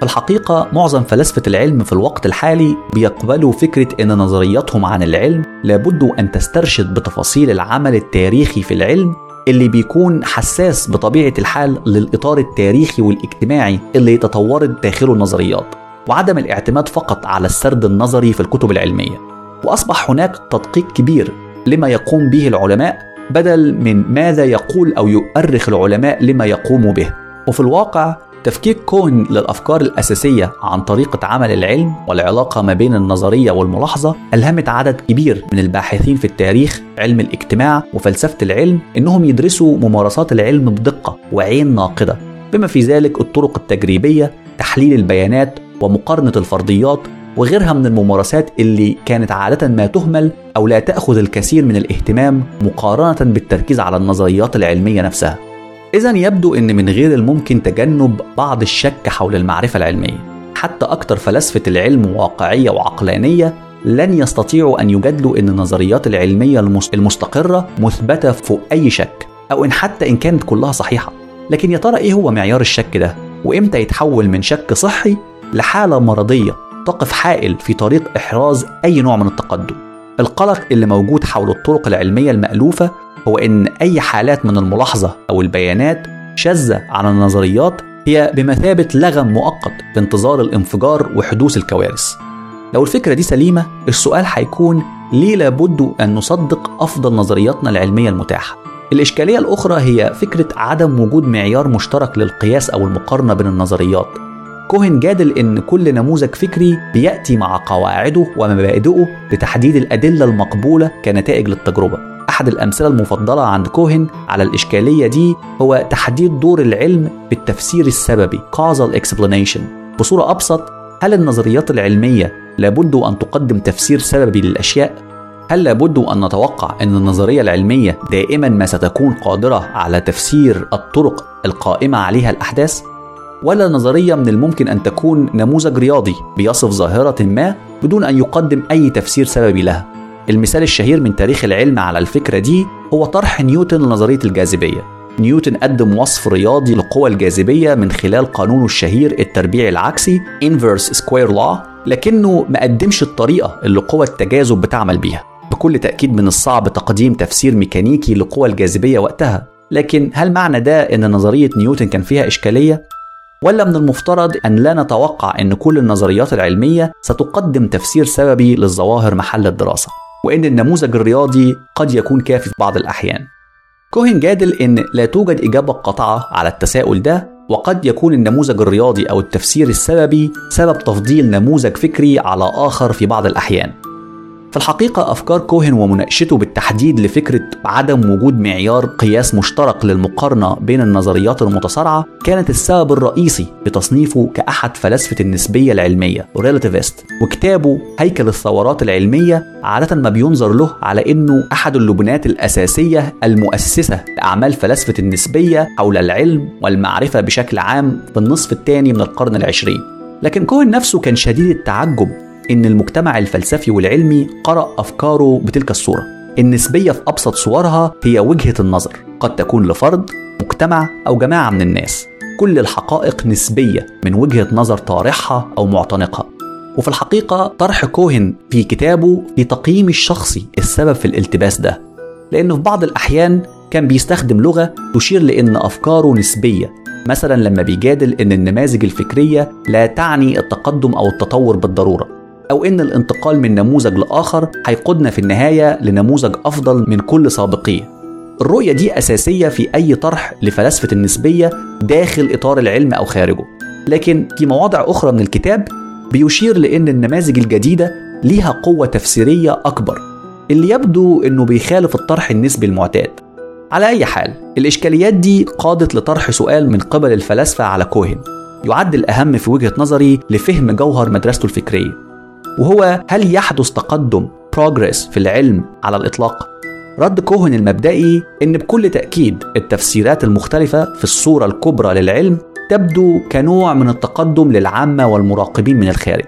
فالحقيقة معظم فلاسفة العلم في الوقت الحالي بيقبلوا فكرة أن نظرياتهم عن العلم لابد أن تسترشد بتفاصيل العمل التاريخي في العلم اللي بيكون حساس بطبيعة الحال للإطار التاريخي والاجتماعي اللي تطورت داخله النظريات، وعدم الاعتماد فقط على السرد النظري في الكتب العلمية. وأصبح هناك تدقيق كبير لما يقوم به العلماء بدل من ماذا يقول أو يؤرخ العلماء لما يقوموا به. وفي الواقع تفكيك كوهن للأفكار الأساسية عن طريقة عمل العلم والعلاقة ما بين النظرية والملاحظة ألهمت عدد كبير من الباحثين في التاريخ، علم الاجتماع وفلسفة العلم، إنهم يدرسوا ممارسات العلم بدقة وعين ناقدة، بما في ذلك الطرق التجريبية، تحليل البيانات ومقارنة الفرضيات وغيرها من الممارسات اللي كانت عادة ما تهمل أو لا تأخذ الكثير من الاهتمام مقارنة بالتركيز على النظريات العلمية نفسها. إذن يبدو أن من غير الممكن تجنب بعض الشك حول المعرفة العلمية، حتى أكثر فلسفة العلم واقعية وعقلانية لن يستطيعوا أن يجادلوا أن النظريات العلمية المستقرة مثبتة فوق أي شك، أو إن حتى إن كانت كلها صحيحة. لكن يا ترى إيه هو معيار الشك ده؟ وإمتى يتحول من شك صحي لحالة مرضية تقف حائل في طريق إحراز أي نوع من التقدم؟ القلق اللي موجود حول الطرق العلمية المألوفة هو إن أي حالات من الملاحظة أو البيانات شاذة عن النظريات هي بمثابة لغم مؤقت في انتظار الانفجار وحدوث الكوارث. لو الفكرة دي سليمة، السؤال هيكون ليه لابد أن نصدق أفضل نظرياتنا العلمية المتاحة؟ الإشكالية الأخرى هي فكرة عدم وجود معيار مشترك للقياس أو المقارنة بين النظريات. كوهن جادل إن كل نموذج فكري بيأتي مع قواعده ومبادئه لتحديد الأدلة المقبولة كنتائج للتجربة. أحد الأمثلة المفضلة عند كوهن على الإشكالية دي هو تحديد دور العلم في التفسير السببي causal explanation. بصورة أبسط، هل النظريات العلمية لابد أن تقدم تفسير سببي للأشياء؟ هل لابد أن نتوقع أن النظرية العلمية دائما ما ستكون قادرة على تفسير الطرق القائمة عليها الأحداث؟ ولا نظرية من الممكن أن تكون نموذج رياضي بيصف ظاهرة ما بدون أن يقدم أي تفسير سببي لها؟ المثال الشهير من تاريخ العلم على الفكرة دي هو طرح نيوتن لنظرية الجاذبية. نيوتن قدم وصف رياضي لقوى الجاذبية من خلال قانونه الشهير التربيع العكسي Inverse Square Law، لكنه ما قدمش الطريقة اللي قوى التجاذب بتعمل بيها. بكل تأكيد من الصعب تقديم تفسير ميكانيكي لقوى الجاذبية وقتها، لكن هل معنى ده إن نظرية نيوتن كان فيها إشكالية؟ ولا من المفترض أن لا نتوقع أن كل النظريات العلمية ستقدم تفسير سببي للظواهر محل الدراسة، وإن النموذج الرياضي قد يكون كافي في بعض الأحيان؟ كوهن جادل إن لا توجد إجابة قاطعة على التساؤل ده، وقد يكون النموذج الرياضي أو التفسير السببي سبب تفضيل نموذج فكري على آخر في بعض الأحيان. في الحقيقة أفكار كوهن ومناقشته بالتحديد لفكرة عدم وجود معيار قياس مشترك للمقارنة بين النظريات المتصارعة كانت السبب الرئيسي بتصنيفه كأحد فلاسفة النسبية العلمية relativist، وكتابه هيكل الثورات العلمية عادة ما بينظر له على إنه أحد اللبنات الأساسية المؤسسة لأعمال فلاسفة النسبية حول العلم والمعرفة بشكل عام في النصف الثاني من القرن العشرين. لكن كوهن نفسه كان شديد التعجب إن المجتمع الفلسفي والعلمي قرأ أفكاره بتلك الصورة. النسبية في أبسط صورها هي وجهة النظر، قد تكون لفرد، مجتمع أو جماعة من الناس. كل الحقائق نسبية من وجهة نظر طارحها أو معتنقها. وفي الحقيقة طرح كوهن في كتابه في تقييم الشخصي السبب في الالتباس ده، لأنه في بعض الأحيان كان بيستخدم لغة تشير لأن أفكاره نسبية، مثلا لما بيجادل إن النماذج الفكرية لا تعني التقدم أو التطور بالضرورة، أو إن الانتقال من نموذج لآخر هيقودنا في النهاية لنموذج أفضل من كل سابقيه. الرؤية دي أساسية في أي طرح لفلسفة النسبية داخل إطار العلم أو خارجه، لكن في مواضع أخرى من الكتاب بيشير لأن النماذج الجديدة ليها قوة تفسيرية أكبر، اللي يبدو إنه بيخالف الطرح النسبي المعتاد. على أي حال، الإشكاليات دي قادت لطرح سؤال من قبل الفلاسفة على كوهن يعد الأهم في وجهة نظري لفهم جوهر مدرسته الفكرية، وهو هل يحدث تقدم progress في العلم على الإطلاق؟ رد كوهن المبدئي إن بكل تأكيد التفسيرات المختلفة في الصورة الكبرى للعلم تبدو كنوع من التقدم للعامة والمراقبين من الخارج.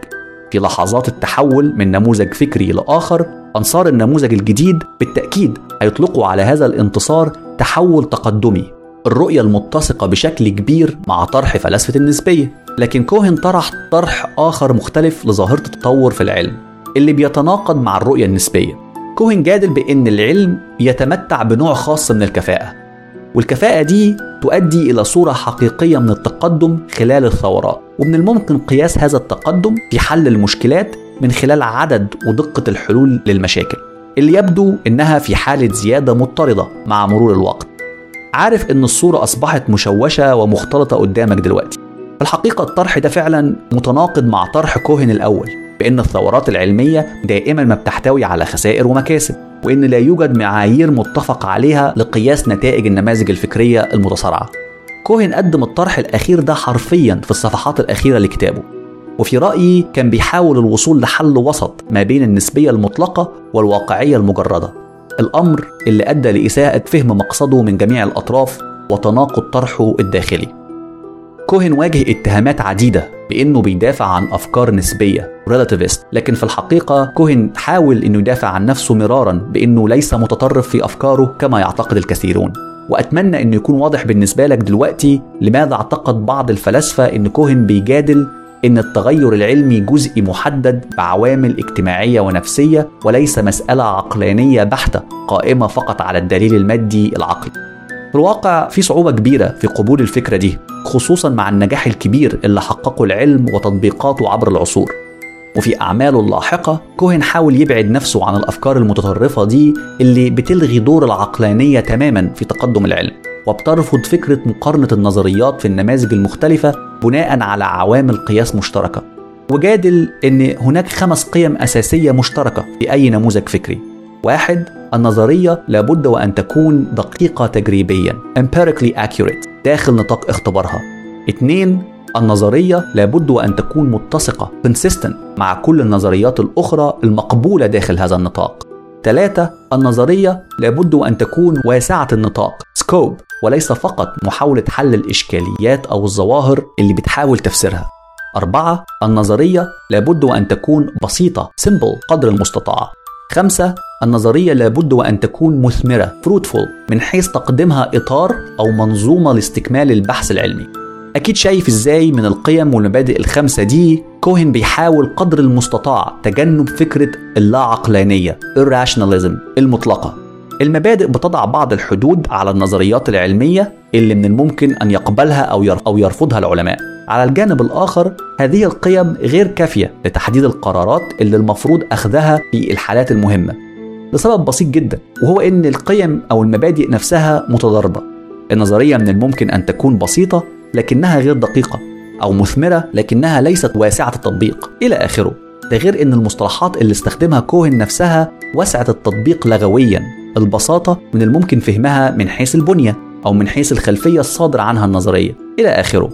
في لحظات التحول من نموذج فكري لآخر، أنصار النموذج الجديد بالتأكيد هيطلقوا على هذا الانتصار تحول تقدمي، الرؤية المتسقة بشكل كبير مع طرح فلسفة النسبية. لكن كوهن طرح آخر مختلف لظاهرة التطور في العلم اللي بيتناقض مع الرؤية النسبية. كوهن جادل بأن العلم يتمتع بنوع خاص من الكفاءة، والكفاءة دي تؤدي إلى صورة حقيقية من التقدم خلال الثورات، ومن الممكن قياس هذا التقدم في حل المشكلات من خلال عدد ودقة الحلول للمشاكل. اللي يبدو إنها في حالة زيادة مضطردة مع مرور الوقت. عارف إن الصورة أصبحت مشوشة ومختلطة قدامك دلوقتي. في الحقيقة الطرح ده فعلا متناقض مع طرح كوهن الأول، بأن الثورات العلمية دائما ما بتحتوي على خسائر ومكاسب، وإن لا يوجد معايير متفق عليها لقياس نتائج النماذج الفكرية المتصارعة. كوهن قدم الطرح الأخير ده حرفيا في الصفحات الأخيرة لكتابه، وفي رأيي كان بيحاول الوصول لحل وسط ما بين النسبية المطلقة والواقعية المجردة، الأمر اللي أدى لإساءة فهم مقصده من جميع الأطراف وتناقض طرحه الداخلي. كوهن واجه اتهامات عديدة بأنه بيدافع عن أفكار نسبية relativist، لكن في الحقيقة كوهن حاول أنه يدافع عن نفسه مرارا بأنه ليس متطرف في أفكاره كما يعتقد الكثيرون. وأتمنى أنه يكون واضح بالنسبة لك دلوقتي لماذا اعتقد بعض الفلاسفة أن كوهن بيجادل إن التغير العلمي جزء محدد بعوامل اجتماعية ونفسية، وليس مسألة عقلانية بحتة قائمة فقط على الدليل المادي العقلي. في الواقع في صعوبة كبيرة في قبول الفكرة دي، خصوصا مع النجاح الكبير اللي حققه العلم وتطبيقاته عبر العصور. وفي أعماله اللاحقة كوهن حاول يبعد نفسه عن الأفكار المتطرفة دي اللي بتلغي دور العقلانية تماما في تقدم العلم، وبترفض فكرة مقارنة النظريات في النماذج المختلفة بناء على عوامل قياس مشتركة، وجادل أن هناك 5 قيم أساسية مشتركة في أي نموذج فكري. 1. النظرية لابد وأن تكون دقيقة تجريبيا empirically accurate داخل نطاق اختبارها. 2. النظرية لابد وأن تكون متسقة consistent مع كل النظريات الأخرى المقبولة داخل هذا النطاق. 3. النظرية لابد وأن تكون واسعة النطاق سكوب، وليس فقط محاولة حل الإشكاليات أو الظواهر اللي بتحاول تفسيرها. 4. النظرية لابد وأن تكون بسيطة simple قدر المستطاع. 5. النظرية لابد وأن تكون مثمرة fruitful من حيث تقديمها إطار أو منظومة لاستكمال البحث العلمي. أكيد شايف إزاي من القيم والمبادئ 5 دي كوهن بيحاول قدر المستطاع تجنب فكرة اللاعقلانية irrationalism المطلقة. المبادئ بتضع بعض الحدود على النظريات العلمية اللي من الممكن أن يقبلها أو يرفضها العلماء. على الجانب الآخر هذه القيم غير كافية لتحديد القرارات اللي المفروض أخذها في الحالات المهمة، لسبب بسيط جدا، وهو أن القيم أو المبادئ نفسها متضاربة. النظرية من الممكن أن تكون بسيطة لكنها غير دقيقة، أو مثمرة لكنها ليست واسعة التطبيق إلى آخره. ده غير أن المصطلحات اللي استخدمها كوهن نفسها واسعة التطبيق لغويا، البساطة من الممكن فهمها من حيث البنية أو من حيث الخلفية الصادرة عنها النظرية إلى آخره.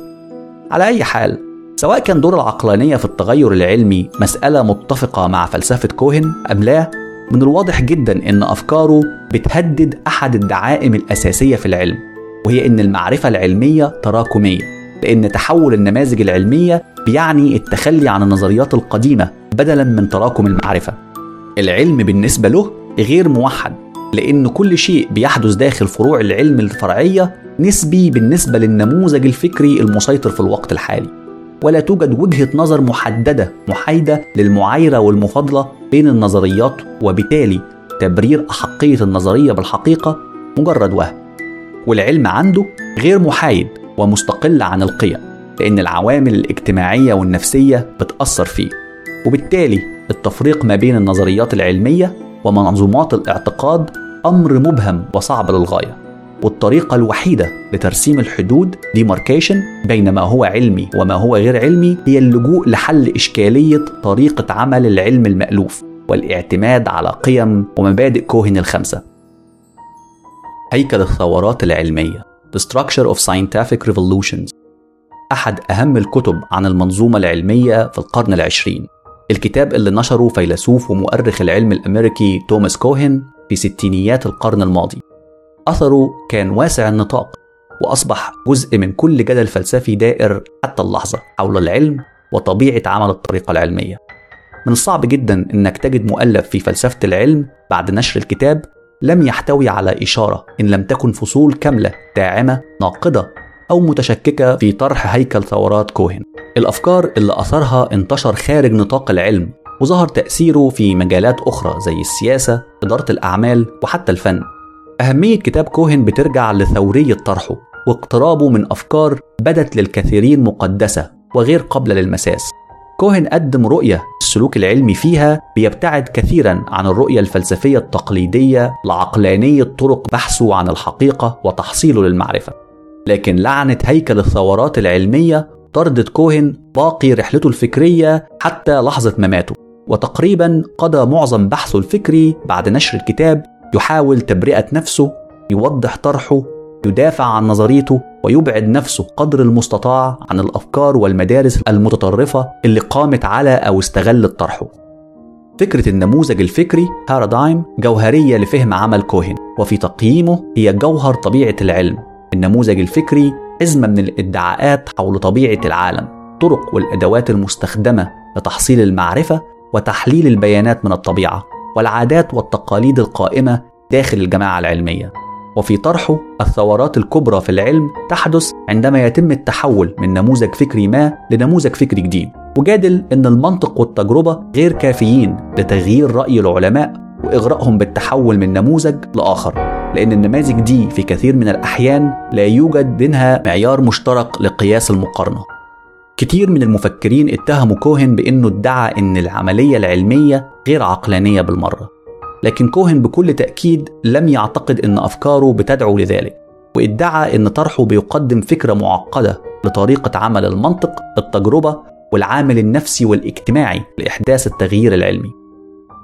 على أي حال، سواء كان دور العقلانية في التغير العلمي مسألة متفقة مع فلسفة كوهن أم لا، من الواضح جدا أن أفكاره بتهدد أحد الدعائم الأساسية في العلم، وهي أن المعرفة العلمية تراكمية، لأن تحول النماذج العلمية بيعني التخلي عن النظريات القديمة بدلا من تراكم المعرفة. العلم بالنسبة له غير موحد، لأن كل شيء بيحدث داخل فروع العلم الفرعية نسبي بالنسبة للنموذج الفكري المسيطر في الوقت الحالي، ولا توجد وجهة نظر محددة محايدة للمعايرة والمفاضلة بين النظريات، وبالتالي تبرير أحقية النظرية بالحقيقة مجرد وهم. والعلم عنده غير محايد ومستقل عن القيم، لأن العوامل الاجتماعية والنفسية بتأثر فيه، وبالتالي التفريق ما بين النظريات العلمية ومنظومات الاعتقاد أمر مبهم وصعب للغاية، والطريقة الوحيدة لترسيم الحدود ديماركيشن بين ما هو علمي وما هو غير علمي هي اللجوء لحل إشكالية طريقة عمل العلم المألوف، والاعتماد على قيم ومبادئ كوهن 5. هيكل الثورات العلمية The Structure of Scientific Revolutions أحد أهم الكتب عن المنظومة العلمية في القرن 20. الكتاب اللي نشره فيلسوف ومؤرخ العلم الأمريكي توماس كوهن في 60 القرن الماضي. أثره كان واسع النطاق، وأصبح جزء من كل جدل فلسفي دائر حتى اللحظة حول العلم وطبيعة عمل الطريقة العلمية. من الصعب جدا أنك تجد مؤلف في فلسفة العلم بعد نشر الكتاب لم يحتوي على إشارة إن لم تكن فصول كاملة داعمة ناقدة أو متشككة في طرح هيكل ثورات كوهن. الأفكار اللي أثرها انتشر خارج نطاق العلم، وظهر تأثيره في مجالات أخرى زي السياسة، إدارة الأعمال، وحتى الفن. أهمية كتاب كوهن بترجع لثورية طرحه واقترابه من أفكار بدت للكثيرين مقدسة وغير قابلة للمساس. كوهن قدم رؤية السلوك العلمي فيها بيبتعد كثيرا عن الرؤية الفلسفية التقليدية لعقلانية طرق بحثه عن الحقيقة وتحصيله للمعرفة. لكن لعنة هيكل الثورات العلمية طردت كوهن باقي رحلته الفكرية حتى لحظة مماته، وتقريبا قضى معظم بحثه الفكري بعد نشر الكتاب يحاول تبرئة نفسه، يوضح طرحه، يدافع عن نظريته، ويبعد نفسه قدر المستطاع عن الأفكار والمدارس المتطرفة اللي قامت على أو استغلت طرحه. فكرة النموذج الفكري بارادايم جوهرية لفهم عمل كوهن، وفي تقييمه هي جوهر طبيعة العلم. النموذج الفكري حزمة من الادعاءات حول طبيعة العالم، الطرق والأدوات المستخدمة لتحصيل المعرفة وتحليل البيانات من الطبيعة، والعادات والتقاليد القائمة داخل الجماعة العلمية. وفي طرحه الثورات الكبرى في العلم تحدث عندما يتم التحول من نموذج فكري ما لنموذج فكري جديد، وجادل أن المنطق والتجربة غير كافيين لتغيير رأي العلماء وإغراءهم بالتحول من نموذج لآخر، لأن النماذج دي في كثير من الأحيان لا يوجد بينها معيار مشترك لقياس المقارنة. كتير من المفكرين اتهموا كوهن بأنه ادعى أن العملية العلمية غير عقلانية بالمرة، لكن كوهن بكل تأكيد لم يعتقد أن أفكاره بتدعو لذلك، وادعى أن طرحه بيقدم فكرة معقدة لطريقة عمل المنطق، التجربة، والعامل النفسي والاجتماعي لإحداث التغيير العلمي.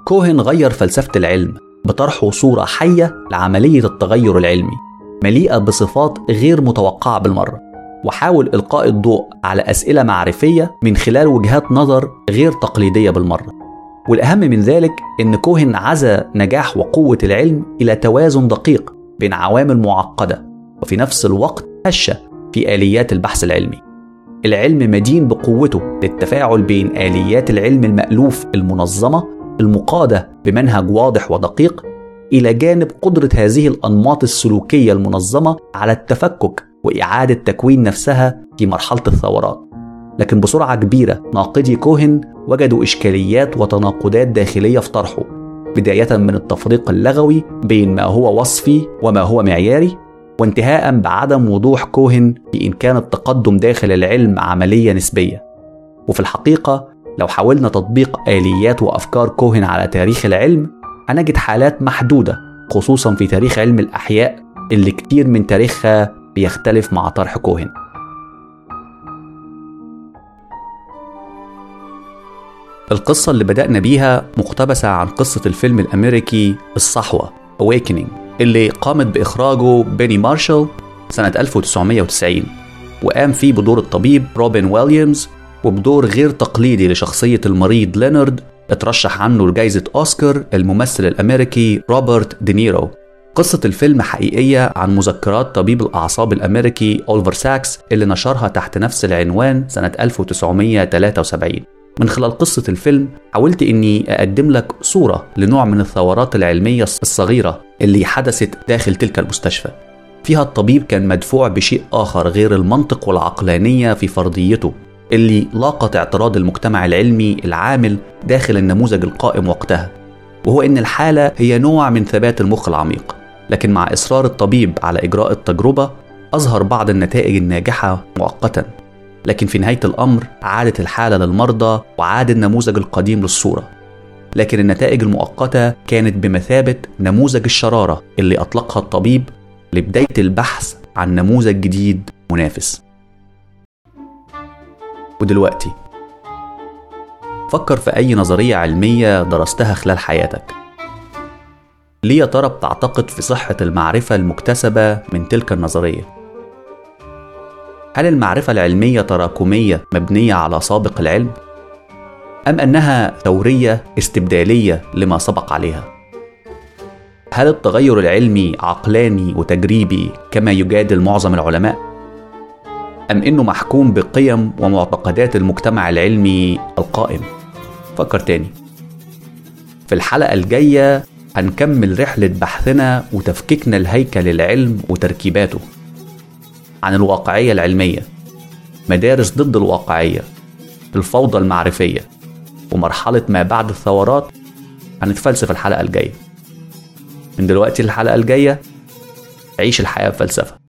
كوهن غير فلسفة العلم بطرحه صورة حية لعملية التغير العلمي مليئة بصفات غير متوقعة بالمرة، وحاول إلقاء الضوء على أسئلة معرفية من خلال وجهات نظر غير تقليدية بالمرة. والأهم من ذلك أن كوهن عزى نجاح وقوة العلم إلى توازن دقيق بين عوامل معقدة، وفي نفس الوقت هشة في آليات البحث العلمي. العلم مدين بقوته للتفاعل بين آليات العلم المألوف المنظمة المقادة بمنهج واضح ودقيق، إلى جانب قدرة هذه الأنماط السلوكية المنظمة على التفكك وإعادة تكوين نفسها في مرحلة الثورات. لكن بسرعة كبيرة ناقدي كوهن وجدوا إشكاليات وتناقضات داخلية في طرحه، بداية من التفريق اللغوي بين ما هو وصفي وما هو معياري، وانتهاء بعدم وضوح كوهن في إن كان التقدم داخل العلم عملية نسبية. وفي الحقيقة لو حاولنا تطبيق آليات وأفكار كوهن على تاريخ العلم هنجد حالات محدودة، خصوصا في تاريخ علم الأحياء اللي كتير من تاريخها بيختلف مع طرح كوهن. القصة اللي بدأنا بيها مقتبسة عن قصة الفيلم الأمريكي الصحوة Awakening اللي قامت بإخراجه بيني مارشال سنة 1990، وقام فيه بدور الطبيب روبن ويليامز، وبدور غير تقليدي لشخصية المريض لينارد اترشح عنه لجائزة أوسكار الممثل الأمريكي روبرت دينيرو. قصة الفيلم حقيقية عن مذكرات طبيب الأعصاب الأمريكي أوليفر ساكس اللي نشرها تحت نفس العنوان سنة 1973. من خلال قصة الفيلم حاولت أني أقدم لك صورة لنوع من الثورات العلمية الصغيرة اللي حدثت داخل تلك المستشفى، فيها الطبيب كان مدفوع بشيء آخر غير المنطق والعقلانية في فرضيته اللي لاقت اعتراض المجتمع العلمي العامل داخل النموذج القائم وقتها، وهو أن الحالة هي نوع من ثبات المخ العميق. لكن مع إصرار الطبيب على إجراء التجربة أظهر بعض النتائج الناجحة مؤقتاً، لكن في نهاية الأمر عادت الحالة للمرضى وعاد النموذج القديم للصورة. لكن النتائج المؤقتة كانت بمثابة نموذج الشرارة اللي أطلقها الطبيب لبداية البحث عن نموذج جديد منافس. ودلوقتي فكر في أي نظرية علمية درستها خلال حياتك. ليه يا ترى بتعتقد في صحة المعرفة المكتسبة من تلك النظرية؟ هل المعرفة العلمية تراكمية مبنية على سابق العلم؟ أم أنها ثورية استبدالية لما سبق عليها؟ هل التغير العلمي عقلاني وتجريبي كما يجادل معظم العلماء؟ أم أنه محكوم بقيم ومعتقدات المجتمع العلمي القائم؟ فكر تاني. في الحلقة الجاية هنكمل رحلة بحثنا وتفكيكنا لهيكل العلم وتركيباته، عن الواقعية العلمية، مدارس ضد الواقعية، الفوضى المعرفية، ومرحلة ما بعد الثورات. هنتفلسف الحلقة الجاية. من دلوقتي للحلقة الجاية، عيش الحياة بفلسفة.